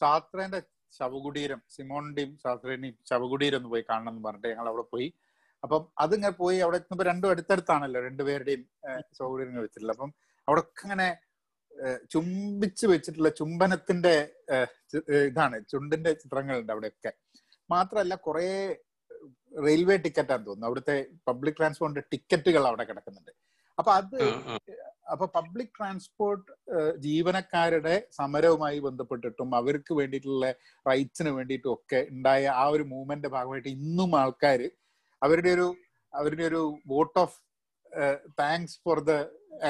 സാത്രേന്റെ ശവകുടീരം, സിമോണിന്റെയും സാത്രേന്റെയും ശവകുടീരം ഒന്ന് പോയി കാണണം എന്ന് പറഞ്ഞിട്ട് ഞങ്ങൾ അവിടെ പോയി. അപ്പം അതിങ്ങനെ പോയി അവിടെ എത്തുമ്പോൾ രണ്ടും അടുത്തടുത്താണല്ലോ രണ്ടുപേരുടെയും ശവകുടീരങ്ങൾ വെച്ചിട്ടുള്ളത്. അപ്പം അവിടെ ഒക്കെ ഇങ്ങനെ ചുംബിച്ച് വെച്ചിട്ടുള്ള ചുംബനത്തിന്റെ ഇതാണ്, ചുണ്ടിന്റെ ചിത്രങ്ങളുണ്ട് അവിടെയൊക്കെ. മാത്രമല്ല കുറെ റെയിൽവേ ടിക്കറ്റാന്ന് തോന്നുന്നു അവിടുത്തെ പബ്ലിക് ട്രാൻസ്പോർട്ടിന്റെ ടിക്കറ്റുകൾ അവിടെ കിടക്കുന്നുണ്ട്. അപ്പൊ അത് അപ്പൊ പബ്ലിക് ട്രാൻസ്പോർട്ട് ജീവനക്കാരുടെ സമരവുമായി ബന്ധപ്പെട്ടിട്ടും അവർക്ക് വേണ്ടിയിട്ടുള്ള റൈറ്റ്സിന് വേണ്ടിയിട്ടും ഒക്കെ ഉണ്ടായ ആ ഒരു മൂവ്മെന്റിന്റെ ഭാഗമായിട്ട് ഇന്നും ആൾക്കാർ അവരുടെ ഒരു അവരുടെ ഒരു vote of thanks for the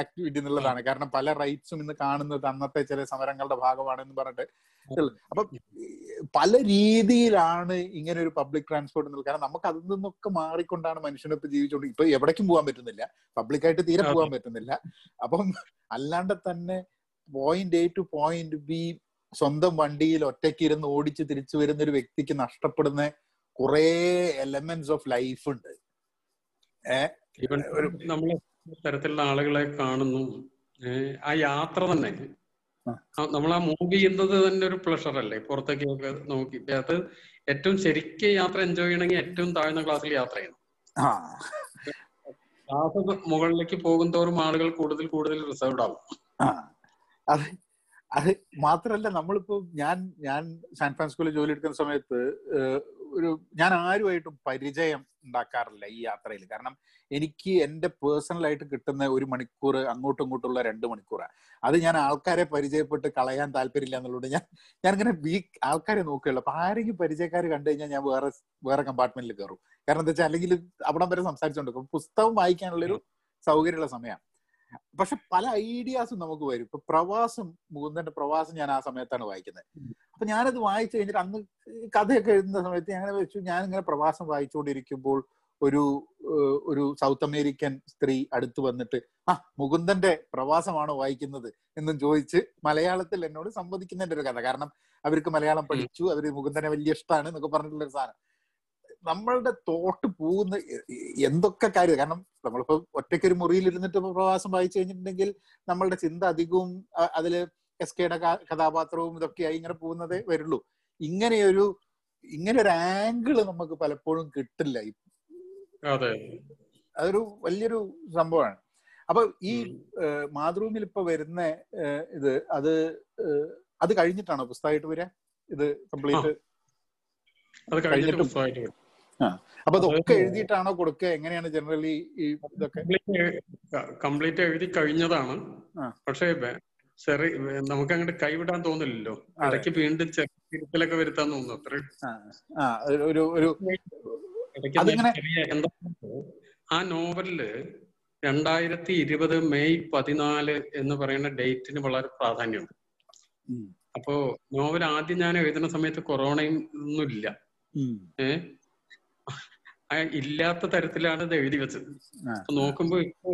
activity എന്നുള്ളതാണ്. കാരണം പല റൈറ്റ്സും ഇന്ന് കാണുന്നത് അന്നത്തെ ചില സമരങ്ങളുടെ ഭാഗമാണെന്ന് പറഞ്ഞിട്ട്. അപ്പൊ പല രീതിയിലാണ് ഇങ്ങനെ ഒരു പബ്ലിക് ട്രാൻസ്പോർട്ട് എന്നുള്ളത്. കാരണം നമുക്ക് അതിൽ നിന്നൊക്കെ മാറിക്കൊണ്ടാണ് മനുഷ്യനിപ്പോ ജീവിച്ചോണ്ട്. ഇപ്പൊ എവിടേക്കും പോകാൻ പറ്റുന്നില്ല, പബ്ലിക്കായിട്ട് തീരെ പോകാൻ പറ്റുന്നില്ല. അപ്പം അല്ലാണ്ട് തന്നെ point A to point B സ്വന്തം വണ്ടിയിൽ ഒറ്റയ്ക്ക് ഇരുന്ന് ഓടിച്ച് തിരിച്ചു വരുന്ന ഒരു വ്യക്തിക്ക് നഷ്ടപ്പെടുന്ന കുറെ എലമെന്റ്സ് ഓഫ് ലൈഫ് ഉണ്ട്. ഏഹ് തരത്തിലുള്ള ആളുകളെ കാണുന്നു. ആ യാത്ര തന്നെ നമ്മൾ ആ മൂവ് ചെയ്യുന്നത് തന്നെ ഒരു പ്ലഷർ അല്ലേ പുറത്തേക്കൊക്കെ നോക്കി. അത് ഏറ്റവും ശരിക്കും യാത്ര എൻജോയ് ചെയ്യണമെങ്കിൽ ഏറ്റവും താഴ്ന്ന ക്ലാസ്സിൽ യാത്ര ചെയ്യണം. ക്ലാസ് മുകളിലേക്ക് പോകും തോറും ആളുകൾ കൂടുതൽ കൂടുതൽ റിസർവ്ഡ് ആവും. അത് മാത്രല്ല നമ്മളിപ്പോ ഞാൻ ഞാൻ സാൻ ഫ്രാൻസിസ്കോയിൽ ജോലി എടുക്കുന്ന സമയത്ത് ഒരു ഞാൻ ആരുമായിട്ടും പരിചയം ഉണ്ടാക്കാറില്ല ഈ യാത്രയിൽ. കാരണം എനിക്ക് എൻ്റെ പേഴ്സണലായിട്ട് കിട്ടുന്ന ഒരു മണിക്കൂർ അങ്ങോട്ടും ഇങ്ങോട്ടുള്ള രണ്ട് മണിക്കൂറാണ്. അത് ഞാൻ ആൾക്കാരെ പരിചയപ്പെട്ട് കളയാൻ താല്പര്യമില്ല എന്നുള്ളത്. ഞാൻ ഞാനിങ്ങനെ വീക്ക് ആൾക്കാരെ നോക്കുകയുള്ളൂ. അപ്പൊ ആരെങ്കിലും പരിചയക്കാർ കണ്ടു കഴിഞ്ഞാൽ ഞാൻ വേറെ വേറെ കമ്പാർട്ട്മെന്റിൽ കയറും. കാരണം എന്താ വെച്ചാൽ അല്ലെങ്കിൽ അവിടം വരെ സംസാരിച്ചുകൊണ്ടിരിക്കും. പുസ്തകം വായിക്കാനുള്ളൊരു സൗകര്യമുള്ള സമയമാണ്. പക്ഷെ പല ഐഡിയാസും നമുക്ക് വരും. ഇപ്പൊ പ്രവാസം, മൂന്നന്റെ പ്രവാസം ഞാൻ ആ സമയത്താണ് വായിക്കുന്നത്. അപ്പൊ ഞാനത് വായിച്ചു കഴിഞ്ഞിട്ട് അന്ന് കഥയൊക്കെ എഴുതുന്ന സമയത്ത് ഞാൻ വെച്ചു, ഞാനിങ്ങനെ പ്രവാസം വായിച്ചുകൊണ്ടിരിക്കുമ്പോൾ ഒരു ഒരു സൗത്ത് അമേരിക്കൻ സ്ത്രീ അടുത്ത് വന്നിട്ട് ആ മുകുന്ദന്റെ പ്രവാസമാണോ വായിക്കുന്നത് എന്നും ചോദിച്ച് മലയാളത്തിൽ എന്നോട് സംവദിക്കുന്നതിന്റെ ഒരു കഥ. കാരണം അവർക്ക് മലയാളം പഠിച്ചു, അവർ മുകുന്ദനെ വലിയ ഇഷ്ടമാണ് എന്നൊക്കെ പറഞ്ഞിട്ടുള്ളൊരു സാധനം. നമ്മളുടെ തോട്ട് പോകുന്ന എന്തൊക്കെ കാര്യം. കാരണം നമ്മളിപ്പോ ഒറ്റയ്ക്കൊരു മുറിയിലിരുന്നിട്ട് പ്രവാസം വായിച്ചു കഴിഞ്ഞിട്ടുണ്ടെങ്കിൽ നമ്മളുടെ ചിന്ത അധികവും അതിൽ എസ് കെയുടെ കഥാപാത്രവും ഇതൊക്കെയായി ഇങ്ങനെ പോകുന്നതേ വരുള്ളൂ. ഇങ്ങനെയൊരു ഇങ്ങനെയൊരു ആംഗിള് നമുക്ക് പലപ്പോഴും കിട്ടില്ല. അതൊരു വലിയൊരു സംഭവമാണ്. അപ്പൊ ഈ മാതൃഭൂമിയിൽ ഇപ്പൊ വരുന്ന ഇത് അത് അത് കഴിഞ്ഞിട്ടാണോ പുസ്തകമായിട്ട് വരിക? ഇത് കംപ്ലീറ്റ് അത് കഴിഞ്ഞിട്ട് പുസ്തകമായിട്ട് വരും. അപ്പൊ അതൊക്കെ എഴുതിയിട്ടാണോ കൊടുക്കുക? എങ്ങനെയാണ് ജനറലി ഇതൊക്കെ? കംപ്ലീറ്റ് എഴുതി കഴിഞ്ഞതാണ്. പക്ഷേ ചെറിയ നമുക്ക് അങ്ങോട്ട് കൈവിടാൻ തോന്നില്ലല്ലോ. ഇടയ്ക്ക് വീണ്ടും ചെറുപ്പിലൊക്കെ വരുത്താൻ തോന്നുന്നു. അത്ര ആ നോവലില് രണ്ടായിരത്തി ഇരുപത് മെയ് പതിനാല് എന്ന് പറയുന്ന ഡേറ്റിന് വളരെ പ്രാധാന്യമുണ്ട്. അപ്പോ നോവൽ ആദ്യം ഞാൻ എഴുതുന്ന സമയത്ത് കൊറോണയും ഒന്നും ഇല്ല, ഏഹ് ഇല്ലാത്ത തരത്തിലാണ് ഇത് എഴുതി വെച്ചത്. നോക്കുമ്പോ ഇപ്പോ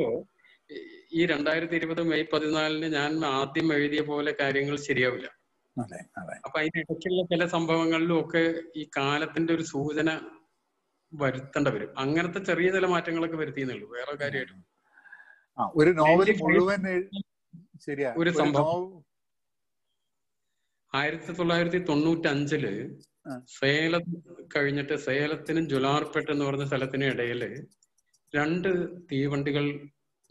ഈ രണ്ടായിരത്തി ഇരുപത് മെയ് പതിനാലിന് ഞാൻ ആദ്യം എഴുതിയ പോലെ കാര്യങ്ങൾ ശരിയാവില്ല. അപ്പൊ അതിനിടയ്ക്കുള്ള ചില സംഭവങ്ങളിലും ഒക്കെ ഈ കാലത്തിന്റെ ഒരു സൂചന വരുത്തേണ്ട വരും. അങ്ങനത്തെ ചെറിയ ചില മാറ്റങ്ങളൊക്കെ വരുത്തിയെന്നുള്ളൂ. വേറെ കാര്യമായിട്ടും ഒരു നോവൽ മുഴുവൻ ഒരു സംഭവം ആയിരത്തി തൊള്ളായിരത്തി തൊണ്ണൂറ്റി അഞ്ചില് സേലത്ത് കഴിഞ്ഞിട്ട് സേലത്തിനും ജുലാർപേട്ട് എന്ന് പറഞ്ഞ സ്ഥലത്തിനും ഇടയില് രണ്ട് തീവണ്ടികൾ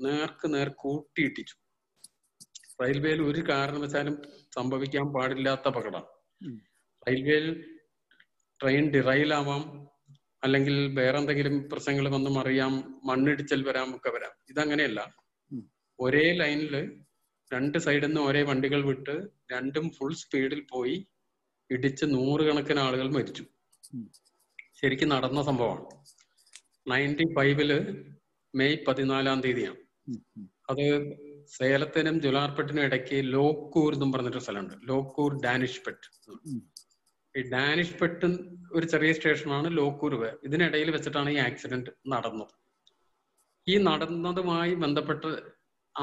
നേർക്ക് നേർ കൂട്ടിയിട്ടിച്ചു. റെയിൽവേയിൽ ഒരു കാരണവശാലും സംഭവിക്കാൻ പാടില്ലാത്ത അപകടം. റെയിൽവേയിൽ ട്രെയിൻ ഡിറൈലാവാം, അല്ലെങ്കിൽ വേറെന്തെങ്കിലും പ്രശ്നങ്ങൾ വന്നും അറിയാം, മണ്ണിടിച്ചൽ വരാം, ഒക്കെ വരാം. ഇതങ്ങനെയല്ല, ഒരേ ലൈനില് രണ്ട് സൈഡിൽ നിന്ന് ഒരേ വണ്ടികൾ വിട്ട് രണ്ടും ഫുൾ സ്പീഡിൽ പോയി ഇടിച്ച് നൂറുകണക്കിന് ആളുകൾ മരിച്ചു. ശരിക്കും നടന്ന സംഭവമാണ്. നയൻറ്റി ഫൈവില് മെയ് പതിനാലാം തീയതിയാണ് അത്. സേലത്തിനും ജുലാർപെട്ടിനും ഇടയ്ക്ക് ലോക്കൂർ എന്നും പറഞ്ഞിട്ടൊരു സ്ഥലമുണ്ട്, ലോക്കൂർ ഡാനിഷ് പെട്ട്. ഈ ഡാനിഷ് പെട്ട് ഒരു ചെറിയ സ്റ്റേഷനാണ് ലോക്കൂർ. ഇതിനിടയിൽ വെച്ചിട്ടാണ് ഈ ആക്സിഡന്റ് നടന്നത്. ഈ നടന്നതുമായി ബന്ധപ്പെട്ട്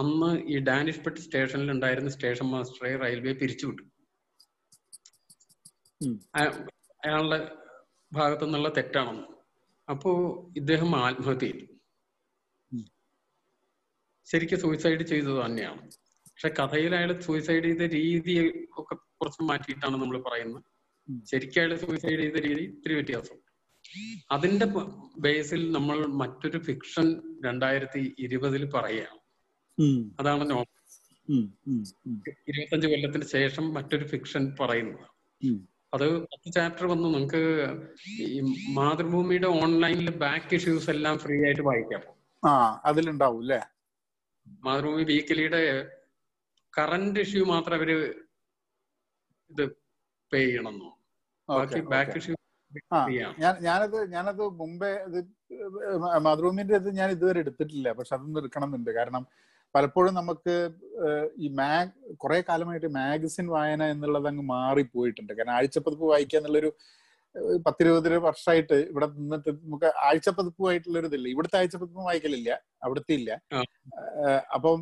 അന്ന് ഈ ഡാനിഷ് പെട്ട് സ്റ്റേഷനിൽ ഉണ്ടായിരുന്ന സ്റ്റേഷൻ മാസ്റ്ററെ റെയിൽവേ പിരിച്ചുവിട്ടു. അയാളുടെ ഭാഗത്തു നിന്നുള്ള തെറ്റാണെന്ന്. അപ്പോ ഇദ്ദേഹം ആത്മഹത്യ ചെയ്തു. ശരിക്കും സൂയിസൈഡ് ചെയ്തത് തന്നെയാണ്. പക്ഷെ കഥയിൽ അയാൾ സൂയിസൈഡ് ചെയ്ത രീതി ഒക്കെ കുറച്ച് മാറ്റിയിട്ടാണ് നമ്മൾ പറയുന്നത്. ശരിക്കും അയാൾ സൂയിസൈഡ് ചെയ്ത രീതി ഇത്തിരി വ്യത്യാസം. അതിന്റെ ബേസിൽ നമ്മൾ മറ്റൊരു ഫിക്ഷൻ രണ്ടായിരത്തി ഇരുപതിൽ പറയുകയാണ്. അതാണ് നോവൽ. ഇരുപത്തഞ്ച് കൊല്ലത്തിന് ശേഷം മറ്റൊരു ഫിക്ഷൻ പറയുന്നത്. അത് പത്ത് ചാപ്റ്റർ വന്ന് നമുക്ക് ഈ മാതൃഭൂമിയുടെ ഓൺലൈനിൽ ബാക്ക് ഇഷ്യൂസ് എല്ലാം ഫ്രീ ആയിട്ട് വായിക്കാം. അതിലുണ്ടാവും അല്ലേ? മാതൃഭൂമി വീക്കിലിയുടെ കറന്റ് ഇഷ്യൂ മാത്രം അവര് ഇത് പേ ചെയ്യണമെന്നോ ബാക്കി ബാക്ക് ഇഷ്യൂ. ഞാനത് ഞാനത് മുമ്പേ ഇത് മാതൃഭൂമിന്റെ ഇത് ഞാൻ ഇതുവരെ എടുത്തിട്ടില്ല. പക്ഷെ അതൊന്നും എടുക്കണമെന്നുണ്ട്. കാരണം പലപ്പോഴും നമുക്ക് ഈ മാഗ് കുറെ കാലമായിട്ട് മാഗസിൻ വായന എന്നുള്ളത് അങ്ങ് മാറിപ്പോയിട്ടുണ്ട്. കാരണം ആഴ്ചപ്പതിപ്പ് വായിക്കുക എന്നുള്ളൊരു പത്തിരുപത് വർഷമായിട്ട് ഇവിടെ നിന്നിട്ട് നമുക്ക് ആഴ്ചപ്പതിപ്പുമായിട്ടുള്ളൊരിതില്ല. ഇവിടുത്തെ ആഴ്ചപ്പതിപ്പ് വായിക്കലില്ല, അവിടുത്തെ ഇല്ല. അപ്പം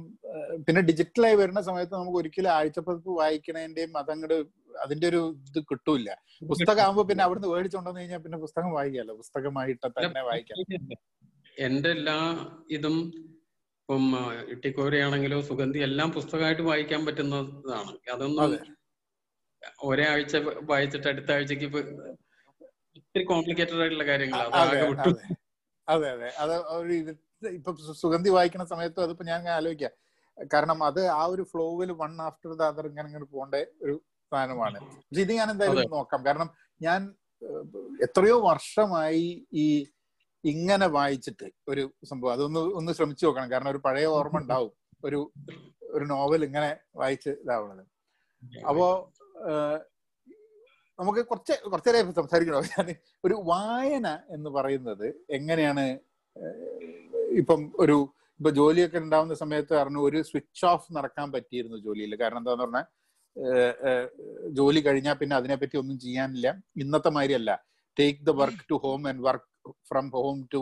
പിന്നെ ഡിജിറ്റലായി വരുന്ന സമയത്ത് നമുക്ക് ഒരിക്കലും ആഴ്ചപ്പതിപ്പ് വായിക്കണേന്റെയും അതങ്ങോട്ട് അതിന്റെ ഒരു ഇത് കിട്ടൂല. പുസ്തകം ആകുമ്പോ പിന്നെ അവിടുന്ന് മേടിച്ചുകൊണ്ടെന്ന് കഴിഞ്ഞാൽ പിന്നെ പുസ്തകം വായിക്കാമല്ലോ, പുസ്തകമായിട്ട് തന്നെ വായിക്കാം. എന്റെ എല്ലാ ഇതും ഇപ്പം ഇട്ടിക്കോരയാണെങ്കിലോ സുഗന്ധി എല്ലാം പുസ്തകമായിട്ട് വായിക്കാൻ പറ്റുന്നതാണ്. അതൊന്നും ഒരേ ആഴ്ച വായിച്ചിട്ട് അടുത്ത ആഴ്ചക്ക് ഒത്തിരി കോംപ്ലിക്കേറ്റഡ് ആയിട്ടുള്ള കാര്യങ്ങളാണ്. അതെ അതെ അത് ഒരു ഇപ്പൊ സുഗന്ധി വായിക്കുന്ന സമയത്തും അതിപ്പോ ഞാൻ ആലോചിക്കാം. കാരണം അത് ആ ഒരു ഫ്ലോവിൽ വൺ ആഫ്റ്റർ ദ അതർ ഇങ്ങനെ ഇങ്ങനെ പോകേണ്ട ഒരു സാധനമാണ്. പക്ഷെ ഇത് ഞാൻ എന്തായാലും നോക്കാം. കാരണം ഞാൻ എത്രയോ വർഷമായി ഈ ഇങ്ങനെ വായിച്ചിട്ട് ഒരു സംഭവം അതൊന്ന് ഒന്ന് ശ്രമിച്ചു നോക്കണം. കാരണം ഒരു പഴയ ഓർമ്മ ഉണ്ടാവും ഒരു ഒരു നോവൽ ഇങ്ങനെ വായിച്ച് ഇതാവുന്നത്. അപ്പോ നമുക്ക് കുറച്ച് കുറച്ചേരം സംസാരിക്കണോ? ഞാൻ ഒരു വായന എന്ന് പറയുന്നത് എങ്ങനെയാണ്? ഇപ്പം ഒരു ഇപ്പൊ ജോലിയൊക്കെ ഉണ്ടാവുന്ന സമയത്ത് പറഞ്ഞു ഒരു സ്വിച്ച് ഓഫ് നടക്കാൻ പറ്റിയിരുന്നു ജോലിയിൽ. കാരണം എന്താന്ന് പറഞ്ഞാൽ ജോലി കഴിഞ്ഞാൽ പിന്നെ അതിനെപ്പറ്റി ഒന്നും ചെയ്യാനില്ല. ഇന്നത്തെ മാതിരിയല്ല take the work to home and work from home to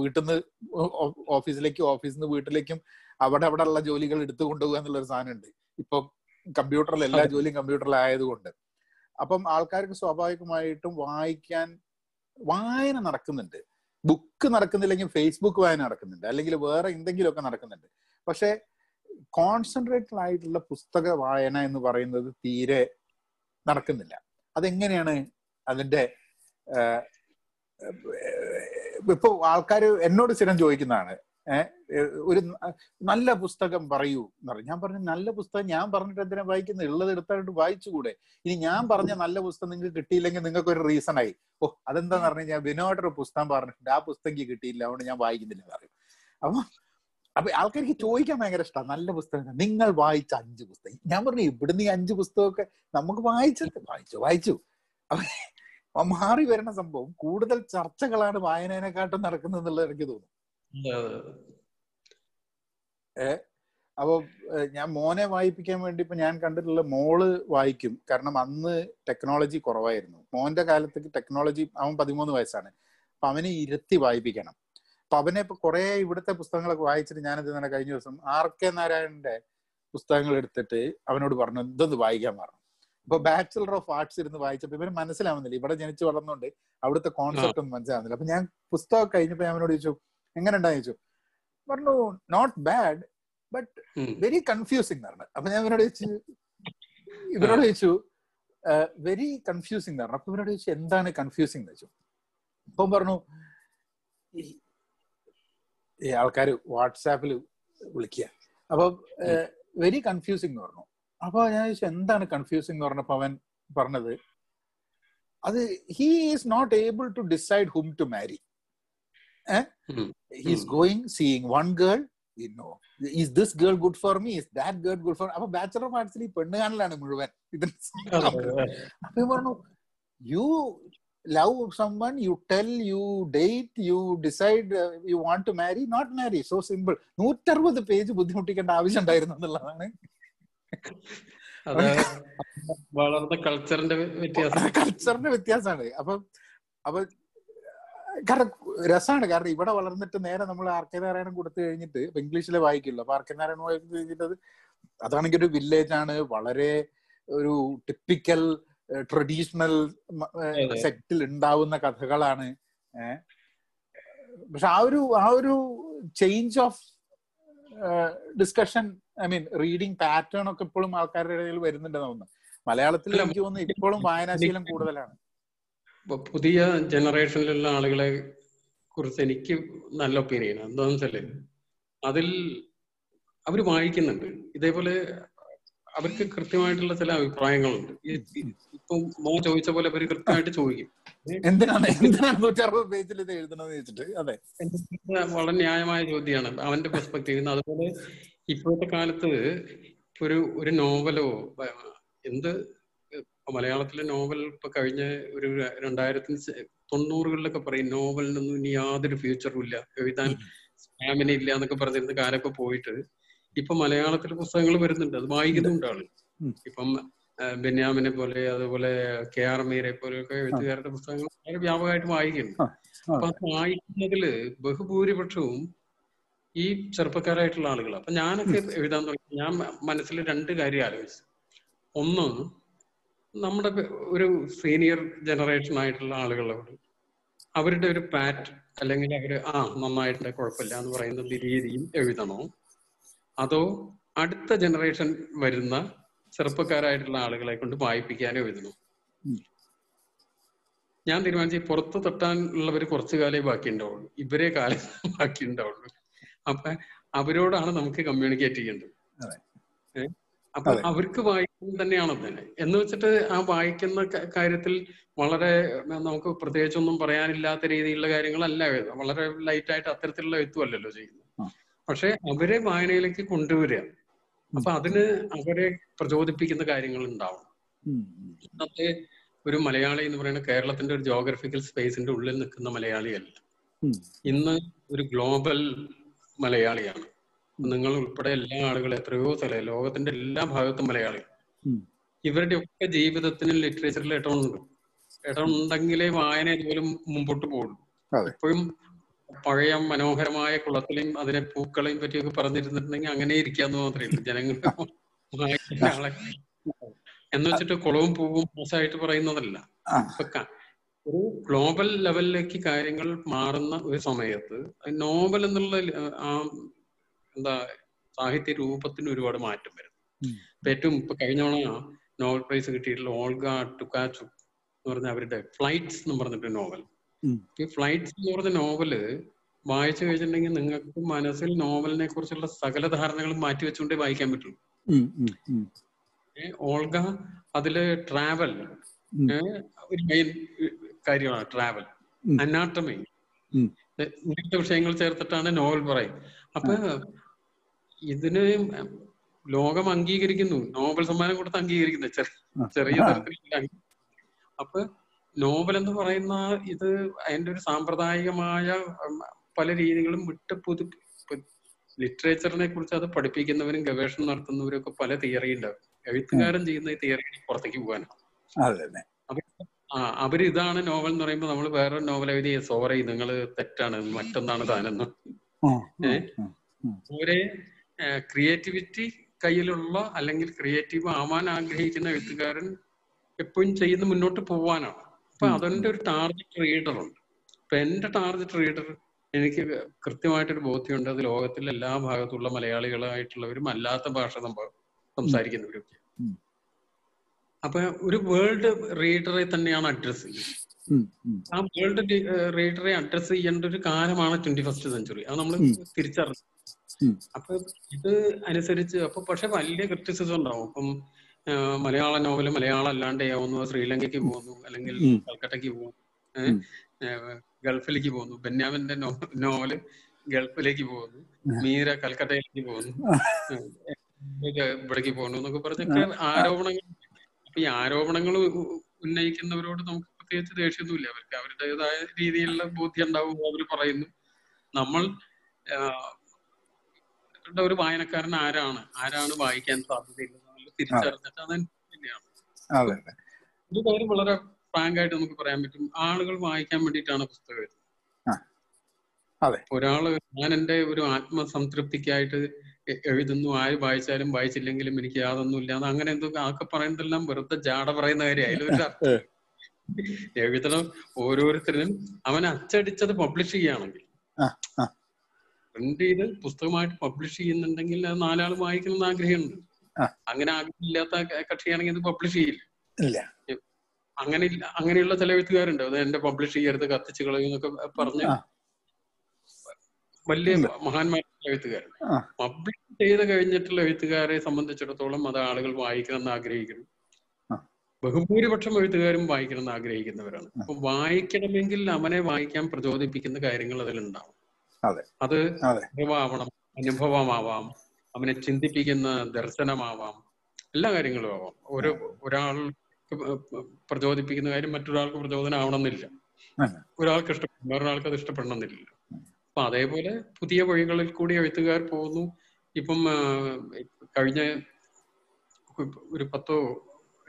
വീട്ടിൽ നിന്ന് ഓഫീസിലേക്കും ഓഫീസിൽ നിന്ന് വീട്ടിലേക്കും അവിടെ അവിടെ ഉള്ള ജോലികൾ എടുത്തു കൊണ്ടുപോകുക എന്നുള്ളൊരു സാധനമുണ്ട്. ഇപ്പം കമ്പ്യൂട്ടറിൽ എല്ലാ ജോലിയും കമ്പ്യൂട്ടറിലായതുകൊണ്ട് അപ്പം ആൾക്കാർക്ക് സ്വാഭാവികമായിട്ടും വായിക്കാൻ വായന നടക്കുന്നുണ്ട്. ബുക്ക് നടക്കുന്നില്ലെങ്കിൽ ഫേസ്ബുക്ക് വായന നടക്കുന്നുണ്ട്, അല്ലെങ്കിൽ വേറെ എന്തെങ്കിലുമൊക്കെ നടക്കുന്നുണ്ട്. പക്ഷെ കോൺസെൻട്രേറ്റഡ് ആയിട്ടുള്ള പുസ്തക വായന എന്ന് പറയുന്നത് തീരെ നടക്കുന്നില്ല. അതെങ്ങനെയാണ് അതിൻ്റെ? ഇപ്പൊ ആൾക്കാർ എന്നോട് സ്ഥിരം ചോദിക്കുന്നതാണ് ഒരു നല്ല പുസ്തകം പറയൂ എന്ന് പറഞ്ഞു. ഞാൻ പറഞ്ഞു നല്ല പുസ്തകം ഞാൻ പറഞ്ഞിട്ട് എന്തിനാ വായിക്കുന്നത്? ഉള്ളത് എടുത്തായിട്ട് വായിച്ചുകൂടെ? ഇനി ഞാൻ പറഞ്ഞ നല്ല പുസ്തകം നിങ്ങൾക്ക് കിട്ടിയില്ലെങ്കിൽ നിങ്ങൾക്ക് ഒരു റീസൺ ആയി. ഓ അതെന്താന്ന് പറഞ്ഞു കഴിഞ്ഞാൽ വിനോദൊരു പുസ്തകം പറഞ്ഞിട്ടുണ്ട്, ആ പുസ്തകം കിട്ടിയില്ല, അതുകൊണ്ട് ഞാൻ വായിക്കുന്നില്ല എന്ന് പറയും. അപ്പൊ അപ്പൊ ആൾക്കാർക്ക് ചോദിക്കാൻ ഭയങ്കര ഇഷ്ടമാണ് നല്ല പുസ്തകം, നിങ്ങൾ വായിച്ച അഞ്ച് പുസ്തകം. ഞാൻ പറഞ്ഞു ഇവിടുന്ന് ഈ അഞ്ച് പുസ്തകമൊക്കെ നമുക്ക് വായിച്ചിട്ട് വായിച്ചു വായിച്ചു മാറി വരുന്ന സംഭവം. കൂടുതൽ ചർച്ചകളാണ് വായനേനെക്കാട്ടും നടക്കുന്നത് എന്നുള്ളത് എനിക്ക് തോന്നുന്നു. ഏ അപ്പൊ ഞാൻ മോനെ വായിപ്പിക്കാൻ വേണ്ടി ഇപ്പൊ ഞാൻ കണ്ടിട്ടുള്ള മോള് വായിക്കും. കാരണം അന്ന് ടെക്നോളജി കുറവായിരുന്നു. മോന്റെ കാലത്തേക്ക് ടെക്നോളജി അവൻ പതിമൂന്ന് വയസ്സാണ്. അപ്പൊ അവനെ ഇരുത്തി വായിപ്പിക്കണം. അപ്പൊ അവനെ ഇപ്പൊ കുറെ ഇവിടുത്തെ പുസ്തകങ്ങളൊക്കെ വായിച്ചിട്ട് ഞാനെന്ത് തന്നെ കഴിഞ്ഞ ദിവസം ആർ കെ നാരായണന്റെ പുസ്തകങ്ങൾ എടുത്തിട്ട് അവനോട് പറഞ്ഞു ഇതൊന്ന് വായിക്കാൻ പറഞ്ഞു. ഇപ്പൊ ബാച്ചുലർ ഓഫ് ആർട്സ് ഇരുന്ന് വായിച്ചപ്പോ ഇവന് മനസ്സിലാവുന്നില്ല. ഇവിടെ ജനിച്ചു വളർന്നുകൊണ്ട് അവിടുത്തെ കോൺസെപ്റ്റ് ഒന്നും മനസ്സിലാവുന്നില്ല. അപ്പൊ ഞാൻ പുസ്തകം കഴിഞ്ഞപ്പോ അവനോട് ചോദിച്ചു എങ്ങനെ ഉണ്ടായെന്ന് ചോദിച്ചു. പറഞ്ഞു not bad but very confusing എന്ന് പറഞ്ഞു. അപ്പൊ ഞാൻ ഇവനോട് ചോദിച്ചു ഇവരോട് ചോദിച്ചു വെരി കൺഫ്യൂസിങ് എന്ന് പറഞ്ഞു. അപ്പൊ ഇവരോട് ചോദിച്ചു എന്താണ് കൺഫ്യൂസിങ് എന്ന് ചോദിച്ചു. അപ്പം പറഞ്ഞു ഈ ആൾക്കാർ വാട്സാപ്പിൽ വിളിക്കുക അപ്പൊ വെരി കൺഫ്യൂസിങ് എന്ന് പറഞ്ഞു. അപ്പൊ ഞാൻ ചോദിച്ചു എന്താണ് കൺഫ്യൂസിങ് എന്ന് പറഞ്ഞപ്പോ അവൻ പറഞ്ഞത് അത് he is not able to decide whom to marry. He is going seeing one girl you know is this girl good for me is that girl good for. അപ്പൊ ബാച്ചലർ ഓഫ് ആർട്സിൽ ഈ പെണ്ണുകാണലാണ് മുഴുവൻ ഇതിന്. അപ്പൊ പറഞ്ഞു you love someone, you tell, you date, you decide uh, you want to marry, not marry. So simple. നൂറ്ററുപത് page ബുദ്ധിമുട്ടിക്കേണ്ട ആവശ്യം ഉണ്ടായിരുന്നു എന്നുള്ളതാണ്. വളർന്ന കൾച്ചറിന്റെ കൾച്ചറിന്റെ വ്യത്യാസമാണ്. അപ്പൊ അപ്പൊ കാരണം രസമാണ്. കാരണം ഇവിടെ വളർന്നിട്ട് നേരെ നമ്മൾ ആർ കെ നാരായണൻ കൊടുത്തു കഴിഞ്ഞിട്ട് ഇംഗ്ലീഷിലെ വായിക്കുള്ളൂ. അപ്പൊ ആർ കെ നാരായണൻ വായിച്ചു കഴിഞ്ഞിട്ട് അതാണെങ്കിൽ ഒരു വില്ലേജ് ആണ്, വളരെ ഒരു ടിപ്പിക്കൽ ട്രഡീഷണൽ സെറ്റിൽ ഉണ്ടാവുന്ന കഥകളാണ്. ഏഹ് പക്ഷെ ആ ഒരു ആ ഒരു change of discussion I mean reading pattern ഒക്കെ ഇപ്പോഴും ആൾക്കാരുടെ ഇടയിൽ വരുന്നുണ്ടെന്ന് തോന്നുന്നു. മലയാളത്തിൽ എനിക്ക് തോന്നുന്നു ഇപ്പോഴും വായനാശീലം കൂടുതലാണ്. പുതിയ ജനറേഷനിലുള്ള ആളുകളെ കുറിച്ച് എനിക്ക് നല്ല ഒപ്പീനിയൻ. എന്താണെന്ന് വെച്ചാല് അതിൽ അവർ വായിക്കുന്നുണ്ട്, ഇതേപോലെ അവർക്ക് കൃത്യമായിട്ടുള്ള ചില അഭിപ്രായങ്ങളുണ്ട്. ഇപ്പൊ മോ ചോദിച്ച പോലെ അവർ കൃത്യമായിട്ട് ചോദിക്കും, വളരെ ന്യായമായ ചോദ്യമാണ് അവന്റെ പെർസ്പെക്റ്റീവിൽ നിന്ന്. അതുപോലെ ഇപ്പോഴത്തെ കാലത്ത് ഒരു ഒരു നോവലോ എന്ത് മലയാളത്തിലെ നോവൽ ഇപ്പൊ കഴിഞ്ഞ ഒരു രണ്ടായിരത്തിന് തൊണ്ണൂറുകളിലൊക്കെ പറയും നോവലിനൊന്നും ഇനി യാതൊരു ഫ്യൂച്ചറും ഇല്ല, എഴുതാൻ സ്റ്റാമിന ഇല്ല എന്നൊക്കെ പറഞ്ഞിരുന്ന കാലൊക്കെ പോയിട്ട് ഇപ്പൊ മലയാളത്തിലെ പുസ്തകങ്ങൾ വരുന്നുണ്ട്, അത് വായിക്കുന്നുണ്ട് ആള്. ഇപ്പം ബെന്യാമിനെ പോലെ അതുപോലെ കെ ആർ മീരെ പോലെയൊക്കെ എഴുത്തുകാരുടെ പുസ്തകങ്ങൾ വളരെ വ്യാപകമായിട്ട് വായിക്കുന്നുണ്ട്. അപ്പൊ അത് വായിക്കുന്നതില് ബഹുഭൂരിപക്ഷവും ഈ ചെറുപ്പക്കാരായിട്ടുള്ള ആളുകളാണ്. അപ്പൊ ഞാനൊക്കെ എഴുതാൻ തുടങ്ങി, ഞാൻ മനസ്സിൽ രണ്ട് കാര്യം ആലോചിച്ചു. ഒന്ന്, നമ്മുടെ ഒരു സീനിയർ ജനറേഷൻ ആയിട്ടുള്ള ആളുകളോട് അവരുടെ ഒരു പാറ്റ് അല്ലെങ്കിൽ അവർ ആ നന്നായിട്ട് കുഴപ്പമില്ല എന്ന് പറയുന്ന രീതിയിൽ എഴുതണോ, അതോ അടുത്ത ജനറേഷൻ വരുന്ന ചെറുപ്പക്കാരായിട്ടുള്ള ആളുകളെ കൊണ്ട് വായിപ്പിക്കാനോ എഴുതണോ? ഞാൻ തീരുമാനിച്ചു പുറത്ത് തട്ടാനുള്ളവർ കുറച്ചു കാലേ ബാക്കി ഉണ്ടാവുള്ളൂ, ഇവരെ കാലം ബാക്കി ഉണ്ടാവുള്ളൂ. അപ്പൊ അവരോടാണ് നമുക്ക് കമ്മ്യൂണിക്കേറ്റ് ചെയ്യേണ്ടത്. അപ്പൊ അവർക്ക് വായിക്കാൻ തന്നെയാണ് തന്നെ എന്ന് വെച്ചിട്ട് ആ വായിക്കുന്ന കാര്യത്തിൽ വളരെ നമുക്ക് പ്രത്യേകിച്ചൊന്നും പറയാനില്ലാത്ത രീതിയിലുള്ള കാര്യങ്ങളല്ല എഴുതുക, വളരെ ലൈറ്റായിട്ട് അത്തരത്തിലുള്ള എഴുത്തുമല്ലല്ലോ ചെയ്യുന്നത്. പക്ഷെ അവരെ വായനയിലേക്ക് കൊണ്ടുവരിക. അപ്പൊ അതിന് അവരെ പ്രചോദിപ്പിക്കുന്ന കാര്യങ്ങൾ ഉണ്ടാവണം. ഇന്നത്തെ ഒരു മലയാളി എന്ന് പറയുന്നത് കേരളത്തിന്റെ ഒരു ജോഗ്രഫിക്കൽ സ്പേസിന്റെ ഉള്ളിൽ നിൽക്കുന്ന മലയാളിയല്ല, ഇന്ന് ഒരു ഗ്ലോബൽ മലയാളിയാണ്. നിങ്ങൾ ഉൾപ്പെടെ എല്ലാ ആളുകളും എത്രയോ സ്ഥലം ലോകത്തിന്റെ എല്ലാ ഭാഗത്തും മലയാളികൾ. ഇവരുടെ ഒക്കെ ജീവിതത്തിന് ലിറ്ററേച്ചറിൽ ഇടമുണ്ട്, ഇടമുണ്ടെങ്കിലേ വായന ഇതുപോലും മുമ്പോട്ട് പോകുള്ളൂ. എപ്പോഴും പഴയ മനോഹരമായ കുളത്തിലെയും അതിനെ പൂക്കളെയും പറ്റിയൊക്കെ പറഞ്ഞിരുന്നിട്ടുണ്ടെങ്കിൽ അങ്ങനെ ഇരിക്കാന്ന് മാത്രമേ ഉള്ളൂ ജനങ്ങളുടെ വായിക്കുന്ന ആളെ. എന്ന് വെച്ചിട്ട് കുളവും പൂവും മോശമായിട്ട് പറയുന്നതല്ല. ഒരു ഗ്ലോബൽ ലെവലിലേക്ക് കാര്യങ്ങൾ മാറുന്ന ഒരു സമയത്ത് നോവൽ എന്നുള്ള ആ എന്താ സാഹിത്യ രൂപത്തിന് ഒരുപാട് മാറ്റം വരും. ഇപ്പൊ ഏറ്റവും ഇപ്പൊ കഴിഞ്ഞോളം നോവൽ പ്രൈസ് കിട്ടിയിട്ടുള്ള ഓൾഗ ടുക്കാച്ചു എന്ന് പറഞ്ഞ അവരുടെ ഫ്ലൈറ്റ്സ് എന്ന് പറഞ്ഞിട്ട് നോവൽ, ഈ ഫ്ലൈറ്റ്സ് എന്ന് പറഞ്ഞ നോവല് വായിച്ചു കഴിഞ്ഞിട്ടുണ്ടെങ്കിൽ നിങ്ങൾക്ക് മനസ്സിൽ നോവലിനെ കുറിച്ചുള്ള സകല ധാരണകളും മാറ്റി വെച്ചുകൊണ്ടേ വായിക്കാൻ പറ്റുള്ളൂ. ഓൾഗ അതില് ട്രാവൽ ഒരു മെയിൻ കാര്യമാണ്, ട്രാവൽ അനാട്ടമി ഇങ്ങനത്തെ വിഷയങ്ങൾ ചേർത്തിട്ടാണ് നോവൽ പറയുന്നത്. അപ്പൊ ഇതിന് ലോകം അംഗീകരിക്കുന്നു, നോബൽ സമ്മാനം കൊടുത്ത് അംഗീകരിക്കുന്നു ചെറിയ തരത്തിൽ. അപ്പൊ നോവൽ എന്ന് പറയുന്ന ഇത് അതിന്റെ ഒരു സാമ്പ്രദായികമായ പല രീതികളും വിട്ട് പുതു ലിറ്ററേച്ചറിനെ കുറിച്ച് അത് പഠിപ്പിക്കുന്നവരും ഗവേഷണം നടത്തുന്നവരും ഒക്കെ പല തിയറി ഉണ്ടാവും. എഴുത്തുകാരൻ ചെയ്യുന്ന ഈ തിയറി പുറത്തേക്ക് പോകാനാണ്. ആ അവരിതാണ് നോവൽ എന്ന് പറയുമ്പോൾ നമ്മൾ വേറൊരു നോവൽ എഴുതി സോറി നിങ്ങൾ തെറ്റാണ് മറ്റൊന്നാണ് താനെന്ന് ഒരേ ക്രിയേറ്റിവിറ്റി കയ്യിലുള്ള അല്ലെങ്കിൽ ക്രിയേറ്റീവ് ആവാൻ ആഗ്രഹിക്കുന്ന എഴുത്തുകാരൻ എപ്പോഴും ചെയ്യുന്ന മുന്നോട്ട് പോവാനാണ്. അപ്പൊ അതിൻ്റെ ഒരു ടാർഗറ്റ് റീഡറുണ്ട്. അപ്പൊ എൻ്റെ ടാർഗറ്റ് റീഡർ എനിക്ക് കൃത്യമായിട്ടൊരു ബോധ്യമുണ്ട്, അത് ലോകത്തിലെ എല്ലാ ഭാഗത്തുള്ള മലയാളികളായിട്ടുള്ളവരും അല്ലാത്ത ഭാഷ സംസാരിക്കുന്നവരും. അപ്പൊ ഒരു വേൾഡ് റീഡറെ തന്നെയാണ് അഡ്രസ് ചെയ്യുന്നത്. ആ വേൾഡ് റീഡറെ അഡ്രസ് ചെയ്യേണ്ട ഒരു കാലമാണ് ട്വന്റി ഫസ്റ്റ് സെഞ്ചുറി, അത് നമ്മൾ തിരിച്ചറിഞ്ഞു. അപ്പൊ ഇത് അനുസരിച്ച് അപ്പൊ പക്ഷെ വലിയ ക്രിറ്റിസിസം ഉണ്ടാവും. അപ്പം മലയാള നോവല് മലയാളം അല്ലാണ്ട് ആവുന്നു, ശ്രീലങ്കയ്ക്ക് പോകുന്നു അല്ലെങ്കിൽ കൽക്കട്ടയ്ക്ക് പോകുന്നു, ഗൾഫിലേക്ക് പോകുന്നു, ബെന്യാമിന്റെ നോവല് ഗൾഫിലേക്ക് പോകുന്നു, മീര കൽക്കട്ടയിലേക്ക് പോകുന്നു, ഇവിടേക്ക് പോകുന്നു എന്നൊക്കെ പറഞ്ഞൊക്കെ ആരോപണങ്ങൾ. അപ്പൊ ഈ ആരോപണങ്ങൾ ഉന്നയിക്കുന്നവരോട് നമുക്ക് പ്രത്യേകിച്ച് ദേഷ്യമൊന്നുമില്ല, അവർക്ക് അവരുടേതായ രീതിയിലുള്ള ബോധ്യം ഉണ്ടാവും, അവർ പറയുന്നു. നമ്മൾ ഒരു വായനക്കാരൻ ആരാണ് ആരാണ് വായിക്കാൻ സാധ്യതയില്ല തിരിച്ചറിഞ്ഞിട്ട് അതനുസരിച്ച് തന്നെയാണ്. ഒരു കാര്യം വളരെ ഫ്രാങ്ക് ആയിട്ട് നമുക്ക് പറയാൻ പറ്റും, ആളുകൾ വായിക്കാൻ വേണ്ടിയിട്ടാണ് പുസ്തകം എഴുതുന്നത്. ഒരാള് ഞാൻ എന്റെ ഒരു ആത്മസംതൃപ്തിക്കായിട്ട് എഴുതുന്നു, ആര് വായിച്ചാലും വായിച്ചില്ലെങ്കിലും എനിക്ക് യാതൊന്നും ഇല്ലാന്ന് അങ്ങനെ എന്തൊക്കെ ആക്കെ പറയുന്നതെല്ലാം വെറുതെ ജാട പറയുന്ന കാര്യം. അതിലൊരു അർത്ഥം എഴുതണം. ഓരോരുത്തരും അവൻ അച്ചടിച്ചത് പബ്ലിഷ് ചെയ്യുകയാണെങ്കിൽ പ്രിന്റ് ചെയ്ത് പുസ്തകമായിട്ട് പബ്ലിഷ് ചെയ്യുന്നുണ്ടെങ്കിൽ അത് നാലാൾ വായിക്കണം എന്ന് ആഗ്രഹമുണ്ട്. അങ്ങനെ ആഗ്രഹമില്ലാത്ത കക്ഷിയാണെങ്കിൽ അത് പബ്ലിഷ് ചെയ്യില്ല. അങ്ങനെ അങ്ങനെയുള്ള ചില എഴുത്തുകാരുണ്ട്, അത് എന്റെ പബ്ലിഷ് ചെയ്യരുത്, കത്തിച്ചു കളയും എന്നൊക്കെ പറഞ്ഞ് വലിയ മഹാന്മാരായ എഴുത്തുകാരുണ്ട്. പബ്ലിഷ് ചെയ്ത് കഴിഞ്ഞിട്ടുള്ള എഴുത്തുകാരെ സംബന്ധിച്ചിടത്തോളം അത് ആളുകൾ വായിക്കണം എന്ന് ആഗ്രഹിക്കുന്നു. ബഹുഭൂരിപക്ഷം എഴുത്തുകാരും വായിക്കണം എന്ന് ആഗ്രഹിക്കുന്നവരാണ്. അപ്പൊ വായിക്കണമെങ്കിൽ അവനെ വായിക്കാൻ പ്രചോദിപ്പിക്കുന്ന കാര്യങ്ങൾ അതിലുണ്ടാവും. അത് അറിവാവണം, അനുഭവമാവാം, അവനെ ചിന്തിപ്പിക്കുന്ന ദർശനമാവാം, എല്ലാ കാര്യങ്ങളും ആവാം. ഒരു ഒരാൾ പ്രചോദിപ്പിക്കുന്ന കാര്യം മറ്റൊരാൾക്ക് പ്രചോദനം ആവണമെന്നില്ല, ഒരാൾക്ക് ഇഷ്ടപ്പെടണം, ഒരാൾക്ക് അത് ഇഷ്ടപ്പെടണമെന്നില്ല. അപ്പൊ അതേപോലെ പുതിയ വഴികളിൽ കൂടി എഴുത്തുകാർ പോകുന്നു. ഇപ്പം കഴിഞ്ഞ ഒരു പത്തോ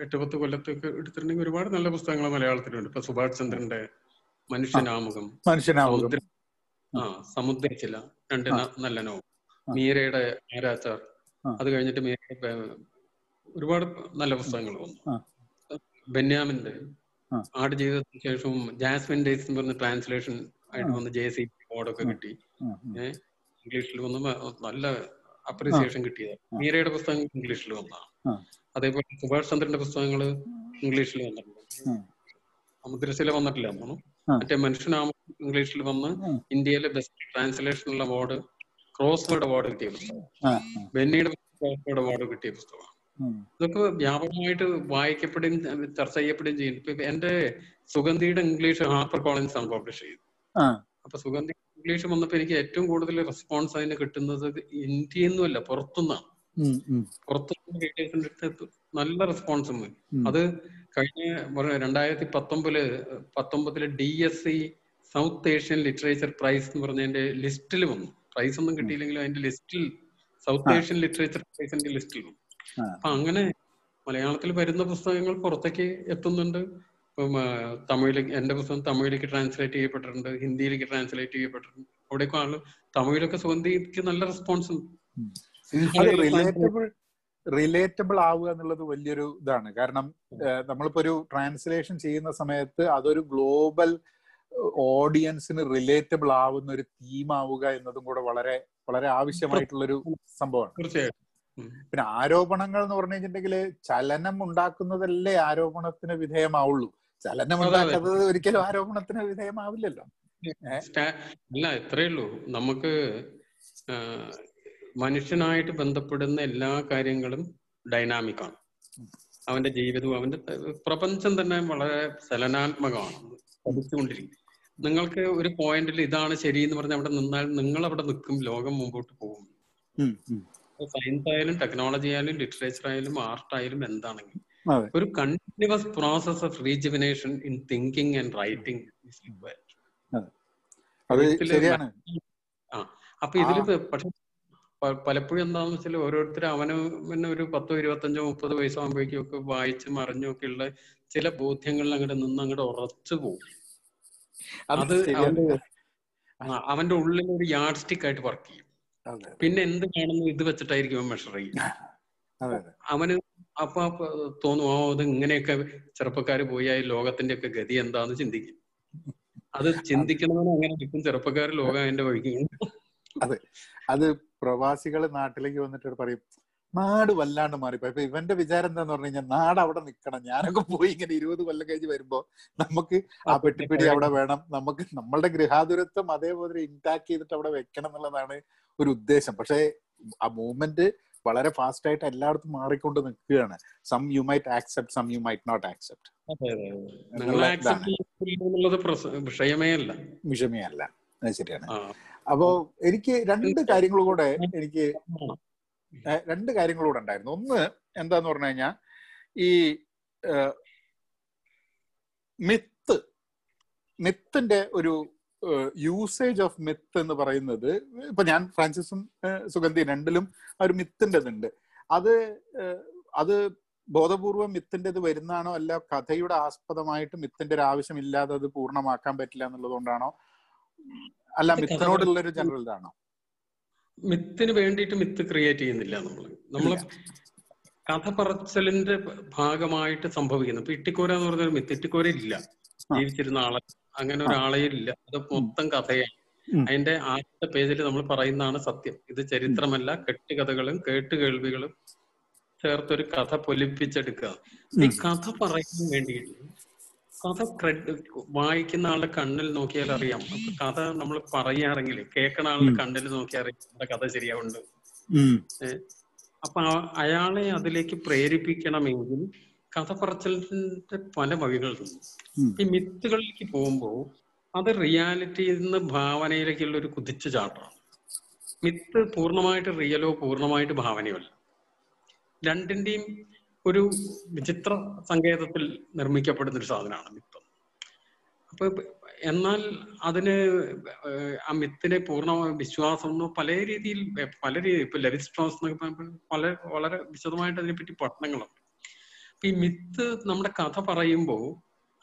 എട്ട് പത്ത് കൊല്ലത്തൊക്കെ എടുത്തിട്ടുണ്ടെങ്കിൽ ഒരുപാട് നല്ല പുസ്തകങ്ങൾ മലയാളത്തിലുണ്ട്. ഇപ്പൊ സുഭാഷ് ചന്ദ്രന്റെ മനുഷ്യനാമുഖം, മനുഷ്യനാമുഖം, ആ സമുദ്രച്ചില രണ്ട് നല്ല നോവൽ, മീരയുടെ ആരാച്ചാർ, അത് കഴിഞ്ഞിട്ട് മീരയുടെ ഒരുപാട് നല്ല പുസ്തകങ്ങൾ വന്നു. ബെന്യാമിന്റെ ആടുജീവിതത്തിന് ശേഷവും ജാസ്മിൻ ഡേയ്സ് എന്ന് പറഞ്ഞ ട്രാൻസ്ലേഷൻ ആയിട്ട് വന്ന് ജെ സി ബോർഡൊക്കെ കിട്ടി. ഏഹ് ഇംഗ്ലീഷിൽ വന്ന് നല്ല അപ്രീസിയേഷൻ കിട്ടിയതാണ്. മീരയുടെ പുസ്തകങ്ങൾ ഇംഗ്ലീഷിൽ വന്നതാണ്. അതേപോലെ സുഭാഷ് ചന്ദ്രന്റെ പുസ്തകങ്ങൾ ഇംഗ്ലീഷിൽ വന്നിട്ടുണ്ട്. സമുദ്രശില വന്നിട്ടില്ല എന്നാണ്. മറ്റേ മനുഷ്യനാമ ഇംഗ്ലീഷിൽ വന്ന് ഇന്ത്യയിലെ ബെസ്റ്റ് ട്രാൻസ്ലേഷനുള്ള അവാർഡ്, ക്രോസ് വേർഡ് അവാർഡ് കിട്ടിയ പുസ്തകമാണ്. ബെന്നിയുടെ ക്രോസ് വേർഡ് അവാർഡ് കിട്ടിയ പുസ്തകമാണ്. ഇതൊക്കെ വ്യാപകമായിട്ട് വായിക്കപ്പെടുകയും ചർച്ച ചെയ്യപ്പെടുകയും ചെയ്യും. ഇപ്പൊ എന്റെ സുഗന്ധിയുടെ ഇംഗ്ലീഷ് ഹാർപ്പർ കോളിൻസ് ആണ് പബ്ലിഷ് ചെയ്തത്. അപ്പൊ സുഗന്ധി ഇംഗ്ലീഷ് വന്നപ്പോ എനിക്ക് ഏറ്റവും കൂടുതൽ റെസ്പോൺസ് അതിന് കിട്ടുന്നത് ഇന്ത്യയിൽ നിന്നുമല്ല, പുറത്തുനിന്നാണ്. പുറത്തുനിന്ന് റീഡേഴ്സിന്റെ അടുത്ത് നല്ല റെസ്പോൺസ് ഉണ്ട്. അത് കഴിഞ്ഞ രണ്ടായിരത്തി പത്തൊമ്പതില് പത്തൊമ്പതില് D S C South Asian literature prize എന്ന് പറഞ്ഞതിന്റെ ലിസ്റ്റിൽ വന്നു. പ്രൈസ് ഒന്നും കിട്ടിയില്ലെങ്കിലും അതിന്റെ ലിസ്റ്റിൽ, സൗത്ത് ഏഷ്യൻ ലിറ്ററേച്ചർ പ്രൈസിന്റെ ലിസ്റ്റിൽ വന്നു. അപ്പൊ അങ്ങനെ മലയാളത്തിൽ വരുന്ന പുസ്തകങ്ങൾ പുറത്തേക്ക് എത്തുന്നുണ്ട്. ഇപ്പം തമിഴില് എന്റെ പുസ്തകം തമിഴിലേക്ക് ട്രാൻസ്ലേറ്റ് ചെയ്യപ്പെട്ടിട്ടുണ്ട്, ഹിന്ദിയിലേക്ക് ട്രാൻസ്ലേറ്റ് ചെയ്യപ്പെട്ടിട്ടുണ്ട്. അവിടെയൊക്കെ ആളുകൾ തമിഴിലൊക്കെ സുഗന്ധിക്ക് നല്ല റെസ്പോൺസ് ഉണ്ട്. റിലേറ്റബിൾ ആവുക എന്നുള്ളത് വലിയൊരു ഇതാണ്. കാരണം നമ്മളിപ്പോ ഒരു ട്രാൻസ്ലേഷൻ ചെയ്യുന്ന സമയത്ത് അതൊരു ഗ്ലോബൽ ഓഡിയൻസിന് റിലേറ്റബിൾ ആവുന്ന ഒരു തീം ആവുക എന്നതും കൂടെ വളരെ വളരെ ആവശ്യമായിട്ടുള്ളൊരു സംഭവമാണ്. തീർച്ചയായിട്ടും. പിന്നെ ആരോപണങ്ങൾ എന്ന് പറഞ്ഞു കഴിഞ്ഞിട്ടുണ്ടെങ്കിൽ ചലനം ഉണ്ടാക്കുന്നതല്ലേ ആരോപണത്തിന് വിധേയമാവുള്ളൂ. ചലനം ഉണ്ടാക്കുന്നത് ഒരിക്കലും ആരോപണത്തിന് വിധേയമാവില്ലല്ലോ. അല്ല, ഇത്രയുള്ളൂ. നമുക്ക് മനുഷ്യനായിട്ട് ബന്ധപ്പെടുന്ന എല്ലാ കാര്യങ്ങളും ഡൈനാമിക്കാണ്. അവന്റെ ജീവിതവും അവന്റെ പ്രപഞ്ചം തന്നെ വളരെ ചലനാത്മകമാണ്, പഠിച്ചുകൊണ്ടിരിക്കും. നിങ്ങൾക്ക് ഒരു പോയിന്റിൽ ഇതാണ് ശരി എന്ന് പറഞ്ഞാൽ അവിടെ നിന്നാൽ നിങ്ങൾ അവിടെ നിൽക്കും, ലോകം മുമ്പോട്ട് പോകും. സയൻസ് ആയാലും ടെക്നോളജി ആയാലും ലിറ്ററേച്ചർ ആയാലും ആർട്ടായാലും എന്താണെങ്കിലും ഒരു continuous process of rejuvenation in thinking and writing. ആ അപ്പൊ ഇതില് പക്ഷെ പലപ്പോഴും എന്താണെന്ന് വെച്ചാൽ ഓരോരുത്തർ അവന് പിന്നെ ഒരു പത്തോ ഇരുപത്തഞ്ചോ മുപ്പത് വയസ്സാകുമ്പോഴേക്കും ഒക്കെ വായിച്ച് മറിഞ്ഞും ഒക്കെ ഉള്ള ചില ബോധ്യങ്ങളിൽ അങ്ങോട്ട് നിന്ന് അങ്ങോട്ട് ഉറച്ചു പോകും. അത് അവന്റെ ഉള്ളിൽ ഒരു യാർഡ് സ്റ്റിക് ആയിട്ട് വർക്ക് ചെയ്യും. പിന്നെ എന്ത് കാണുന്നു ഇത് വെച്ചിട്ടായിരിക്കും അവൻ മെഷർ ചെയ്യും അവന്. അപ്പൊ തോന്നും, ഓ അത് ഇങ്ങനെയൊക്കെ ചെറുപ്പക്കാർ പോയി ആ ലോകത്തിന്റെ ഒക്കെ ഗതി എന്താന്ന് ചിന്തിക്കും. അത് ചിന്തിക്കണമെന്ന് അങ്ങനെ നിൽക്കും ചെറുപ്പക്കാർ, ലോകം അതിന്റെ വഴിക്ക്. അതെ, അത് പ്രവാസികൾ നാട്ടിലേക്ക് വന്നിട്ട് പറയും, നാട് വല്ലാണ്ട് മാറിപ്പോയി. അപ്പൊ ഇവന്റെ വിചാരം എന്താന്ന് പറഞ്ഞു കഴിഞ്ഞാൽ നാട് അവിടെ നിക്കണം. ഞാനൊക്കെ പോയി ഇങ്ങനെ ഇരുപത് കൊല്ലം കഴിഞ്ഞ് വരുമ്പോ നമുക്ക് ആ പെട്ടിപ്പിടി അവിടെ വേണം, നമുക്ക് നമ്മളുടെ ഗൃഹാതുരത്വം അതേപോലെ ഇൻടാക്ട് ചെയ്തിട്ട് അവിടെ വെക്കണം എന്നുള്ളതാണ് ഒരു ഉദ്ദേശം. പക്ഷെ ആ മൂവ്മെന്റ് വളരെ ഫാസ്റ്റ് ആയിട്ട് എല്ലായിടത്തും മാറിക്കൊണ്ട് നിൽക്കുകയാണ്. Some you might accept, some you might not accept. വിഷയമേ അല്ല, വിഷയമേ അല്ല. അത് ശരിയാണ്. അപ്പോ എനിക്ക് രണ്ട് കാര്യങ്ങൾ കൂടെ എനിക്ക് രണ്ട് കാര്യങ്ങളൂടെ ഉണ്ടായിരുന്നു. ഒന്ന് എന്താന്ന് പറഞ്ഞു കഴിഞ്ഞാൽ ഈ മിത്ത്, മിത്തിന്റെ ഒരു യൂസേജ് ഓഫ് മിത്ത് എന്ന് പറയുന്നത്. ഇപ്പൊ ഞാൻ ഫ്രാൻസിസും സുഗന്ധി രണ്ടിലും ഒരു മിത്തിൻ്റെതുണ്ട്. അത് അത് ബോധപൂർവം മിത്തിൻ്റെത് വരുന്നതാണോ, അല്ല കഥയുടെ ആസ്പദമായിട്ട് മിത്തിന്റെ ഒരു ആവശ്യമില്ലാതെ അത് പൂർണ്ണമാക്കാൻ പറ്റില്ല എന്നുള്ളത് കൊണ്ടാണോ, അല്ല മിത്തിനോടുള്ളൊരു ജനറൽ ഇതാണോ? മിത്തിന് വേണ്ടിയിട്ട് മിത്ത് ക്രിയേറ്റ് ചെയ്യുന്നില്ല നമ്മള്. നമ്മള് കഥ പറച്ചലിന്റെ ഭാഗമായിട്ട് സംഭവിക്കുന്നു. ഇപ്പൊ ഇട്ടിക്കോര എന്ന് പറഞ്ഞൊരു മിത്ത്, ഇട്ടിക്കോര ഇല്ല, ജീവിച്ചിരുന്ന ആളെ, അങ്ങനെ ഒരാളെ ഇല്ല. അത് മൊത്തം കഥയാണ്. അതിന്റെ ആദ്യത്തെ പേജിൽ നമ്മൾ പറയുന്നതാണ് സത്യം. ഇത് ചരിത്രമല്ല, കെട്ടുകഥകളും കേട്ടുകേൾവികളും ചേർത്തൊരു കഥ പൊലിപ്പിച്ചെടുക്കുക. ഈ കഥ പറയാൻ വേണ്ടിയിട്ട് കഥ വായിക്കുന്ന ആളുടെ കണ്ണിൽ നോക്കിയാൽ അറിയാം. അപ്പൊ കഥ നമ്മൾ പറയാണെങ്കിൽ കേൾക്കണ ആളുടെ കണ്ണിൽ നോക്കിയാൽ അറിയാം നമ്മുടെ കഥ ശരിയാവുണ്ട്. അപ്പൊ അയാളെ അതിലേക്ക് പ്രേരിപ്പിക്കണമെങ്കിൽ കഥ പറച്ചിലിന്റെ പല വഴികളുണ്ട്. ഈ മിത്തുകളിലേക്ക് പോകുമ്പോൾ അത് റിയാലിറ്റിയിൽ നിന്ന് ഭാവനയിലേക്കുള്ള ഒരു കുതിച്ചുചാട്ടമാണ്. മിത്ത് പൂർണ്ണമായിട്ട് റിയലോ പൂർണ്ണമായിട്ട് ഭാവനയോ അല്ല, രണ്ടിന്റെയും ഒരു വിചിത്ര സങ്കേതത്തിൽ നിർമ്മിക്കപ്പെടുന്ന ഒരു സാധനമാണ് മിത്ത്. അപ്പൊ എന്നാൽ അതിന് ആ മിത്തിനെ പൂർണ്ണമായ വിശ്വാസം പല രീതിയിൽ പല രീതി ഇപ്പൊ ലെവിസ് സ്ട്രോസ് എന്നൊക്കെ പറയുമ്പോൾ പല വളരെ വിശദമായിട്ട് അതിനെപ്പറ്റി പഠനങ്ങളുണ്ട്. അപ്പൊ ഈ മിത്ത് നമ്മുടെ കഥ പറയുമ്പോൾ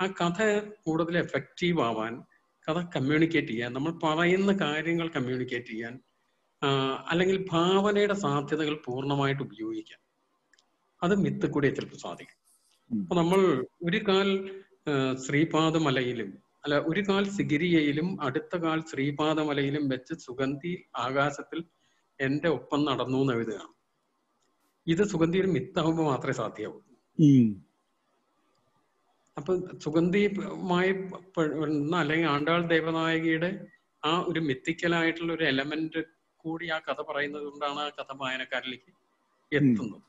ആ കഥ കൂടുതൽ എഫക്റ്റീവ് ആവാൻ, കഥ കമ്മ്യൂണിക്കേറ്റ് ചെയ്യാൻ, നമ്മൾ പറയുന്ന കാര്യങ്ങൾ കമ്മ്യൂണിക്കേറ്റ് ചെയ്യാൻ, അല്ലെങ്കിൽ ഭാവനയുടെ സാധ്യതകൾ പൂർണ്ണമായിട്ട് ഉപയോഗിക്കാൻ അത് മിത്ത് കൂടെ ചിലപ്പോൾ സാധിക്കും. അപ്പൊ നമ്മൾ ഒരു കാൽ ശ്രീപാദമലയിലും അല്ല ഒരു കാൽ സിഗിരിയയിലും അടുത്ത കാൽ ശ്രീപാദമലയിലും വെച്ച് സുഗന്ധി ആകാശത്തിൽ എന്റെ ഒപ്പം നടന്നു എന്ന് എഴുതുകയാണ്. ഇത് സുഗന്ധി ഒരു മിത്താവുമ്പോൾ മാത്രമേ സാധ്യമാവൂ. അപ്പൊ സുഗന്ധിയുമായി അല്ലെങ്കിൽ ആണ്ടാൾ ദേവനായകിയുടെ ആ ഒരു മിത്തിക്കലായിട്ടുള്ള ഒരു എലമെന്റ് കൂടി ആ കഥ പറയുന്നത് കൊണ്ടാണ് ആ കഥ വായനക്കാരിലേക്ക് എത്തുന്നത്.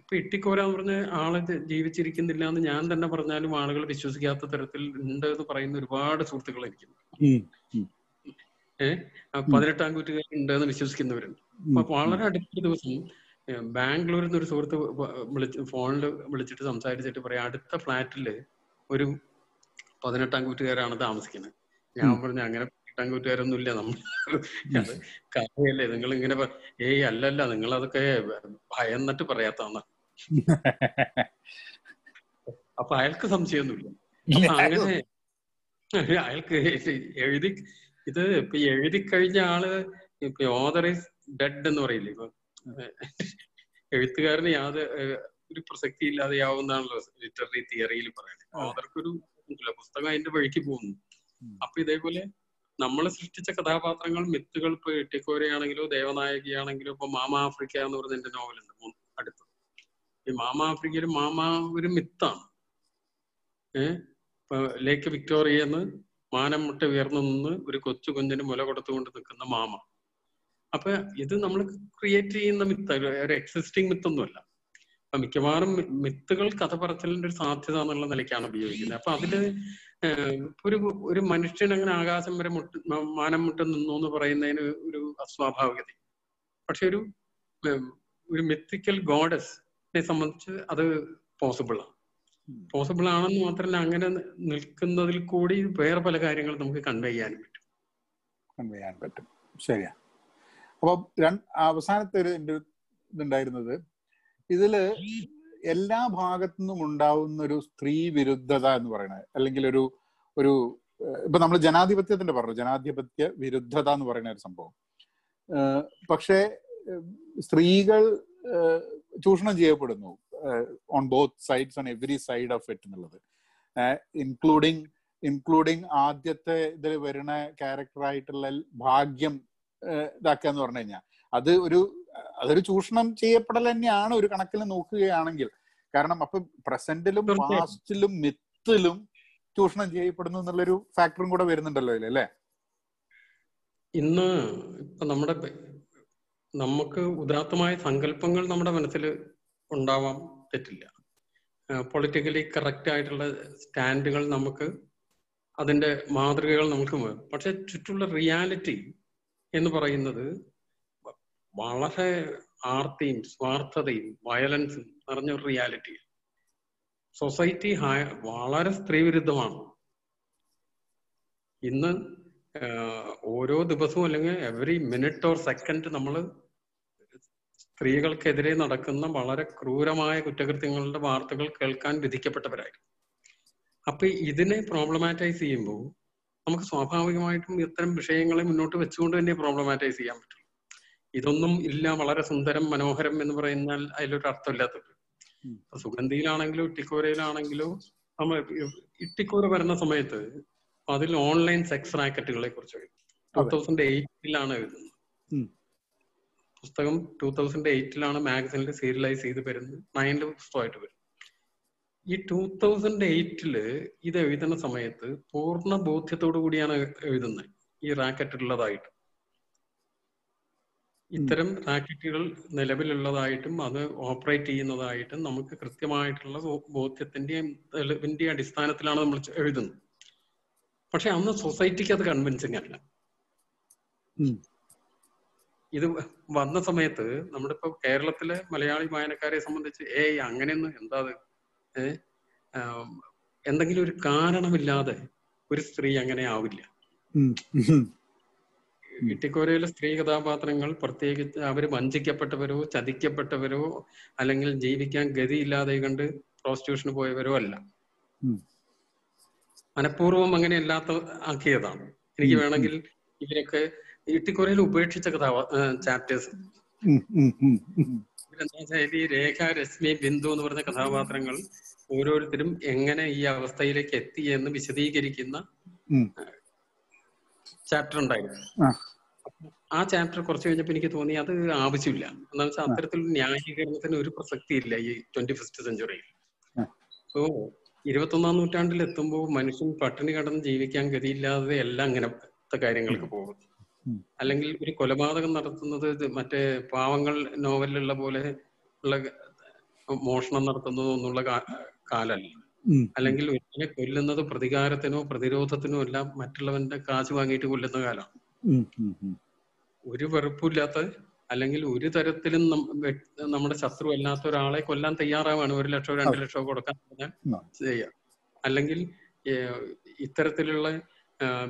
ഇപ്പൊ ഇട്ടിക്കോര എന്ന് പറഞ്ഞ ആള് ജീവിച്ചിരിക്കുന്നില്ല എന്ന് ഞാൻ തന്നെ പറഞ്ഞാലും ആളുകൾ വിശ്വസിക്കാത്ത തരത്തിൽ ഉണ്ട് എന്ന് പറയുന്ന ഒരുപാട് സുഹൃത്തുക്കൾ ഇരിക്കുന്നു. ഏഹ് പതിനെട്ടാം നൂറ്റാണ്ടിൽ ഉണ്ട് എന്ന് വിശ്വസിക്കുന്നവരുണ്ട്. അപ്പൊ വളരെ അടുത്ത ദിവസം ബാംഗ്ലൂരിൽ നിന്ന് ഒരു സുഹൃത്ത് വിളിച്ച് ഫോണിൽ വിളിച്ചിട്ട് സംസാരിച്ചിട്ട് പറയാം, അടുത്ത ഫ്ലാറ്റില് ഒരു പതിനെട്ടാം കൂറ്റുകാരാണ് താമസിക്കുന്നത്. ഞാൻ പറഞ്ഞു അങ്ങനെ പതിനെട്ടാം കൂറ്റുകാരൊന്നും ഇല്ല, നമ്മൾ കാര്യമല്ലേ, നിങ്ങൾ ഇങ്ങനെ ഏയ് അല്ലല്ല നിങ്ങൾ അതൊക്കെ ഭയന്നിട്ട് പറയാത്തതാണ്. അപ്പൊ അയാൾക്ക് സംശയമൊന്നുമില്ല. അങ്ങനെ അയാൾക്ക് എഴുതി ഇത് ഇപ്പൊ എഴുതിക്കഴിഞ്ഞ ആള് ഇപ്പൊ ഓതർ ഈസ് ഡെഡ് എന്ന് പറയില്ലേ, ഇപ്പൊ എഴുത്തുകാരന് യാതൊരു ഒരു പ്രസക്തി ഇല്ലാതെയാവുന്നതാണല്ലോ ലിറ്റററി തിയറിയിൽ പറയുന്നത്. അവർക്കൊരു പുസ്തകം അതിന്റെ വഴിക്ക് പോകുന്നു. അപ്പൊ ഇതേപോലെ നമ്മൾ സൃഷ്ടിച്ച കഥാപാത്രങ്ങൾ മിത്തുകൾ, ഇപ്പൊ എട്ടിക്കോരയാണെങ്കിലോ ദേവനായകിയാണെങ്കിലോ ഇപ്പൊ മാമാ ആഫ്രിക്ക എന്ന് പറഞ്ഞ എന്റെ നോവലുണ്ട് മൂന്ന് അടുത്ത്. ഈ മാമാ ആഫ്രിക്കയില് മാമാ ഒരു മിത്താണ്. ഏഹ് ഇപ്പൊ ലേക്ക് വിക്ടോറിയെന്ന് മാനം മുട്ട ഉയർന്നു നിന്ന് ഒരു കൊച്ചു കുഞ്ഞിന് മുല കൊടുത്തുകൊണ്ട് നിൽക്കുന്ന മാമ. അപ്പൊ ഇത് നമ്മൾ ക്രിയേറ്റ് ചെയ്യുന്ന മിത്ത്, ഒരു എക്സിസ്റ്റിംഗ് മിത്തൊന്നുമല്ല. അപ്പൊ മിക്കവാറും മിത്തുകൾ കഥ പറച്ചിലിന്റെ ഒരു സാധ്യത എന്നുള്ള നിലയ്ക്കാണ് ഉപയോഗിക്കുന്നത്. അപ്പൊ അതില് ഒരു ഒരു മനുഷ്യൻ അങ്ങനെ ആകാശം വരെ മുട്ട് മാനം മുട്ട് നിന്നു എന്ന് പറയുന്നതിന് ഒരു അസ്വാഭാവികത. പക്ഷെ ഒരു ഒരു മിത്തിക്കൽ ഗോഡസിനെ സംബന്ധിച്ച് അത് പോസിബിളാണ്. പോസിബിൾ ആണെന്ന് മാത്രമല്ല, അങ്ങനെ നിൽക്കുന്നതിൽ കൂടി വേറെ പല കാര്യങ്ങൾ നമുക്ക് കൺവേ ചെയ്യാനും പറ്റും കൺവേ ചെയ്യാൻ പറ്റും ശരിയാ. അപ്പൊ അവസാനത്തെ ഒരു ഇതുണ്ടായിരുന്നത്, ഇതില് എല്ലാ ഭാഗത്തു നിന്നും ഉണ്ടാവുന്ന ഒരു സ്ത്രീ വിരുദ്ധത എന്ന് പറയുന്നത്, അല്ലെങ്കിൽ ഒരു ഒരു ഇപ്പൊ നമ്മൾ ജനാധിപത്യത്തിന്റെ പറഞ്ഞു, ജനാധിപത്യ വിരുദ്ധത എന്ന് പറയുന്ന ഒരു സംഭവം. പക്ഷേ സ്ത്രീകൾ ചൂഷണം ചെയ്യപ്പെടുന്നു on both sides, on every side of it എന്നുള്ളത്, ഇൻക്ലൂഡിങ് ഇൻക്ലൂഡിങ് ആദ്യത്തെ ഇതിൽ വരുന്ന ക്യാരക്ടറായിട്ടുള്ള ഭാഗ്യം ഇതാക്കുക എന്ന് പറഞ്ഞു കഴിഞ്ഞാൽ അത് ഒരു അതൊരു ചൂഷണം ചെയ്യപ്പെടൽ തന്നെയാണ് ഒരു കണക്കിൽ നോക്കുകയാണെങ്കിൽ. കാരണം അപ്പൊ പ്രസന്റിലും പാസ്റ്റിലും മിത്തിലും ചൂഷണം ചെയ്യപ്പെടുന്നു എന്നുള്ളൊരു ഫാക്ടറും കൂടെ വരുന്നുണ്ടല്ലോ അല്ലേ. ഇന്ന് ഇപ്പൊ നമ്മുടെ നമുക്ക് ഉദാത്തമായ സങ്കല്പങ്ങൾ നമ്മുടെ മനസ്സിൽ ഉണ്ടാവാൻ പറ്റില്ല, പൊളിറ്റിക്കലി കറക്റ്റ് ആയിട്ടുള്ള സ്റ്റാൻഡുകൾ നമുക്ക് അതിന്റെ മാതൃകകൾ നമുക്ക് വേണം. പക്ഷെ ചുറ്റുള്ള റിയാലിറ്റി എന്ന് പറയുന്നത് വളരെ ആർത്തിയും സ്വാർത്ഥതയും വയലൻസും നിറഞ്ഞ ഒരു റിയാലിറ്റി. സൊസൈറ്റി വളരെ സ്ത്രീവിരുദ്ധമാണ് ഇന്ന്. ഓരോ ദിവസവും അല്ലെങ്കിൽ എവറി മിനിറ്റ് ഓർ സെക്കൻഡ് നമ്മൾ സ്ത്രീകൾക്കെതിരെ നടക്കുന്ന വളരെ ക്രൂരമായ കുറ്റകൃത്യങ്ങളുടെ വാർത്തകൾ കേൾക്കാൻ വിധിക്കപ്പെട്ടവരായിരുന്നു. അപ്പൊ ഇതിനെ പ്രോബ്ലമാറ്റൈസ് ചെയ്യുമ്പോൾ നമുക്ക് സ്വാഭാവികമായിട്ടും ഇത്തരം വിഷയങ്ങളെ മുന്നോട്ട് വെച്ചുകൊണ്ട് തന്നെ പ്രോബ്ലമാറ്റൈസ് ചെയ്യാൻ പറ്റുള്ളൂ. ഇതൊന്നും ഇല്ല വളരെ സുന്ദരം മനോഹരം എന്ന് പറയുന്നാൽ അതിലൊരു അർത്ഥമില്ലാത്തത്. സുഗന്ധിയിലാണെങ്കിലോ ഇട്ടിക്കോരയിലാണെങ്കിലോ നമ്മൾ ഇട്ടിക്കോര വരുന്ന സമയത്ത് അതിൽ ഓൺലൈൻ സെക്സ് റാക്കറ്റുകളെ കുറിച്ച് ടൂ തൗസൻഡ് എയ്റ്റിലാണ് എഴുതുന്നത്. പുസ്തകം ടൂ തൗസൻഡ് എയ്റ്റിലാണ് മാഗസിനിൽ സീരിയലൈസ് ചെയ്ത് വരുന്നത്, നയനില് പുസ്തകമായിട്ട് വരും. ഈ ടൂ തൗസൻഡ് എയ്റ്റില് ഇത് എഴുതുന്ന സമയത്ത് പൂർണ്ണ ബോധ്യത്തോടു കൂടിയാണ് എഴുതുന്നത്. ഈ റാക്കറ്റ് ഉള്ളതായിട്ടും ഇത്തരം റാക്കറ്റുകൾ നിലവിലുള്ളതായിട്ടും അത് ഓപ്പറേറ്റ് ചെയ്യുന്നതായിട്ടും നമുക്ക് കൃത്യമായിട്ടുള്ള ബോധ്യത്തിന്റെയും തെളിവിന്റെയും അടിസ്ഥാനത്തിലാണ് നമ്മൾ എഴുതുന്നത്. പക്ഷെ അന്ന് സൊസൈറ്റിക്ക് അത് കൺവിൻസിങ് അല്ല. ഇത് വന്ന സമയത്ത് നമ്മുടെ ഇപ്പൊ കേരളത്തിലെ മലയാളി വായനക്കാരെ സംബന്ധിച്ച് ഏയ് അങ്ങനെയൊന്നും എന്താ എന്തെങ്കിലും ഒരു കാരണമില്ലാതെ ഒരു സ്ത്രീ അങ്ങനെ ആവില്ല. ഇട്ടിക്കോരയിലെ സ്ത്രീ കഥാപാത്രങ്ങൾ പ്രത്യേകിച്ച് അവർ വഞ്ചിക്കപ്പെട്ടവരോ ചതിക്കപ്പെട്ടവരോ അല്ലെങ്കിൽ ജീവിക്കാൻ ഗതിയില്ലാതെ കണ്ട് പ്രോസ്റ്റിറ്റ്യൂഷന് പോയവരോ അല്ല. മനഃപൂർവ്വം അങ്ങനെ അല്ലാത്ത ആക്കിയതാണ്. എനിക്ക് വേണമെങ്കിൽ ഇവരൊക്കെ ഇട്ടിക്കോരയിൽ ഉപേക്ഷിച്ച കഥാ ചാപ്റ്റേഴ്സ് ശൈലി, രേഖ, രശ്മി, ബിന്ദു എന്ന് പറഞ്ഞ കഥാപാത്രങ്ങൾ ഓരോരുത്തരും എങ്ങനെ ഈ അവസ്ഥയിലേക്ക് എത്തി എന്ന് വിശദീകരിക്കുന്ന ചാപ്റ്റർ ഉണ്ടായിരുന്നു. ആ ചാപ്റ്റർ കുറച്ച് കഴിഞ്ഞപ്പോൾ എനിക്ക് തോന്നി അത് ആവശ്യമില്ല. എന്താ വെച്ചാൽ അത്തരത്തിലുള്ള ന്യായീകരണത്തിന് ഒരു പ്രസക്തി ഇല്ല ഈ ട്വന്റി ഫസ്റ്റ് സെഞ്ചുറിയിൽ. സോ ഇരുപത്തൊന്നാം നൂറ്റാണ്ടിൽ എത്തുമ്പോൾ മനുഷ്യൻ പട്ടിണി കടന്ന് ജീവിക്കാൻ ഗതിയില്ലാതെ എല്ലാം അങ്ങനത്തെ കാര്യങ്ങൾക്ക് പോകും. അല്ലെങ്കിൽ ഒരു കൊലപാതകം നടത്തുന്നത് മറ്റേ പാവങ്ങൾ നോവലിലുള്ള പോലെ ഉള്ള മോഷണം നടത്തുന്നതോ എന്നുള്ള കാലല്ല. അല്ലെങ്കിൽ ഒരുത്തിനെ കൊല്ലുന്നത് പ്രതികാരത്തിനോ പ്രതിരോധത്തിനോ അല്ല, മറ്റുള്ളവന്റെ കാശ് വാങ്ങിയിട്ട് കൊല്ലുന്ന കാലമാണ്. ഒരു വെറുപ്പില്ലാത്ത അല്ലെങ്കിൽ ഒരു തരത്തിലും നമ്മുടെ ശത്രു അല്ലാത്ത ഒരാളെ കൊല്ലാൻ തയ്യാറാവാണ്. ഒരു ലക്ഷോ രണ്ട് ലക്ഷമോ കൊടുക്കാൻ ചെയ്യാം. അല്ലെങ്കിൽ ഇത്തരത്തിലുള്ള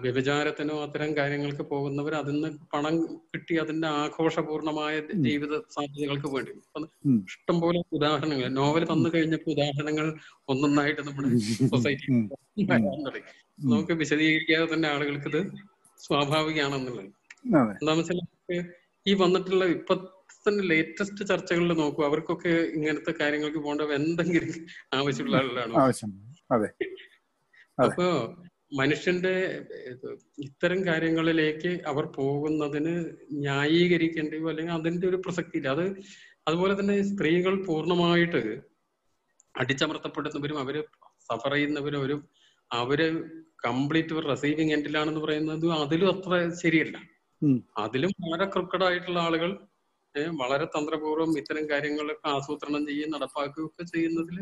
വ്യഭിചാരത്തിനോ അത്തരം കാര്യങ്ങൾക്ക് പോകുന്നവർ അതിന്ന് പണം കിട്ടി അതിന്റെ ആഘോഷപൂർണമായ ജീവിത സാധ്യതകൾക്ക് വേണ്ടി ഇഷ്ടംപോലെ ഉദാഹരണങ്ങൾ നോവൽ തന്നു കഴിഞ്ഞപ്പോൾ ഉദാഹരണങ്ങൾ ഒന്നൊന്നായിട്ട് നമ്മുടെ സൊസൈറ്റി നമുക്ക് വിശദീകരിക്കാതെ തന്നെ ആളുകൾക്ക് ഇത് സ്വാഭാവികമാണെന്നുള്ളത്. എന്താണെന്ന് വെച്ചാൽ ഈ വന്നിട്ടുള്ള ഇപ്പൊ തന്നെ ലേറ്റസ്റ്റ് ചർച്ചകളിൽ നോക്കും, അവർക്കൊക്കെ ഇങ്ങനത്തെ കാര്യങ്ങൾക്ക് പോകേണ്ടവ എന്തെങ്കിലും ആവശ്യമുള്ള ആളുകളാണ്. അപ്പോ മനുഷ്യന്റെ ഇത്തരം കാര്യങ്ങളിലേക്ക് അവർ പോകുന്നതിന് ന്യായീകരിക്കേണ്ടതോ അല്ലെങ്കിൽ അതിന്റെ ഒരു പ്രസക്തിയില്ല. അത് അതുപോലെ തന്നെ സ്ത്രീകൾ പൂർണ്ണമായിട്ട് അടിച്ചമർത്തപ്പെടുന്നവരും അവര് സഫർ ചെയ്യുന്നവരും ഒരു അവര് കംപ്ലീറ്റ് റിസീവിങ് എൻഡിലാണെന്ന് പറയുന്നത് അതിലും അത്ര ശരിയല്ല. അതിലും വളരെ ക്രിക്കഡായിട്ടുള്ള ആളുകൾ വളരെ തന്ത്രപൂർവ്വം ഇത്തരം കാര്യങ്ങളൊക്കെ ആസൂത്രണം ചെയ്യുകയും നടപ്പാക്കുകയൊക്കെ ചെയ്യുന്നതിൽ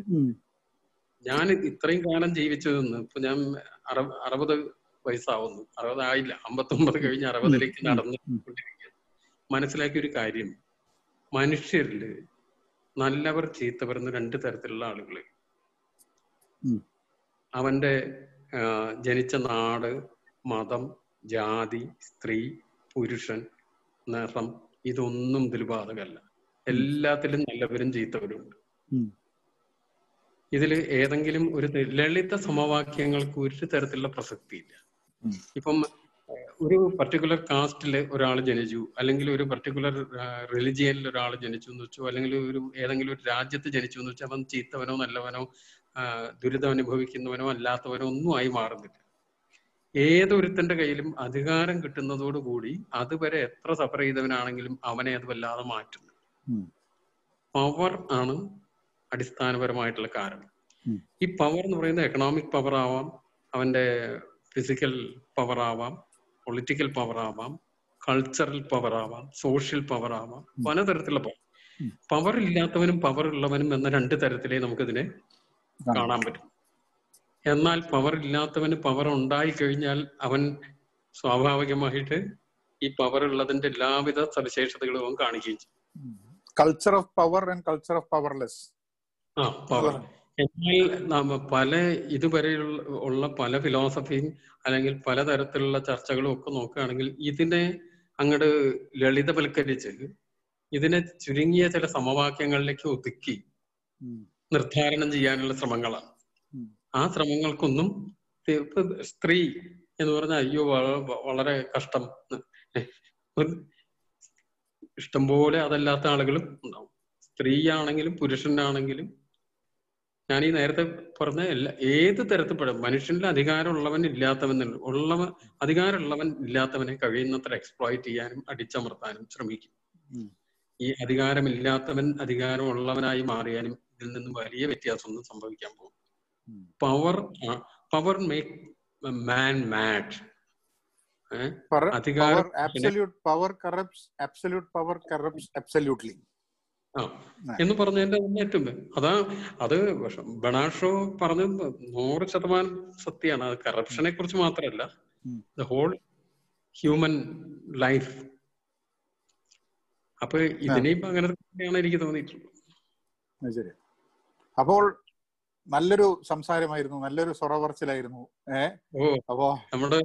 ഞാൻ ഇത്രയും കാലം ജീവിച്ചതെന്ന് ഇപ്പൊ ഞാൻ അറ അറുപത് വയസ്സാവുന്നു, അറുപതായില്ല, അമ്പത്തൊമ്പത് കഴിഞ്ഞ് അറുപതിലേക്ക് നടന്നുകൊണ്ടിരിക്കുക മനസ്സിലാക്കിയ ഒരു കാര്യം മനുഷ്യരില് നല്ലവർ ചീത്തവർ എന്ന് രണ്ട് തരത്തിലുള്ള ആളുകള്, അവന്റെ ജനിച്ച നാട്, മതം, ജാതി, സ്ത്രീ, പുരുഷൻ, നിറം, ഇതൊന്നും ഇതിൽ ബാധകമല്ല. എല്ലാത്തിലും നല്ലവരും ചീത്തവരും ഉണ്ട്. ഇതിൽ ഏതെങ്കിലും ഒരു ലളിത സമവാക്യങ്ങൾക്ക് ഒരു തരത്തിലുള്ള പ്രസക്തി ഇല്ല. ഇപ്പം ഒരു പർട്ടിക്കുലർ കാസ്റ്റില് ഒരാൾ ജനിച്ചു, അല്ലെങ്കിൽ ഒരു പർട്ടിക്കുലർ റിലിജിയനിൽ ഒരാൾ ജനിച്ചു എന്ന് വെച്ചോ, അല്ലെങ്കിൽ ഒരു ഏതെങ്കിലും ഒരു രാജ്യത്ത് ജനിച്ചു എന്ന് വെച്ചാൽ അവൻ ചീത്തവനോ നല്ലവനോ ദുരിതം അനുഭവിക്കുന്നവനോ അല്ലാത്തവനോ ഒന്നും ആയി മാറുന്നില്ല. ഏതൊരുത്തന്റെ കയ്യിലും അധികാരം കിട്ടുന്നതോടുകൂടി അതുവരെ എത്ര സഫർ ചെയ്തവനാണെങ്കിലും അവനെ അത് വല്ലാതെ മാറ്റുന്നു. പവർ ആണ് അടിസ്ഥാനപരമായിട്ടുള്ള കാരണം. ഈ പവർ എന്ന് പറയുന്നത് എക്കണോമിക് പവർ ആവാം, അവന്റെ ഫിസിക്കൽ പവർ ആവാം, പൊളിറ്റിക്കൽ പവർ ആവാം, കൾച്ചറൽ പവർ ആവാം, സോഷ്യൽ പവർ ആവാം, പലതരത്തിലുള്ള പവർ. പവർ ഇല്ലാത്തവനും പവർ ഉള്ളവനും എന്ന രണ്ട് തരത്തിലേ നമുക്കിതിനെ കാണാൻ പറ്റും. എന്നാൽ പവർ ഇല്ലാത്തവന് പവർ ഉണ്ടായി കഴിഞ്ഞാൽ അവൻ സ്വാഭാവികമായിട്ട് ഈ പവർ ഉള്ളതിന്റെ എല്ലാവിധ സവിശേഷതകളും അവൻ കാണിക്കുകയും ചെയ്യും. Culture of power and culture of powerless. ആ പവർ എന്നാൽ പല ഇതുവരെയുള്ള ഉള്ള പല ഫിലോസഫിയും അല്ലെങ്കിൽ പലതരത്തിലുള്ള ചർച്ചകളും ഒക്കെ നോക്കുകയാണെങ്കിൽ ഇതിനെ അങ്ങോട്ട് ലളിതവൽക്കരിച്ച് ഇതിനെ ചുരുങ്ങിയ ചില സമവാക്യങ്ങളിലേക്ക് ഒതുക്കി നിർദ്ധാരണം ചെയ്യാനുള്ള ശ്രമങ്ങളാണ്. ആ ശ്രമങ്ങൾക്കൊന്നും സ്ത്രീ എന്ന് പറഞ്ഞാൽ അയ്യോ വളരെ കഷ്ടം, ഇഷ്ടംപോലെ അതല്ലാത്ത ആളുകളും ഉണ്ടാവും. സ്ത്രീയാണെങ്കിലും പുരുഷനാണെങ്കിലും ഞാൻ ഈ നേരത്തെ പറഞ്ഞ എല്ലാ ഏത് തരത്തിൽപ്പെടും മനുഷ്യനിൽ അധികാരമുള്ളവൻ ഇല്ലാത്തവൻ ഉള്ളവൻ അധികാരമുള്ളവൻ ഇല്ലാത്തവനെ കഴിയുന്നത്ര എക്സ്പ്ലോയിറ്റ് ചെയ്യാനും അടിച്ചമർത്താനും ശ്രമിക്കും. ഈ അധികാരമില്ലാത്തവൻ അധികാരമുള്ളവനായി മാറിയാലും ഇതിൽ നിന്നും വലിയ വ്യത്യാസമൊന്നും സംഭവിക്കാൻ പോകും. Power power make man mad. അധികാരം എന്ന് പറഞ്ഞതിന്റെ തന്നെ ഏറ്റവും അതാ അത് ബണാഷോ പറഞ്ഞ നൂറ് ശതമാനം സത്യമാണ്. അത് കറപ്ഷനെ കുറിച്ച് മാത്രമല്ല, ദ ഹോൾ ഹ്യൂമൻ ലൈഫ്. അപ്പൊ ഇതിനെയും അങ്ങനെ തന്നെയാണ് എനിക്ക് തോന്നിയിട്ടുള്ളത്. അപ്പോൾ നല്ലൊരു സംസാരമായിരുന്നു, നല്ലൊരു സൊറവർച്ചിലായിരുന്നു. ഏഹ് അപ്പോ നമ്മുടെ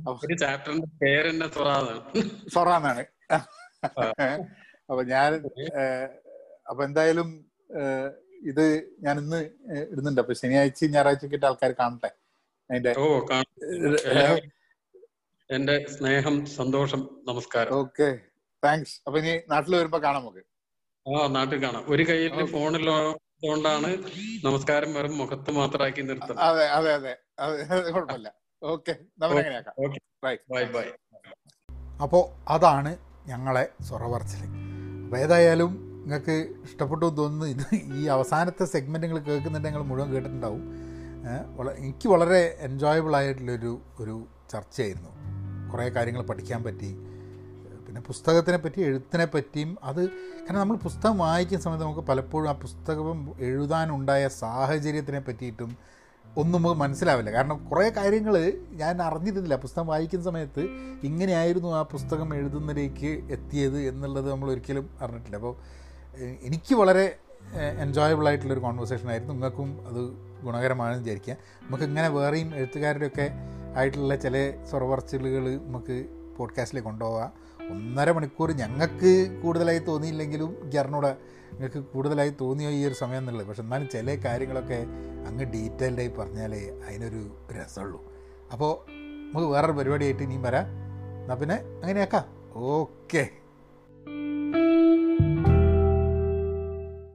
ചാപ്റ്ററിന്റെ പേര് തന്നെ സൊറാന്നാണ്. അപ്പൊ ഞാൻ അപ്പൊ എന്തായാലും ഇത് ഞാൻ ഇന്ന് ഇടുന്നുണ്ട്. അപ്പൊ ശനിയാഴ്ച ഞായറാഴ്ചക്കിട്ട് ആൾക്കാർ കാണട്ടെ അതിന്റെ. എന്റെ സ്നേഹം, സന്തോഷം, നമസ്കാരം. Okay, thanks. അപ്പൊ ഇനി നാട്ടിൽ വരുമ്പോ കാണാം നമുക്ക്. ആ, നാട്ടിൽ കാണാം. ഒരു കയ്യിൽ ഫോണിലോ അതുകൊണ്ടാണ് നമസ്കാരം വെറും മുഖത്ത് മാത്രമാക്കി നിർത്തുന്നത്. അതെ അതെ അതെ അതെ കുഴപ്പമില്ല. Okay, bye. അപ്പോൾ അതാണ് ഞങ്ങളെ സൊറവർച്ചൽ. അപ്പോൾ ഏതായാലും നിങ്ങൾക്ക് ഇഷ്ടപ്പെട്ടു തോന്നുന്നു. ഇത് ഈ അവസാനത്തെ സെഗ്മെൻറ്റ് നിങ്ങൾ കേൾക്കുന്നുണ്ട്, നിങ്ങൾ മുഴുവൻ കേട്ടിട്ടുണ്ടാവും. വളരെ എനിക്ക് വളരെ എൻജോയബിൾ ആയിട്ടുള്ളൊരു ഒരു ചർച്ചയായിരുന്നു. കുറേ കാര്യങ്ങൾ പഠിക്കാൻ പറ്റി, പിന്നെ പുസ്തകത്തിനെ പറ്റി, എഴുത്തിനെ പറ്റിയും. അത് കാരണം നമ്മൾ പുസ്തകം വായിക്കുന്ന സമയത്ത് നമുക്ക് പലപ്പോഴും ആ പുസ്തകം എഴുതാനുണ്ടായ സാഹചര്യത്തിനെ പറ്റിയിട്ടും ഒന്നും നമുക്ക് മനസ്സിലാവില്ല. കാരണം കുറേ കാര്യങ്ങൾ ഞാൻ അറിഞ്ഞിരുന്നില്ല. പുസ്തകം വായിക്കുന്ന സമയത്ത് ഇങ്ങനെയായിരുന്നു ആ പുസ്തകം എഴുതുന്നതിലേക്ക് എത്തിയത് എന്നുള്ളത് നമ്മൾ ഒരിക്കലും അറിഞ്ഞിട്ടില്ല. അപ്പോൾ എനിക്ക് വളരെ എൻജോയബിളായിട്ടുള്ളൊരു കോൺവെർസേഷൻ ആയിരുന്നു. നിങ്ങൾക്കും അത് ഗുണകരമാണെന്ന് വിചാരിക്കുക. നമുക്ക് ഇങ്ങനെ വേറെയും എഴുത്തുകാരുടെയൊക്കെ ആയിട്ടുള്ള ചില സ്വരവർച്ചലുകൾ നമുക്ക് പോഡ്കാസ്റ്റിലേക്ക് കൊണ്ടുപോകാം. ഒന്നര മണിക്കൂർ ഞങ്ങൾക്ക് കൂടുതലായി തോന്നിയില്ലെങ്കിലും ജർണോടെ നിങ്ങൾക്ക് കൂടുതലായി തോന്നിയോ ഈ ഒരു സമയം എന്നുള്ളത്. പക്ഷെ എന്നാലും ചില കാര്യങ്ങളൊക്കെ അങ്ങ് ഡീറ്റെയിൽഡായി പറഞ്ഞാലേ അതിനൊരു രസമുള്ളൂ. അപ്പോൾ നമുക്ക് വേറൊരു പരിപാടിയായിട്ട് ഇനിയും വരാം. എന്നാൽ പിന്നെ അങ്ങനെയാക്കാം. ഓക്കെ.